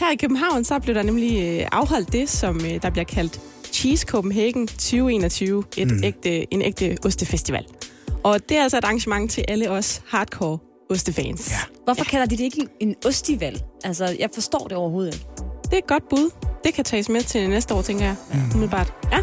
her i København, så blev der nemlig øh, afholdt det, som øh, der bliver kaldt Cheese Copenhagen tyve enogtyve. Et mm. ægte, en ægte ostefestival. Og det er altså et arrangement til alle os hardcore ostefans. Ja. Hvorfor ja. kalder de det ikke en ostival? Altså, jeg forstår det overhovedet ikke. Det er et godt bud. Det kan tages med til næste år, tænker jeg. Mm. Umiddelbart. Ja.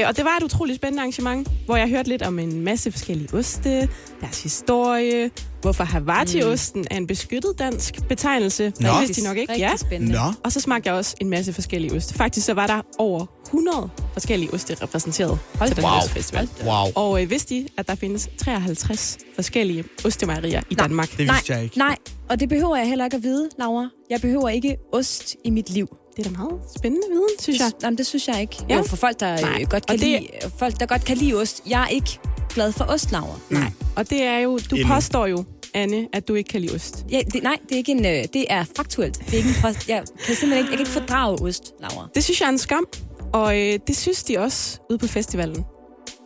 Øh, og det var et utroligt spændende arrangement, hvor jeg hørte lidt om en masse forskellige oste, deres historie, hvorfor Havarti-osten mm. er en beskyttet dansk betegnelse. Nå. Det vidste de nok ikke. Rigtig ja. spændende. Nå. Og så smagte jeg også en masse forskellige oste. Faktisk så var der over hundrede forskellige oste repræsenteret Hold til den wow. ostefestival. Wow. Og øh, vidste I, at der findes treoghalvtreds forskellige ostemejerier i Nej, Danmark? Det vidste Nej. jeg ikke. Nej, og det behøver jeg heller ikke at vide, Laura. Jeg behøver ikke ost i mit liv. Det er da meget spændende viden, synes jeg. Jamen, det synes jeg ikke. Ja. Jo, for folk der, Nej, godt kan det... lide, folk, der godt kan lide ost. Jeg er ikke glad for ostlaver. Mm. Nej. Og det er jo... Du Inden. påstår jo, Anne, at du ikke kan lide ost. Ja, det, nej, det er, ikke en, det er faktuelt. Det er ikke en post, jeg kan simpelthen ikke, jeg kan ikke fordrage ost, Laura. Det synes jeg er en skam. Og øh, det synes de også ude på festivalen.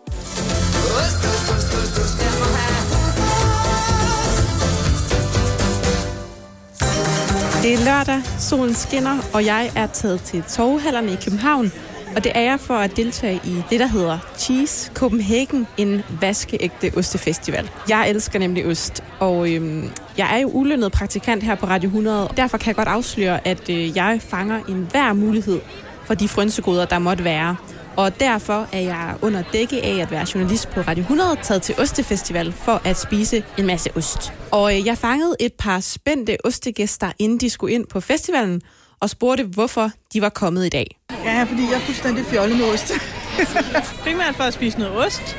Ost, ost, ost, ost, ost, ost, Det er lørdag, solen skinner, og jeg er taget til torvhallerne i København. Og det er jeg for at deltage i det, der hedder Cheese Copenhagen, en vaskeægte ostefestival. Jeg elsker nemlig ost, og øhm, jeg er jo ulønnet praktikant her på Radio hundrede. Og derfor kan jeg godt afsløre, at øh, jeg fanger enhver mulighed for de frynsegoder, der måtte være. Og derfor er jeg under dække af at være journalist på Radio hundrede taget til ostefestival for at spise en masse ost. Og jeg fangede et par spændte ostegæster, inden de skulle ind på festivalen, og spurgte, hvorfor de var kommet i dag. Ja, fordi jeg er fuldstændig fjollet med ost. Primært for at spise noget ost.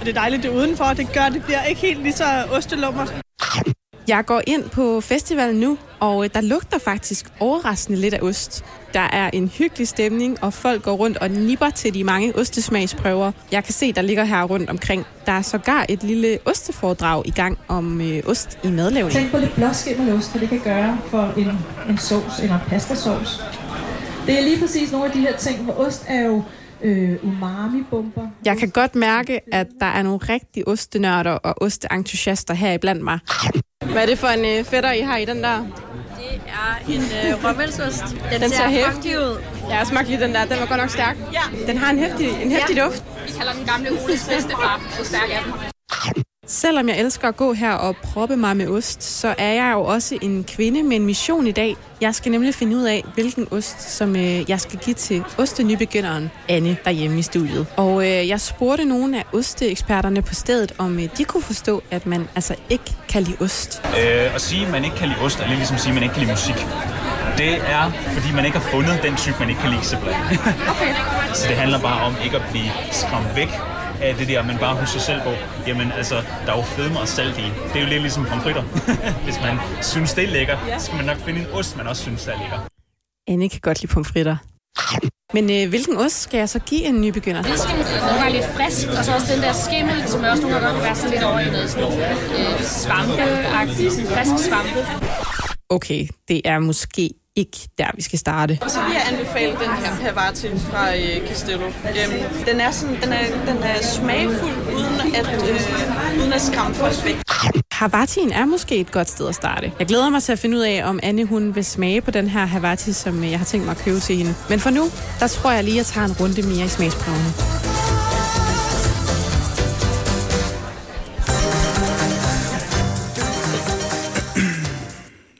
Det er dejligt, det udenfor. Det gør, det bliver ikke helt lige så ostelummert. Jeg går ind på festivalen nu, og der lugter faktisk overraskende lidt af ost. Der er en hyggelig stemning, og folk går rundt og nipper til de mange ostesmagsprøver. Jeg kan se, der ligger her rundt omkring. Der er sågar et lille osteforedrag i gang om øh, ost i madlavning. Tænk på lidt blåskimmelost, hvad det kan gøre for en, en sovs eller en pastasauce. Det er lige præcis nogle af de her ting, hvor ost er jo øh, umami-bomber. Jeg kan godt mærke, at der er nogle rigtige ostenørder og osteentusiaster her iblandt mig. Hvad er det for en øh, fætter, I har i den der? Det er en øh, rommelsost. Den, den ser hæftig ud. Ja, smag lige den der. Den var godt nok stærk. Ja. Den har en hæftig, en hæftig ja. duft. Vi kalder den gamle Oles bedstefar. Så stærk er den. Selvom jeg elsker at gå her og proppe mig med ost, så er jeg jo også en kvinde med en mission i dag. Jeg skal nemlig finde ud af, hvilken ost, som øh, jeg skal give til ostenybegynderen Anne derhjemme i studiet. Og øh, jeg spurgte nogle af osteeksperterne på stedet, om øh, de kunne forstå, at man altså ikke kan lide ost. Øh, at sige, at man ikke kan lide ost, er lidt ligesom at sige, at man ikke kan lide musik. Det er, fordi man ikke har fundet den type, man ikke kan lide så blandt. Okay. Så det handler bare om ikke at blive skræmt væk af det der, man bare husker selv på. Jamen altså, der er jo fedme og salt i. Det er jo lidt ligesom pomfritter. Hvis man synes, det er lækkert, så skal man nok finde en ost, man også synes, der er lækker. Anne kan godt lide pomfritter. Men øh, hvilken ost skal jeg så give en nybegynder? Det skal være lidt frisk, og så også den der skimmel, som også nogle gange kan være sådan lidt over i noget øh, svampeagtigt, sådan frisk svampe. Okay, det er måske ikke der, vi skal starte. Og så vil jeg anbefale den her Havarti fra øh, Castello. Øhm, den er sådan, den er, den er smagfuld, uden at, øh, uden at skræmme folk væk. Havartien er måske et godt sted at starte. Jeg glæder mig til at finde ud af, om Anne hun vil smage på den her Havarti, som jeg har tænkt mig at købe til hende. Men for nu, der tror jeg lige, at jeg tager en runde mere i smagsprøven.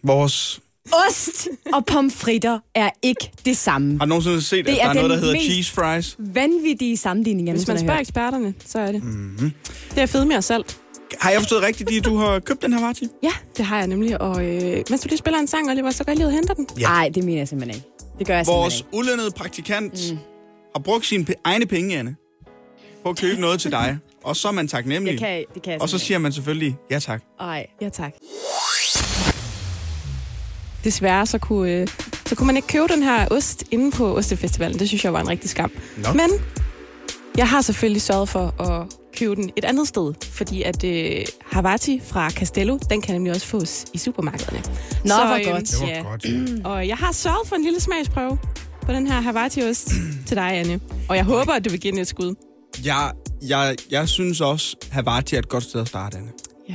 Vores ost og pomfritter er ikke det samme. Har du nogensinde set, at det der er, er noget, der hedder cheese fries? Vanvittige sammenligninger. Hvis man spørger eksperterne, så er det. Mm-hmm. Det er fedme og salt. Har jeg forstået rigtigt, at du har købt den her Havarti? Ja, det har jeg nemlig. Og øh, mens du lige spiller en sang, Oliver, så går jeg lige og henter den. Nej, ja. Det mener jeg simpelthen ikke. Det gør jeg Vores simpelthen ikke. Vores ulønnede praktikant mm. har brugt sine p- egne penge, Anne, på at købe noget til dig. Og så er man taknemmelig. Det kan, det kan jeg Og så siger man selvfølgelig, ja tak. Ej, ja tak. Desværre så kunne, øh, så kunne man ikke købe den her ost inde på Ostefestivalen. Det synes jeg var en rigtig skam. No. Men jeg har selvfølgelig sørget for at købe den et andet sted, fordi at øh, Havarti fra Castello, den kan nemlig også fås i supermarkederne. Nå, så, hvor øh, godt. Det var ja. godt, ja. Og jeg har sørget for en lille smagsprøve på den her Havarti-ost til dig, Anne. Og jeg håber, at du vil give den et skud. Jeg, jeg, jeg synes også, Havarti er et godt sted at starte, Anne. Ja.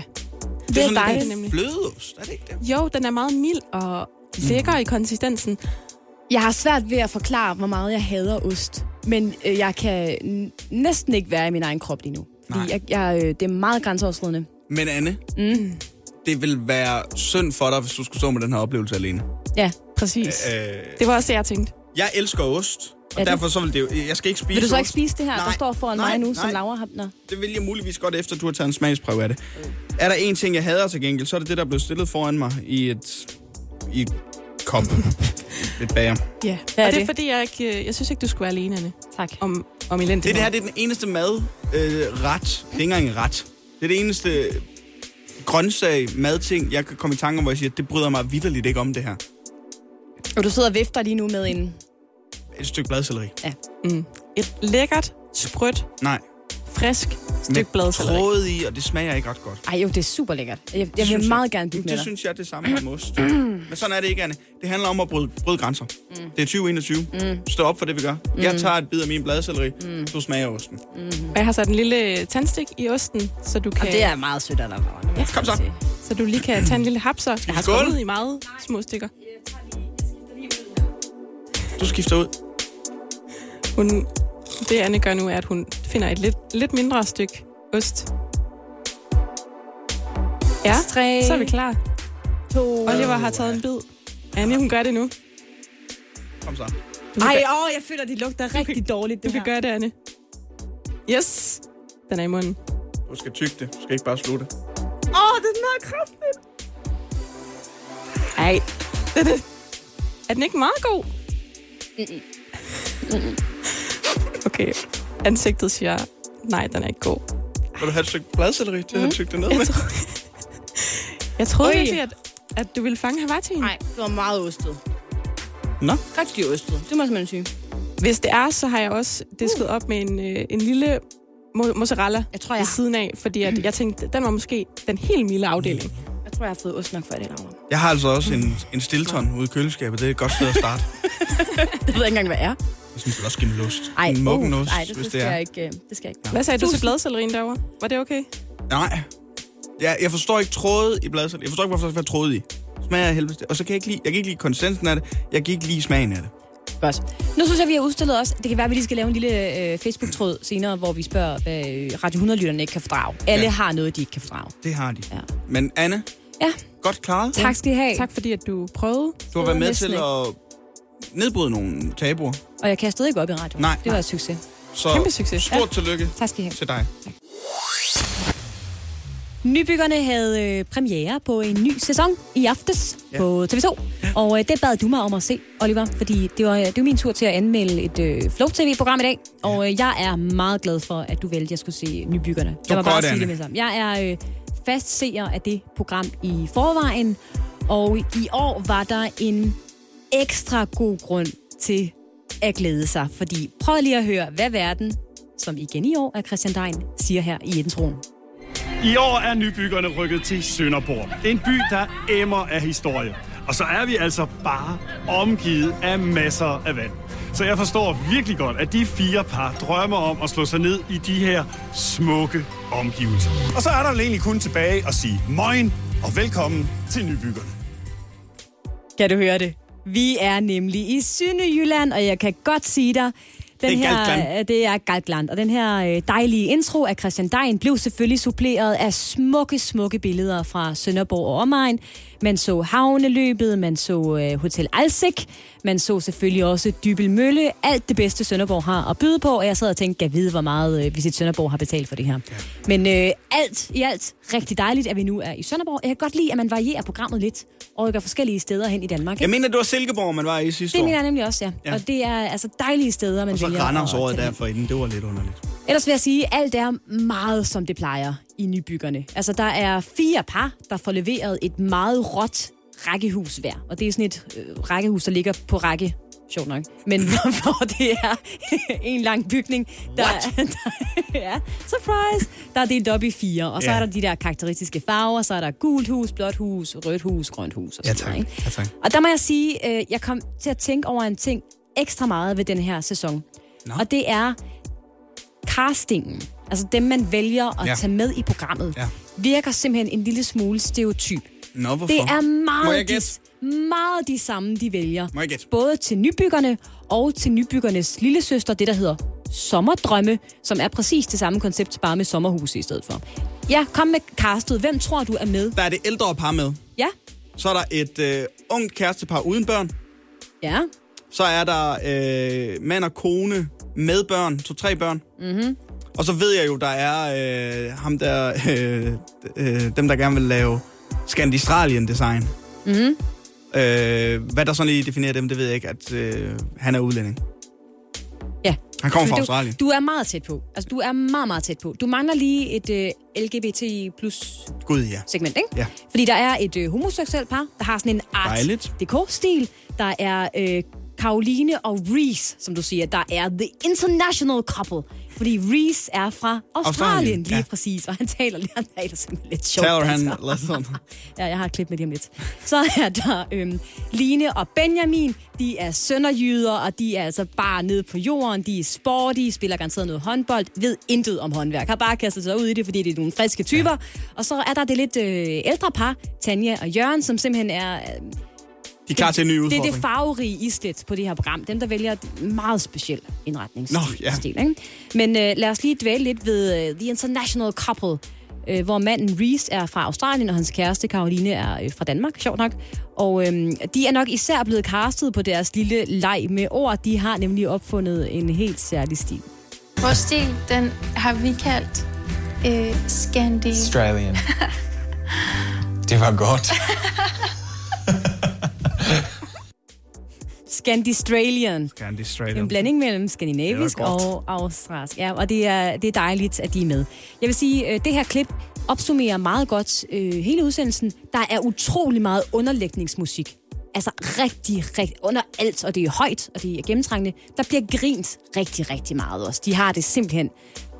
Det er, det er sådan dejligt, nemlig. Flødeost, er det ikke det? Jo, den er meget mild og lækker mm. i konsistensen. Jeg har svært ved at forklare, hvor meget jeg hader ost. Men øh, jeg kan n- næsten ikke være i min egen krop lige nu. Fordi jeg, jeg, øh, det er meget grænseoverskridende. Men Anne, mm. det ville være synd for dig, hvis du skulle stå med den her oplevelse alene. Ja, præcis. Øh, det var også det, jeg tænkte. Jeg elsker ost. Og ja, derfor så vil det jo, jeg skal ikke spise. Vil du så ikke spise det her, nej, der står foran nej, mig nu, nej, som Laura har? Nå. Det vil jeg muligvis godt, efter du har taget en smagsprøve af det. Er der en ting, jeg hader til gengæld, så er det det, der er blevet stillet foran mig i et, i et kop. et bager. Ja, og er det? det er fordi, jeg, ikke, jeg synes ikke, du skulle være alene, Anne. Tak. Om, om det, det her det er den eneste madret. Øh, ret. Det er ikke engang ret. Det er det eneste grøntsag, madting, jeg kan komme i tanke om, hvor jeg siger, det bryder mig vitterligt ikke om det her. Og du sidder og vifter lige nu med en... Et stykke bladselleri. Ja. Mm. Et lækkert, sprødt, Nej. frisk stykke bladselleri. Med tråd i, og det smager ikke ret godt. Ej jo, det er super lækkert. Jeg, jeg vil jeg, meget gerne bygge med det dig. Synes jeg, det samme med most. Men sådan er det ikke, Anne. Det handler om at bryde, bryde grænser. Mm. Det er tyve enogtyve. Mm. Stå op for det, vi gør. Mm. Jeg tager et bid af min bladselleri, mm. så smager osten. Mm. Og jeg har sat en lille tandstik i osten, så du kan... Og det er meget sødt, der var. Ja, kom så. Så du lige kan tage en lille hapser. Jeg har skålet i meget små stikker. Du skifter ud. Hun, det Anne gør nu, er, at hun finder et lidt, lidt mindre stykke ost. Ja, tre, så er vi klar. to, Oliver har taget en bid. Anne, hun gør det nu. Kom så. Ej, åh, jeg føler, det lugter rigtig kan, dårligt, det du her. Du kan gøre det, Anne. Yes, den er i munden. Du skal tygge det. Du skal ikke bare slutte. Åh, oh, det er meget kraftigt. Ej. Er den ikke meget god? Mm-mm. Mm-mm. Okay, ansigtet siger, nej, den er ikke god. Vil du have et stykke bladselleri til mm. at tygge det ned med? Jeg, tro... jeg troede virkelig, at, at du ville fange Havartien. Nej, det var meget ostet. Nå? Rigtig ostet, det må jeg simpelthen sige. Hvis det er, så har jeg også disket uh. op med en, en lille mozzarella jeg tror, jeg... ved siden af. Fordi at mm. jeg tænkte, den var måske den helt milde afdeling. Jeg tror, jeg har fået ost nok for det der. Jeg har altså også en, en stilton ude i køleskabet. Det er et godt sted at starte. Det ved jeg ikke engang, hvad er. Jeg synes, det også skal en lust. Ej, en muggenost, uh, hvis det, det er. Nej, det skal jeg ikke. Ja. Hvad sagde du til bladcellerien derovre? Var det okay? Nej. Jeg, jeg forstår ikke trådet i bladcellerien. Jeg forstår ikke, hvorfor der skal være trådet i. Smager af helvede. Og så kan jeg ikke lide, jeg kan ikke lide konsistensen af det. Jeg kan ikke lide smagen af det. Godt. Nu synes jeg, vi har udstillet os. Det kan være, at vi lige skal lave en lille øh, Facebook-tråd senere, hvor vi spørger, hvad øh, Radio hundrede-lytterne ikke kan fordrage. Alle ja. Har noget, de ikke kan fordrage. Det har de. Ja. Men Anne? Ja. Godt klaret. Tak skal I have. Tak fordi, at du prøvede. Du har været med til at nedbryde nogle tabuer. Og jeg kan stadig ikke op i radioen. Nej. Det var et succes. Så kæmpe succes. Stort ja. Tillykke tak skal I have. Til dig. Tak. Nybyggerne havde premiere på en ny sæson i aftes ja. På T V to. Ja. Og det bad du mig om at se, Oliver. Fordi det var, det var min tur til at anmelde et øh, Flow T V-program i dag. Ja. Og jeg er meget glad for, at du valgte, at jeg skulle se Nybyggerne. Jeg var bare at sige det med sammen. Jeg er øh, fast seer af det program i forvejen. Og i år var der en... ekstra god grund til at glæde sig, fordi prøv lige at høre, hvad verden, som igen i år er Christian Dehn, siger her i introen. I år er Nybyggerne rykket til Sønderborg. En by, der emmer af historie. Og så er vi altså bare omgivet af masser af vand. Så jeg forstår virkelig godt, at de fire par drømmer om at slå sig ned i de her smukke omgivelser. Og så er der egentlig kun tilbage at sige moin og velkommen til Nybyggerne. Kan du høre det? Vi er nemlig i Sønderjylland, og jeg kan godt sige dig, den det, er her, det er Galtland. Og den her dejlige intro af Christian Dehn blev selvfølgelig suppleret af smukke, smukke billeder fra Sønderborg og omegn. Man så havneløbet, man så Hotel Alsik, man så selvfølgelig også Dybbøl Mølle. Alt det bedste Sønderborg har at byde på, og jeg sad og tænkte, jeg ved, hvor meget Visit Sønderborg har betalt for det her. Men øh, alt i alt rigtig dejligt, at vi nu er i Sønderborg. Jeg kan godt lide, at man varierer programmet lidt og rykker forskellige steder hen i Danmark. Ikke? Jeg mener, det var Silkeborg, man var i sidste år. Det mener jeg nemlig også, ja. ja. Og det er altså dejlige steder, man vælger. Og så Randers året derfor inden, det var lidt underligt. Ellers vil jeg sige, at alt er meget, som det plejer i Nybyggerne. Altså, der er fire par, der får leveret et meget råt rækkehus hver. Og det er sådan et øh, rækkehus, der ligger på række. Sjovt nok. Men hvor det er en lang bygning, der, der, ja, surprise, der er delt op i fire. Og så yeah. er der de der karakteristiske farver. Så er der gult hus, blåt hus, rødt hus, grønt hus. Og, ja, tak. Noget, ja, tak. Og der må jeg sige, øh, jeg kom til at tænke over en ting ekstra meget ved den her sæson. No. Og det er... castingen, altså dem, man vælger at ja. Tage med i programmet, ja. Virker simpelthen en lille smule stereotyp. Nå, det er meget de, meget de samme, de vælger. Både til Nybyggerne og til Nybyggernes lillesøster, det der hedder Sommerdrømme, som er præcis det samme koncept, bare med sommerhuse i stedet for. Ja, kom med castet. Hvem tror du er med? Der er det ældre par med. Ja. Så er der et øh, ungt kærestepar uden børn. Ja. Så er der øh, mand og kone... med børn, to-tre børn. Mm-hmm. Og så ved jeg jo, der er øh, ham der, øh, øh, dem, der gerne vil lave Skandistralien-design. Mm-hmm. Øh, hvad der sådan lige definerer dem, det ved jeg ikke, at øh, han er udlænding. Ja. Han kommer fra du, Australien. Du er meget tæt på. Altså, du er meget, meget tæt på. Du mangler lige et øh, L G B T plus-segment, ja. ikke? Ja. Fordi der er et øh, homoseksuelt par, der har sådan en art déco-stil. Der er... Øh, Karoline og Reese, som du siger, der er the international couple. Fordi Reese er fra Australien, Australien lige ja. præcis. Og han taler, han taler simpelthen lidt sjovt. Taler han lidt Ja, jeg har et klip med dem lidt. Så er der øhm, Line og Benjamin. De er sønderjyder, og de er altså bare nede på jorden. De er sportige, spiller garanteret noget håndbold. Ved intet om håndværk. Har bare kastet sig ud i det, fordi det er nogle friske typer. Ja. Og så er der det lidt øh, ældre par, Tanja og Jørgen, som simpelthen er... Øh, De er klar til en ny udfordring. Det er det farverige islet på det her program. Dem, der vælger et meget speciel indretningsstil. Nå, ja. Stil, ikke? Men uh, lad os lige dvæle lidt ved uh, The International Couple, uh, hvor manden Reese er fra Australien, og hans kæreste Karoline er uh, fra Danmark, sjovt nok. Og uh, de er nok især blevet castet på deres lille leg med ord. De har nemlig opfundet en helt særlig stil. Vores stil, den har vi kaldt uh, Skandistralien. Det var godt. Skandistralien. Skandistralien. En blanding mellem skandinavisk og australsk. Ja, og det er, det er dejligt, at de er med. Jeg vil sige, at det her klip opsummerer meget godt øh, hele udsendelsen. Der er utrolig meget underlægningsmusik. Altså rigtig, rigtig under alt, og det er højt, og det er gennemtrængende. Der bliver grint rigtig, rigtig meget også. De har det simpelthen...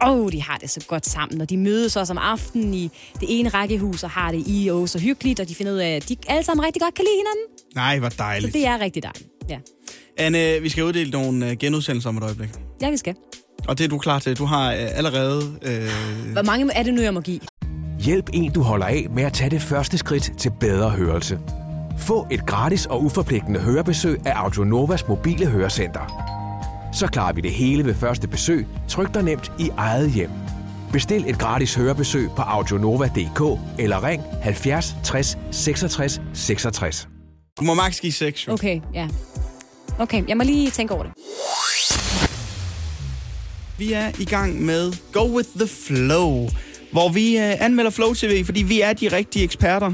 Åh, oh, de har det så godt sammen, og de mødes også om aftenen i det ene rækkehus, og har det i og så hyggeligt, og de finder ud af, at de alle sammen rigtig godt kan lide hinanden. Nej, hvor dejligt. Så det er rigtig dejligt, ja. Anne, vi skal uddele nogle genudsendelser om et øjeblik. Ja, vi skal. Og det er du klar til. Du har allerede... Øh... Hvor mange er det nu, jeg må give? Hjælp en, du holder af med at tage det første skridt til bedre hørelse. Få et gratis og uforpligtende hørebesøg af Audionovas mobile hørecenter. Så klarer vi det hele ved første besøg, tryk dig nemt i eget hjem. Bestil et gratis hørebesøg på audionova punktum d k eller ring halvfjerds tres seksogtres seksogtres. Du må maks give seks. Okay, ja. Okay, jeg må lige tænke over det. Vi er i gang med Go With The Flow, hvor vi anmelder Flow T V, fordi vi er de rigtige eksperter.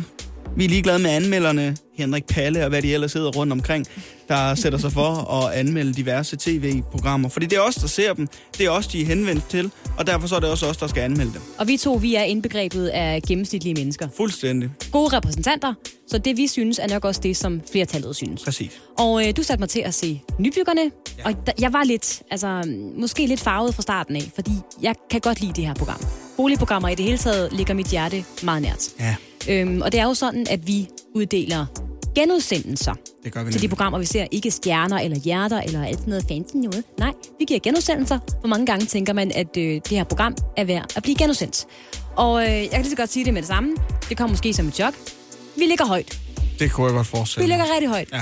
Vi er ligeglade med anmelderne, Henrik Palle og hvad de ellers sidder rundt omkring, der sætter sig for at anmelde diverse tv-programmer. Fordi det er os, der ser dem, det er os, de er henvendt til, og derfor så er det også os, der skal anmelde dem. Og vi to, vi er indbegrebet af gennemsnitlige mennesker. Fuldstændig. Gode repræsentanter, så det vi synes er nok også det, som flertallet synes. Præcis. Og øh, du satte mig til at se Nybyggerne, ja. Og der, jeg var lidt, altså måske lidt farvet fra starten af, fordi jeg kan godt lide det her program. Boligprogrammer i det hele taget ligger mit hjerte meget nært. Ja. Øhm, og det er jo sådan, at vi uddeler genudsendelser det gør vi til de programmer, vi ser. Ikke stjerner eller hjerter eller alt sådan noget fancy noget. Nej, vi giver genudsendelser. Hvor mange gange tænker man, at øh, det her program er værd at blive genudsendt? Og øh, jeg kan lige så godt sige det med det samme. Det kommer måske som et chok. Vi ligger højt. Det kunne jeg godt forestille. Vi ligger rigtig højt. Ja.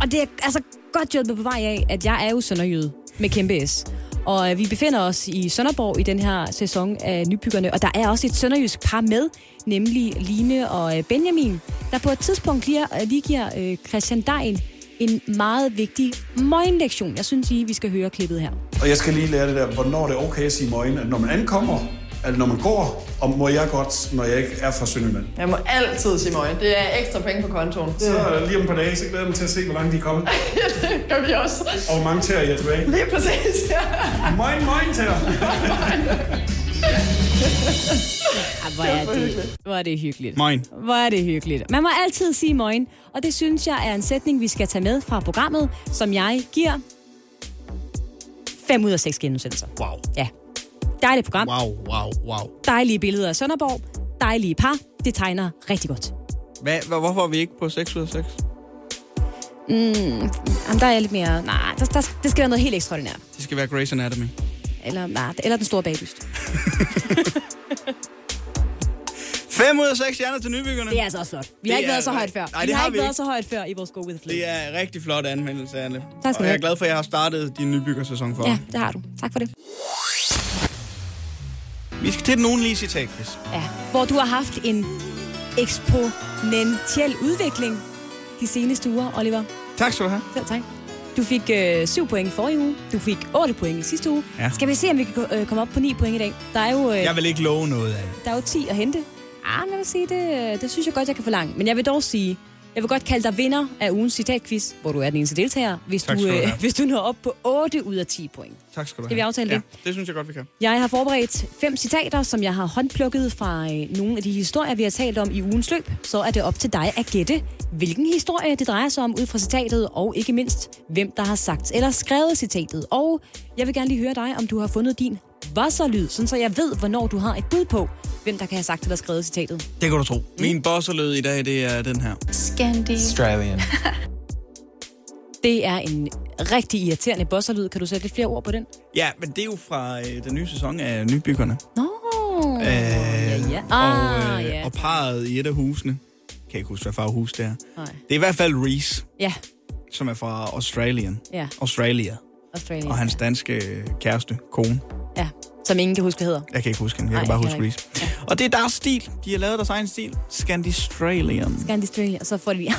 Og det er altså godt hjulpet på vej af, at jeg er jo sønderjyde med kæmpe S. Og øh, vi befinder os i Sønderborg i den her sæson af Nybyggerne. Og der er også et sønderjysk par med, nemlig Line og øh, Benjamin, der på et tidspunkt lige, lige giver øh, Christian Dehn en meget vigtig Moin-lektion. Jeg synes lige, vi skal høre klippet her. Og jeg skal lige lære det der, hvornår det er okay at sige Moin, at når man ankommer, eller når man går, og må jeg godt, når jeg ikke er fra Sønderjylland. Jeg må altid sige Moin. Det er ekstra penge på kontoen. Så ja. Lige om på dagen, så glæder jeg mig til at se, hvor langt de er kommet. Ja, det gør vi også. Og hvor mange tæer jeg er tilbage. Lige præcis, ja. Moin, moin tæer. Ja, hvor er det, hvor er det hyggeligt. Moin. Hvor er det hyggeligt. Man må altid sige Moin. Og det synes jeg er en sætning, vi skal tage med fra programmet, som jeg giver fem ud af seks genudsendelser. Wow. Ja. Dejligt program. Wow, wow, wow. Dejlige billeder af Sønderborg. Dejlige par. Det tegner rigtig godt. Hvad, hvorfor er vi ikke på seks ud af seks? Mm, jamen, der er lidt mere... Nej, der, der, det skal være noget helt ekstraordinært. Det skal være Grey's Anatomy. Eller, nej, eller Den Store Bagdyst. fem ud af seks stjerner til Nybyggerne. Det er altså også flot. Vi det har ikke været så højt før. Nej, vi har, har ikke været ikke. så højt før i vores Go With Flow. Det er rigtig flot anmeldelse, Anne. Tak skal du have. Jeg er glad for, at jeg har startet din nybyggersæson for. Ja, det har du. Tak for det. Vi skal til den ugenlige citat, Chris. Ja, hvor du har haft en eksponentiel udvikling de seneste uger, Oliver. Tak skal du have. Selv tak. Du fik øh, syv point i forrige uge. Du fik otte point i sidste uge. Ja. Skal vi se, om vi kan øh, komme op på ni point i dag? Der er jo... Øh, jeg vil ikke love noget af det. Der er jo ti at hente. Ah, men jeg vil sige, det, det synes jeg godt, jeg kan forlange. Men jeg vil dog sige, Jeg vil godt kalde dig vinder af ugens citatquiz, hvor du er den eneste deltager, hvis, du, du, øh, hvis du når op på otte ud af ti point. Tak skal du have. Skal vi aftale det? Ja, det synes jeg godt, vi kan. Jeg har forberedt fem citater, som jeg har håndplukket fra øh, nogle af de historier, vi har talt om i ugens løb. Så er det op til dig at gætte, hvilken historie det drejer sig om ud fra citatet, og ikke mindst, hvem der har sagt eller skrevet citatet. Og jeg vil gerne lige høre dig, om du har fundet din bosserlyd, sådan så jeg ved, hvornår du har et bud på, hvem der kan have sagt eller skrevet citatet. Det kan du tro. Mm. Min bosserlyd i dag, det er den her. Skandistralien. Det er en rigtig irriterende bosserlyd. Kan du sætte lidt flere ord på den? Ja, men det er jo fra øh, den nye sæson af Nybyggerne. Nå. Øh, ja, ja. Ah, og, øh, ja. og parret i et af husene. Jeg kan ikke huske, hvad farvehus det er. Nej. Det er i hvert fald Reese, ja. Som er fra Australien. Ja. Australia. Australia. Og hans danske kæreste, kone. Ja, som ingen kan huske, hvad hedder. Jeg kan ikke huske hende, jeg Ej, kan bare jeg huske Reese. Ja. Og det er deres stil. De har lavet deres egen stil. Skandistralien. Skandistralien, og så får de lige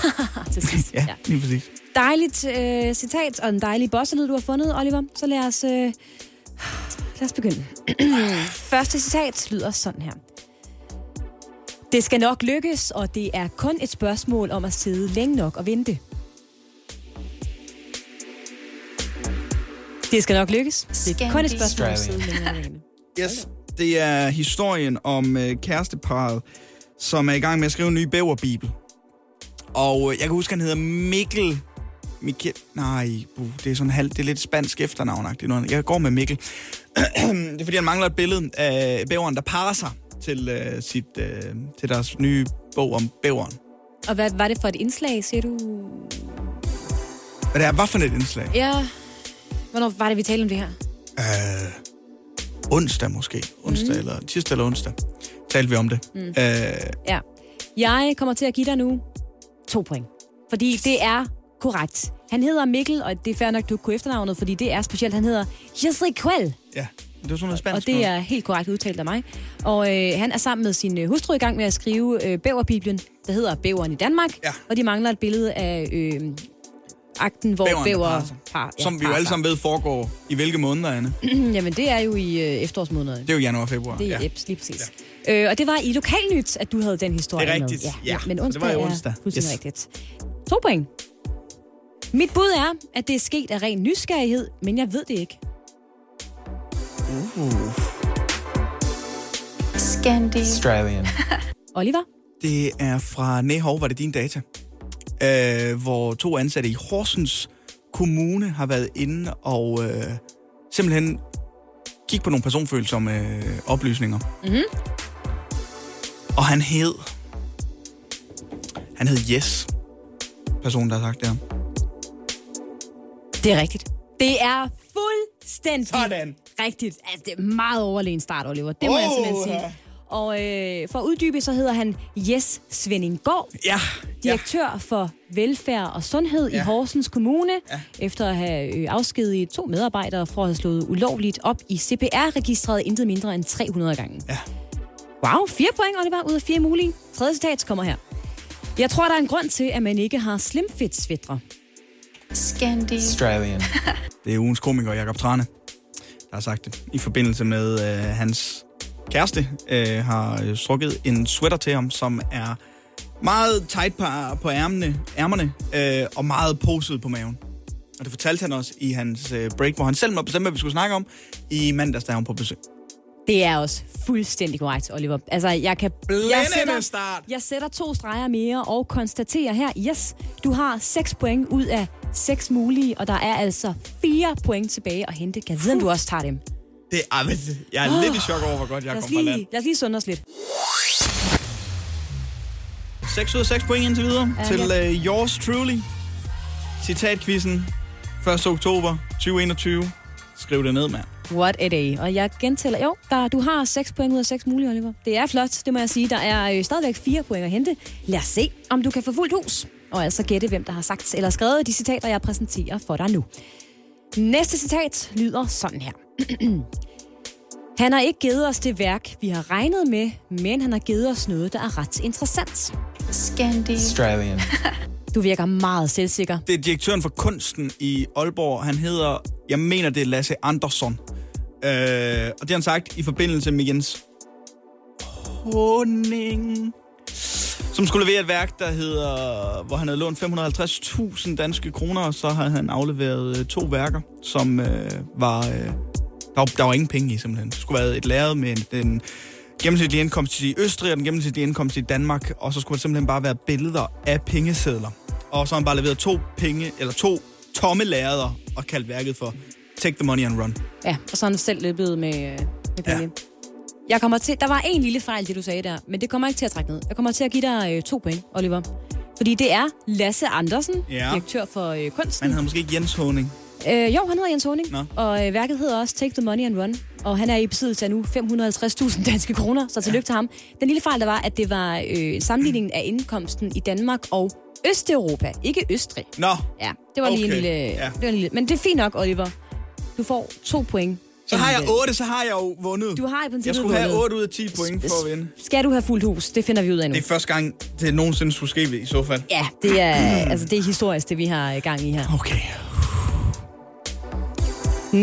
til sidst. Ja, lige præcis. Dejligt øh, citat, og en dejlig bosselyd, du har fundet, Oliver. Så lad os, øh, lad os begynde. Første citat lyder sådan her. Det skal nok lykkes, og det er kun et spørgsmål om at sidde længe nok og vente. Det skal nok lykkes. Det er kun et spørgsmål om siden. Yes, det er historien om øh, kæresteparret, som er i gang med at skrive en ny bæverbibel. Og øh, jeg kan huske, han hedder Mikkel... Mikkel... Nej, buh, det er sådan halvt... Det er lidt spansk efternavnagtigt. Jeg går med Mikkel. Det er, fordi han mangler et billede af bæveren, der parer sig til, øh, sit, øh, til deres nye bog om bæveren. Og hvad var det for et indslag, siger du? Hvad det er? Hvad for et indslag? Ja... Hvornår var det, vi talte om det her? Øh, onsdag måske. Onsdag mm. eller tirsdag eller onsdag. Talte vi om det. Mm. Øh. Ja. Jeg kommer til at give dig nu to point. Fordi det er korrekt. Han hedder Mikkel, og det er fair nok, du kunne efternavnet, fordi det er specielt. Han hedder Jesse Kuel. Ja, det er sådan noget spansk. Og det er helt korrekt udtalt af mig. Og øh, han er sammen med sin hustru i gang med at skrive øh, Bæverbiblen, der hedder Bæveren i Danmark. Ja. Og de mangler et billede af... Øh, akten, hvor bæveren, bæver... Par, ja, som vi jo alle sammen ved foregår i hvilke måneder, Anne? Jamen, det er jo i øh, efterårsmånederne. Det er jo januar og februar. Det er ja. Lige præcis. Ja. Øh, og det var i Lokalnyt, at du havde den historie med. Det er rigtigt, med. Ja. ja. Men onsdag, det var i onsdag. Er fuldstændig yes. rigtigt. To point. Mit bud er, at det er sket af ren nysgerrighed, men jeg ved det ikke. Uh. Skandistralien. Oliver? Det er fra Nehov, var det din data? Øh, hvor to ansatte i Horsens Kommune har været inde og øh, simpelthen gik på nogle personfølsomme øh, oplysninger. Mm-hmm. Og han hed... Han hed Jes, personen, der har sagt det her. Det er rigtigt. Det er fuldstændig sådan. Rigtigt. Altså, det er meget overlegen start, Oliver. Det må oh, jeg simpelthen sige. Ja. Og øh, for at uddybe, så hedder han Jes Svendinggaard, ja, direktør ja. For velfærd og sundhed ja. I Horsens Kommune, ja. Efter at have afskediget to medarbejdere for at have slået ulovligt op i C P R-registret intet mindre end tre hundrede gange. Ja. Wow, fire point, Oliver, ud af fire mulige. Tredje citat kommer her. Jeg tror, der er en grund til, at man ikke har slimfedtsvætre. Skandistralien. Det er ugens komiker Jakob Trane, der har sagt det, i forbindelse med øh, hans... Kæreste øh, har strukket en sweater til ham, som er meget tight på, på ærmene, ærmerne øh, og meget poset på maven. Og det fortalte han også i hans øh, break, hvor han selv må bestemme, hvad vi skulle snakke om, i mandags, der er hun på besøg. Det er også fuldstændig korrekt, Oliver. Altså, jeg kan... Jeg sætter, jeg sætter to streger mere og konstaterer her, yes, du har seks point ud af seks mulige, og der er altså fire point tilbage at hente. Kan vide, om du også tager dem. Det er, jeg er oh, lidt i chok over, hvor godt jeg kom fra land. Lad os lige sunde os lidt. seks ud af seks point indtil videre uh, til yeah. uh, yours truly. Citatquizzen første oktober to tusind og enogtyve. Skriv det ned, mand. What a day. Og jeg gentæller, jo, der, du har seks point ud af seks mulige, Oliver. Det er flot, det må jeg sige. Der er stadigvæk fire point at hente. Lad os se, om du kan få fuldt hus. Og altså gætte, hvem der har sagt eller skrevet de citater, jeg præsenterer for dig nu. Næste citat lyder sådan her. Han har ikke givet os det værk, vi har regnet med, men han har givet os noget, der er ret interessant. Skandistralien. Du virker meget selvsikker. Det er direktøren for kunsten i Aalborg. Han hedder, jeg mener det er Lasse Andersson. Øh, og det har han sagt i forbindelse med Jens Høning, som skulle levere et værk, der hedder, hvor han havde lånt fem hundrede og halvtreds tusind danske kroner, og så havde han afleveret to værker, som øh, var... Øh, der, var der var ingen penge i, simpelthen. Det skulle have været et lærred med en, en gennemsnitlig indkomst i Østrig, og den gennemsnitlige indkomst i Danmark, og så skulle det simpelthen bare være billeder af pengesedler. Og så har han bare leveret to penge, eller to tomme lærreder, og kaldt værket for Take the Money and Run. Ja, og så har han selv løbet med, med penge. Ja. Jeg kommer til, der var en lille fejl, det du sagde der, men det kommer jeg ikke til at trække ned. Jeg kommer til at give dig øh, to point, Oliver. Fordi det er Lasse Andersen, ja. direktør for øh, kunsten. Han hedder måske ikke Jens Høning. Øh, jo, han hedder Jens Høning, Nå. og øh, værket hedder også Take the Money and Run. Og han er i besiddelse af nu fem hundrede og halvtreds tusind danske kroner, så tillykke ja. til ham. Den lille fejl, der var, at det var øh, en sammenligning af indkomsten i Danmark og Østeuropa, ikke Østrig. Nå, ja, det var okay. lige en lille, ja. det var en lille... Men det er fint nok, Oliver. Du får to point. Så har jeg otte, så har jeg jo vundet. Du har i princippet. Jeg skulle have otte ud af ti point for at vinde. Skal du have fuldt hus? Det finder vi ud af nu. Det er første gang, det nogensinde skulle ske i så fald. Ja, det er, altså, det er historisk, det vi har gang i her. Okay.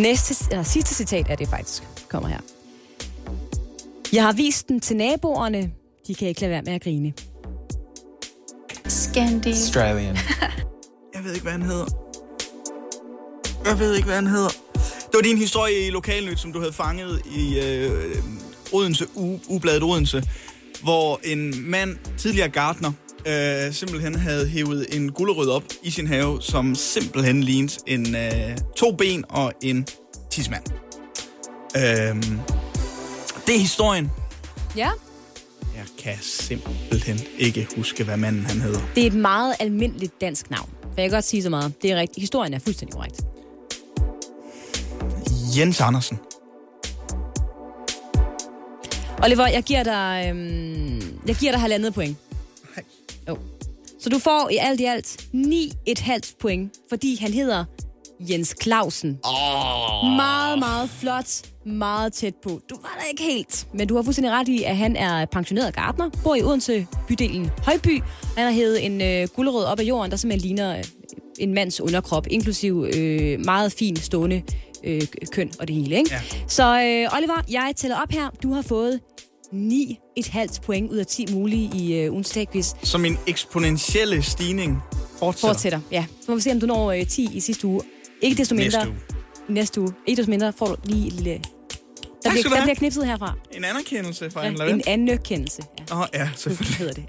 Næste, eller sidste citat er det faktisk, kommer her. Jeg har vist den til naboerne. De kan ikke lade være med at grine. Skandistralien. Jeg ved ikke, hvad han hedder. Jeg ved ikke, hvad han hedder. Det var din historie i Lokalnyt, som du havde fanget i øh, Odense, Ugebladet Odense, hvor en mand, tidligere gartner, øh, simpelthen havde hævet en gulerod op i sin have, som simpelthen lignede en øh, to ben og en tidsmand. Øh, det er historien. Ja. Jeg kan simpelthen ikke huske, hvad manden han hedder. Det er et meget almindeligt dansk navn. Jeg kan godt sige så meget. Det er rigtigt. Historien er fuldstændig korrekt. Jens Andersen. Oliver, jeg giver dig, øhm, jeg giver dig halvandet point. Nej. Jo. Så du får i alt i alt ni komma fem point, fordi han hedder Jens Clausen. Oh. Meget, meget flot. Meget tæt på. Du var da ikke helt. Men du har fuldstændig ret i, at han er pensioneret gartner, bor i Odense bydelen Højby. Han har hævet en øh, gulerod op af jorden, der simpelthen ligner øh, en mands underkrop, inklusiv øh, meget fin stående Øh, køn og det hele, ikke? Ja. Så øh, Oliver, jeg tæller op her. Du har fået ni komma fem point ud af ti mulige i øh, ugens tagquiz. Så min eksponentielle stigning fortsætter. Fortsætter, ja. Så må vi se, om du når øh, ti i sidste uge. Ikke desto mindre. Næste uge. Næste uge. Ikke desto mindre får du lige et lille... Der, bliver, der bliver knipset herfra. En anerkendelse fra Anne Lavett. En anerkendelse, ja. Åh, oh, ja, selvfølgelig. Hedder det.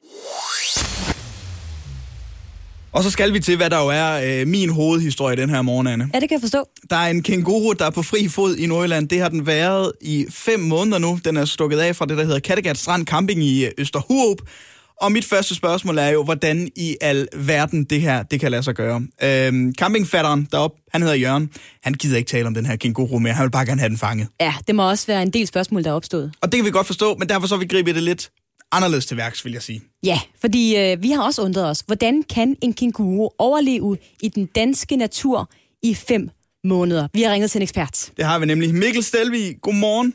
Og så skal vi til, hvad der jo er øh, min hovedhistorie den her morgen, Anne. Ja, det kan jeg forstå. Der er en kænguru, der er på fri fod i Nordjylland. Det har den været i fem måneder nu. Den er stukket af fra det, der hedder Kattegat Strand Camping i Østerhurup. Og mit første spørgsmål er jo, hvordan i al verden det her det kan lade sig gøre. Øhm, campingfatteren deroppe, han hedder Jørgen. Han gider ikke tale om den her kænguru mere. Han vil bare gerne have den fanget. Ja, det må også være en del spørgsmål, der er opstået. Og det kan vi godt forstå, men derfor så vi gribe det lidt anderledes til værks, vil jeg sige. Ja, fordi øh, vi har også undret os, hvordan kan en kænguru overleve i den danske natur i fem måneder? Vi har ringet til en ekspert. Det har vi nemlig. Mikkel Stelvig, godmorgen.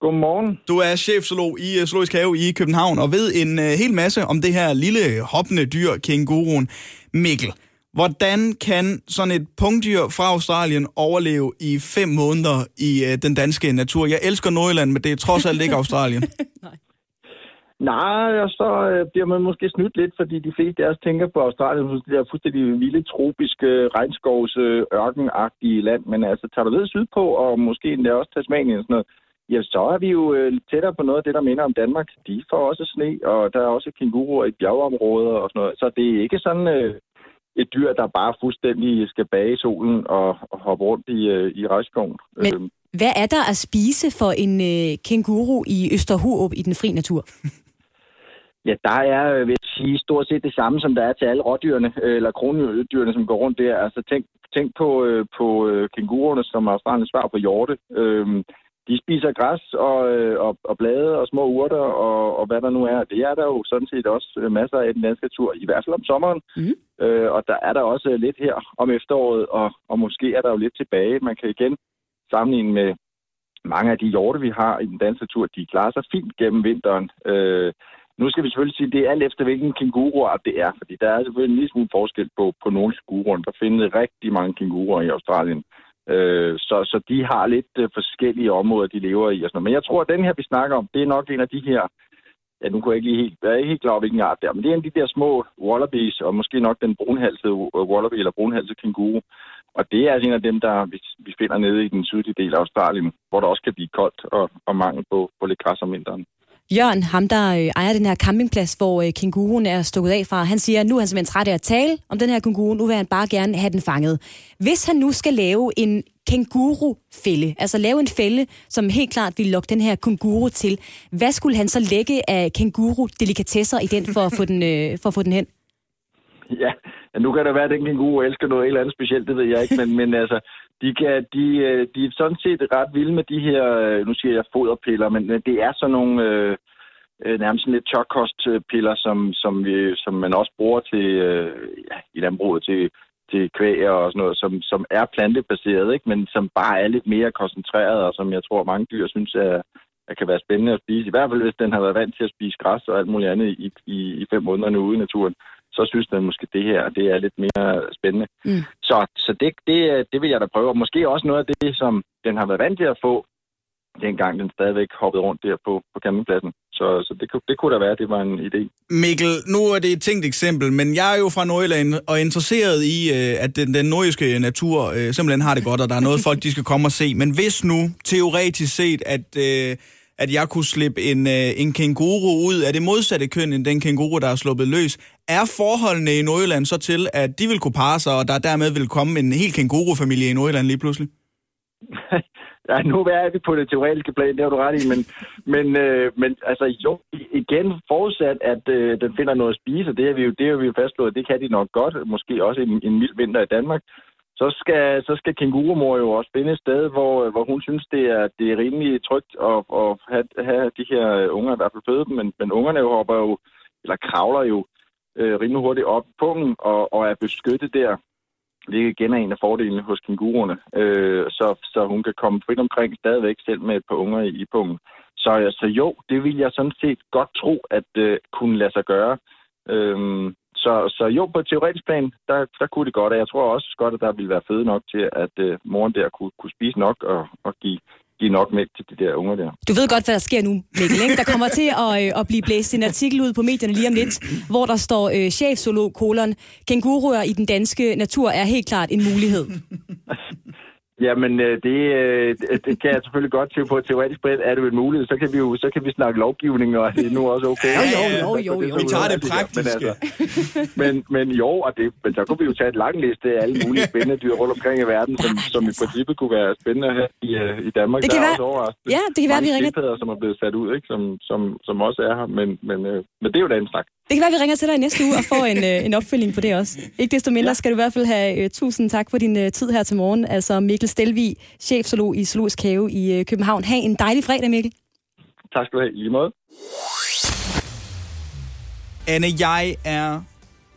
Godmorgen. Du er chefzoolog i uh, Zoologisk Have i København og ved en uh, hel masse om det her lille hoppende dyr, kænguruen. Mikkel, hvordan kan sådan et pungdyr fra Australien overleve i fem måneder i uh, den danske natur? Jeg elsker Nordjylland, men det er trods alt ikke Australien. Nej. Nej, og så bliver man måske snydt lidt, fordi de fleste af os tænker på Australien som det der fuldstændig vilde, tropiske, regnskovs, ørkenagtige land. Men altså, tager du ved sydpå, og måske endda også Tasmanien og sådan noget, ja, så er vi jo tættere på noget af det, der minder om Danmark. De får også sne, og der er også kænguruer i bjergeområder og sådan noget. Så det er ikke sådan et dyr, der bare fuldstændig skal bage i solen og hoppe rundt i, i regnskoven. Men hvad er der at spise for en kænguru i Østerhurup i den fri natur? Ja, der er, vil jeg sige, stort set det samme, som der er til alle rådyrene, eller kronedyrene, som går rundt der. Altså, tænk, tænk på, på kænguruerne, som er Australiens svar på hjorte. De spiser græs og, og, og blade og små urter og, og hvad der nu er. Det er der jo sådan set også masser af den danske natur, i hvert fald om sommeren. Mm. Og der er der også lidt her om efteråret, og, og måske er der jo lidt tilbage. Man kan igen sammenligne med mange af de hjorte, vi har i den danske natur. De klarer sig fint gennem vinteren. Nu skal vi selvfølgelig sige, at det er alt efter, hvilken kænguruart det er, fordi der er selvfølgelig en lille smule forskel på, på nogle kænguruer. Der findes rigtig mange kænguruer i Australien, øh, så, så de har lidt forskellige områder, de lever i og sådan noget. Men jeg tror, at den her, vi snakker om, det er nok en af de her Ja, nu kunne jeg ikke lige helt, jeg er ikke helt klar over, hvilken art der, men det er en af de der små wallabies, og måske nok den brunhalsede wallaby eller brunhalsede kænguru. Og det er altså en af dem, der vi finder nede i den sydlige del af Australien, hvor der også kan blive koldt og, og mangel på, på lidt græs om vinteren. Jørgen, ham der ejer den her campingplads, hvor kænguruen er stukket af fra, han siger, at nu er han simpelthen træt af at tale om den her kænguru, nu vil han bare gerne have den fanget. Hvis han nu skal lave en kængurufælde, altså lave en fælde, som helt klart ville lokke den her kænguru til, hvad skulle han så lægge af kænguru-delikatesser i den for at få den, øh, for at få den hen? Ja, nu kan det være, at den kænguru elsker noget eller andet specielt, det ved jeg ikke, men, men altså... De, kan, de, de er sådan set ret vilde med de her, nu siger jeg foderpiller, men det er sådan nogle øh, nærmest sådan lidt tørkostpiller, som, som, vi, som man også bruger til, øh, ja, i landbruget til, til kvæger og sådan noget, som, som er plantebaseret, ikke? Men som bare er lidt mere koncentreret, og som jeg tror mange dyr synes er, er kan være spændende at spise. I hvert fald hvis den har været vant til at spise græs og alt muligt andet i, i, i fem måneder nu ude i naturen. Så synes man måske, det her det er lidt mere spændende. Mm. Så, så det, det, det vil jeg da prøve. Og måske også noget af det, som den har været vant til at få, dengang den stadigvæk hoppede rundt der på, på campingpladsen. Så, så det, det kunne da være, det var en idé. Mikkel, nu er det et tænkt eksempel, men jeg er jo fra Nordjylland og interesseret i, at den, den nordjyske natur simpelthen har det godt, og der er noget folk, de skal komme og se. Men hvis nu, teoretisk set, at... Øh, at jeg kunne slippe en, en kænguru ud af det modsatte køn end den kænguru, der er sluppet løs. Er forholdene i Nordjylland så til, at de vil kunne parre sig, og der dermed vil komme en hel kængurufamilie i Nordjylland lige pludselig? Ja, nu er vi på det teoretiske plan, det har du ret i, men, men, øh, men altså jo, igen forudsat, at øh, den finder noget at spise, og det har vi jo, det har vi jo fastslået, det kan de nok godt, måske også en, en mild vinter i Danmark. Så skal, så skal kængurumor jo også finde et sted, hvor, hvor hun synes, det er, det er rimelig trygt at, at have, have de her unger, i hvert fald føde dem, men, men ungerne jo hopper jo, eller kravler jo øh, rimelig hurtigt op på pungen og, og er beskyttet der. Det er igen en af fordelene hos kænguruerne, øh, så, så hun kan komme frit omkring stadigvæk selv med et par unger i, i pungen. Så, så jo, det vil jeg sådan set godt tro, at øh, kunne lade sig gøre. Øh, Så, så jo, på et teoretisk plan, der, der kunne det godt, og jeg tror også godt, at der ville være føde nok til, at øh, moren der kunne, kunne spise nok og, og give, give nok mælk til de der unger der. Du ved godt, hvad der sker nu, Mikkel, ikke? Der kommer til at, øh, at blive blæst en artikel ud på medierne lige om lidt, hvor der står øh, chefzoolog kolon, kænguruer i den danske natur er helt klart en mulighed. Jamen, det, det kan jeg selvfølgelig godt tænke på. Teoretisk bredt er det jo en mulighed. Så kan vi jo så kan vi snakke lovgivning, og det er nu også okay. Ja, jo, jo, jo, jo. Vi tager det praktiske. Men, altså, men, men jo, og det, men så kunne vi jo tage et lang liste af alle mulige spændende dyr rundt omkring i verden, som, som i princippet kunne være spændende her i, i Danmark. Det kan der være, også ja, det kan være vi ringer. Som er blevet sat ud, ikke? Som, som, som også er her, men, men, men det er jo da en snak. Det kan være, vi ringer til dig næste uge og får en, en opfølging på det også. Ikke desto mindre skal du i hvert fald have uh, tusind tak for din uh, tid her til morgen. Altså Mikkel Stelvig, chefzoolog i Zoologisk Have i uh, København. Ha' en dejlig fredag, Mikkel. Tak skal du have. I lige måde. Anne, jeg er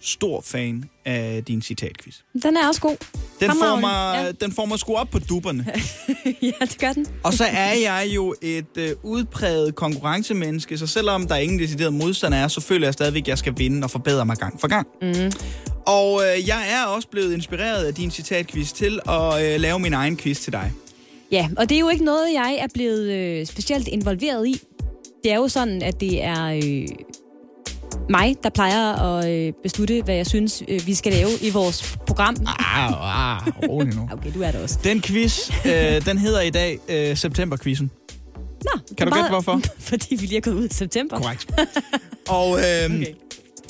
stor fan af din citatquiz. Den er også god. Den får mig, ja. Den får mig sgu op på dupperne. Ja, det gør den. Og så er jeg jo et øh, udpræget konkurrencemenneske, så selvom der ingen decideret modstander er, så føler jeg stadigvæk, at jeg skal vinde og forbedre mig gang for gang. Mm. Og øh, jeg er også blevet inspireret af din citatquiz til at øh, lave min egen quiz til dig. Ja, og det er jo ikke noget, jeg er blevet øh, specielt involveret i. Det er jo sådan, at det er... Øh mig, der plejer at beslutte, hvad jeg synes, vi skal lave i vores program. Ah, ah, rolig nu. Okay, du er der også. Den quiz, øh, den hedder i dag øh, septemberquizen. Nå. Kan du gætte hvorfor? Fordi vi lige er gået ud i september. Korrekt. Og øh, okay.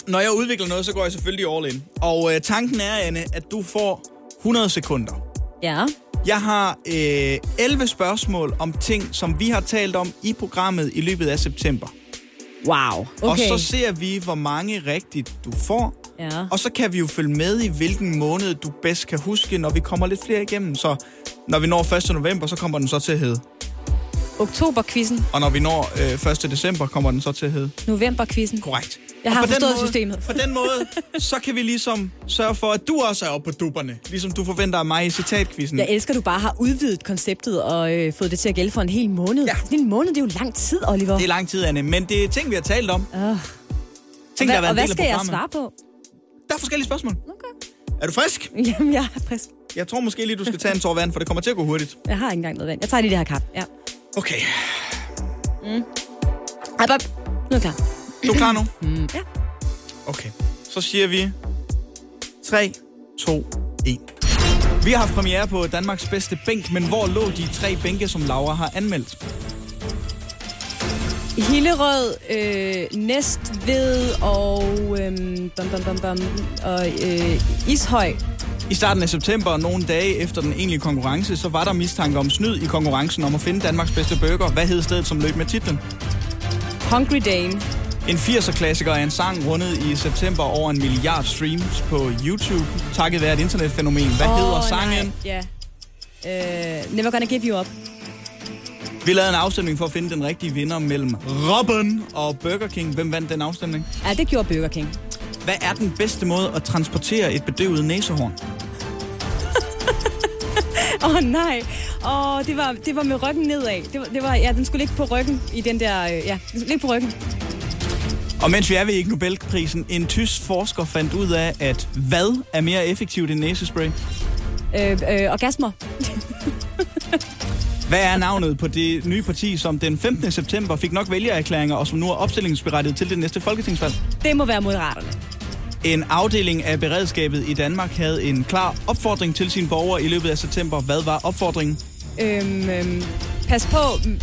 Når jeg udvikler noget, så går jeg selvfølgelig all in. Og øh, tanken er, Anne, at du får hundrede sekunder. Ja. Jeg har øh, elleve spørgsmål om ting, som vi har talt om i programmet i løbet af september. Wow, okay. Og så ser vi, hvor mange rigtigt du får. Ja. Og så kan vi jo følge med i, hvilken måned du bedst kan huske, når vi kommer lidt flere igennem. Så når vi når første november, så kommer den så til at hedde... Oktoberquizzen. Og når vi når øh, første december, kommer den så til at hedde... Novemberquizzen. Korrekt. Jeg har forstået måde, systemet. På den måde, så kan vi ligesom sørge for, at du også er oppe på dupperne. Ligesom du forventer af mig i citatquizzen. Jeg elsker, at du bare har udvidet konceptet og øh, fået det til at gælde for en hel måned. Ja. Sådan en måned, det er jo lang tid, Oliver. Det er lang tid, Anne. Men det er ting, vi har talt om. Uh. Ting, og hvad, der har været en del af programmet. Og hvad skal jeg svare på? Der er forskellige spørgsmål. Okay. Er du frisk? Jamen, jeg er frisk. Jeg tror måske lige, du skal tage en tår vand, for det kommer til at gå hurtigt. Jeg har ikke engang noget vand. Jeg tager lige det her kap. Ja. Okay. Mm. Hop, hop. Nu er jeg klar. Du er klar nu? Mm. Ja. Okay. Så siger vi tre, to, et. Vi har haft premiere på Danmarks bedste bænk, men hvor lå de tre bænke, som Laura har anmeldt? Hillerød, øh, Næstved og, øh, bam, bam, bam, bam, og øh, Ishøj. I starten af september, nogle dage efter den egentlige konkurrence, så var der mistanke om snyd i konkurrencen om at finde Danmarks bedste burger. Hvad hed stedet, som løb med titlen? Hungry Dane. En firser-klassiker er en sang rundet i september over en milliard streams på YouTube, takket være et internetfænomen. Hvad oh, hedder sangen? Nej. Yeah. Uh, never gonna give you up. Vi lavede en afstemning for at finde den rigtige vinder mellem Robben og Burger King. Hvem vandt den afstemning? Ja, det gjorde Burger King. Hvad er den bedste måde at transportere et bedøvet næsehorn? Åh oh, nej. Åh, oh, det, var, det var med ryggen nedad. Det var, det var, ja, den skulle ligge på ryggen i den der... Øh, ja, den skulle ligge på ryggen. Og mens vi er ved Ig Nobelprisen, en tysk forsker fandt ud af, at hvad er mere effektivt end næsespray? Øh, øh, orgasmer. Hvad er navnet på det nye parti, som den femtende september fik nok vælgererklæringer, og som nu er opstillingsberettiget til det næste folketingsvalg? Det må være Moderaterne. En afdeling af beredskabet i Danmark havde en klar opfordring til sine borgere i løbet af september. Hvad var opfordringen? Øhm, øhm, pas på,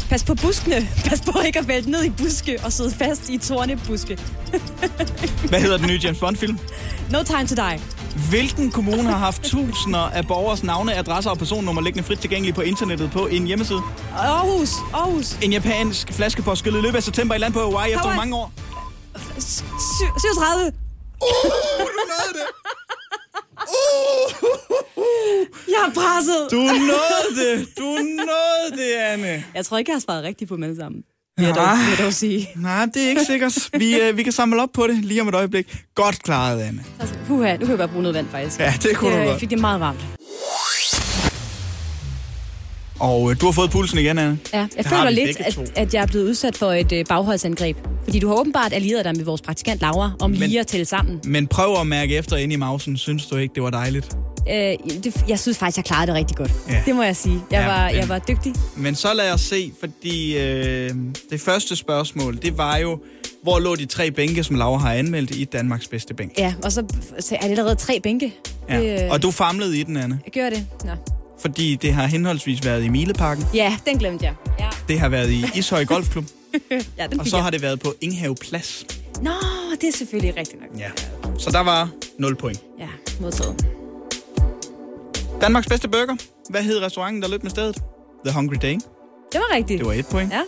pas på buskene. Pas på ikke at vælte ned i buske og sidde fast i tornebuske. Hvad hedder den nye James Bond-film? No Time to Die. Hvilken kommune har haft tusinder af borgers navne, adresser og personnummer liggende frit tilgængelige på internettet på en hjemmeside? Aarhus, Aarhus. En japansk flaskepost skyllede i løbet af september i land på Hawaii efter mange år. syvogtredive. Uh, du nåede det. Uh. Jeg er presset. Du nåede det. Du nåede det, Anne. Jeg tror ikke, jeg har svaret rigtigt på med sammen. Ja, nej, dog, jeg dog sige. Nej, det er ikke sikkert. Vi, øh, vi kan samle op på det lige om et øjeblik. Godt klaret, Anne. Altså, puha, nu kan jeg bare bruge noget vand, faktisk. Ja, det kunne det, du godt. Fik det meget varmt. Og øh, du har fået pulsen igen, Anne. Ja, jeg det føler lidt, at, at jeg er blevet udsat for et øh, bagholdsangreb. Fordi du har åbenbart allieret dig med vores praktikant Laura om men, lige at tælle sammen. Men prøv at mærke efter inde i mausen. Synes du ikke, det var dejligt? Øh, det, jeg synes faktisk, jeg klarede det rigtig godt. Ja. Det må jeg sige. Jeg, ja, var, men, jeg var dygtig. Men så lad os se, fordi øh, det første spørgsmål, det var jo, hvor lå de tre bænke, som Laura har anmeldt i Danmarks bedste bænk? Ja, og så, så er det allerede tre bænke. Ja. Det, øh, og du famlede i den, Anne. Jeg gør det. Nå. Fordi det har henholdsvis været i Mileparken. Ja, den glemte jeg. Ja. Det har været i Ishøj Golfklub. Ja, og så har det været på Inghave Plads. Nå, det er selvfølgelig rigtigt nok. Ja. Så der var nul point. Ja, modtaget. Danmarks bedste burger. Hvad hed restauranten, der løb med stedet? The Hungry Dane. Det var rigtigt. Det var et point. Ja.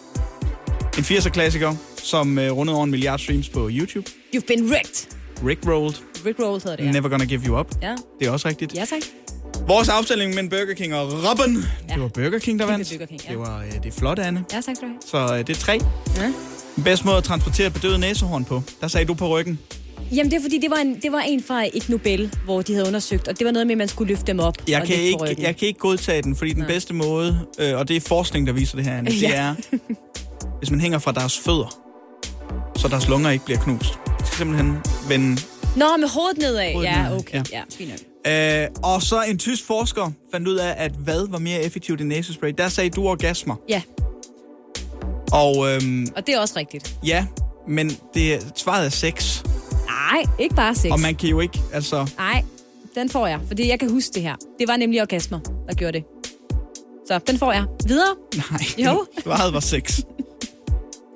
En firser-klassiker, som uh, rundede over en milliard streams på YouTube. You've been wrecked. Rickrolled. Rickrolled hedder det, ja. Never gonna give you up. Ja. Det er også rigtigt. Ja, tak. Vores afstilling mellem Burger King og Robben. Ja. Det var Burger King, der vandt. Det var, King, ja. det, var uh, det er flot, Anne. Ja, tak skal du have. Så uh, det er tre. Ja. Den bedste måde at transportere et bedøvet næsehorn på. Der sagde du på ryggen. Jamen, det er fordi, det var en, det var en fra Ig Nobel, hvor de havde undersøgt, og det var noget med, at man skulle løfte dem op. Jeg, kan ikke, jeg kan ikke godtage den, fordi den Nej. bedste måde, øh, og det er forskning, der viser det her, Anne, det ja. er, hvis man hænger fra deres fødder, så deres lunger ikke bliver knust. Så simpelthen vende... Nå, med hovedet nedad. Hovedet ja, okay. Nedad. Ja. Ja, fint nok. Øh, og så en tysk forsker fandt ud af, at hvad var mere effektivt end næsespray. Der sagde du orgasmer. Ja. Og, øhm, og det er også rigtigt. Ja, men det, svaret er sex. Nej, ikke bare sex. Og man kan jo ikke, altså... Nej, den får jeg, fordi jeg kan huske det her. Det var nemlig orgasmer, der gjorde det. Så den får jeg. Videre? Nej, jo. Svaret var sex.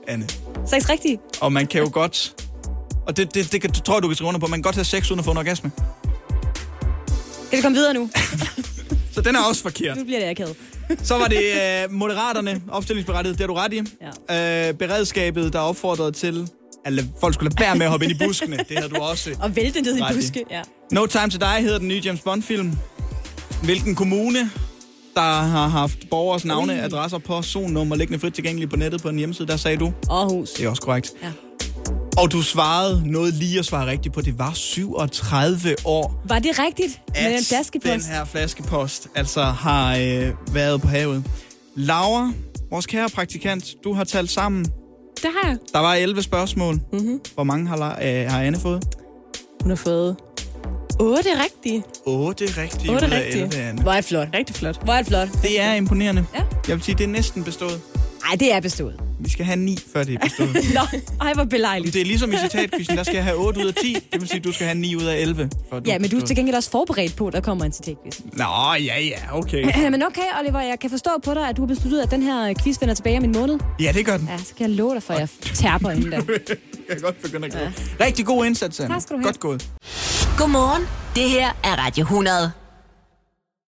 Anne. Sex rigtigt. Og man kan jo godt... Og det, det, det, det tror jeg, du kan skrive under på. Man kan godt have sex uden at få en orgasme. Kan det komme videre nu? Så den er også forkert. Nu bliver det akavet. Så var det uh, Moderaterne, opstillingsberettiget, det er du ret i. Ja. Uh, beredskabet, der opfordrede til... Eller folk skulle lade være med at hoppe ind i buskene. Det havde du også. Og vælte ned i buske, ja. No Time to Die hedder den nye James Bond-film. Hvilken kommune, der har haft borgers navne, mm. adresser, personnummer, liggende frit tilgængeligt på nettet på en hjemmeside, der sagde du? Aarhus. Det er også korrekt. Ja. Og du svarede noget lige at svare rigtigt på. Det var syvogtredive år. Var det rigtigt med den flaskepost? Den her flaskepost altså har øh, været på havet. Laura, vores kære praktikant, du har talt sammen. Det har jeg. Der var elleve spørgsmål. Mm-hmm. Hvor mange har, øh, har Anne fået? Hun har fået otte rigtige. otte rigtige otte ud af elleve, Anne. Hvor er det flot. Rigtig flot. Hvor er det flot. Det er imponerende. Ja. Jeg vil sige, det er næsten bestået. Nej, det er bestået. Vi skal have ni, før det er bestået. Nå, ej, hvor belejligt. Det er ligesom i citatkvisten, der skal jeg have otte ud af ti. Det vil sige, du skal have ni ud af elleve. Før ja, men du er til gengæld også forberedt på, at der kommer en citatkvist. Nå, ja, ja, okay. Men okay, Oliver, jeg kan forstå på dig, at du har besluttet, at den her quiz vender tilbage om en måned. Ja, det gør den. Ja, så kan jeg love dig for, at jeg terper inden da. Jeg kan godt begynde at gå. Ja. Rigtig god indsats, Anne. Tak skal du have. Godt gået. Godmorgen. Det her er Radio hundrede.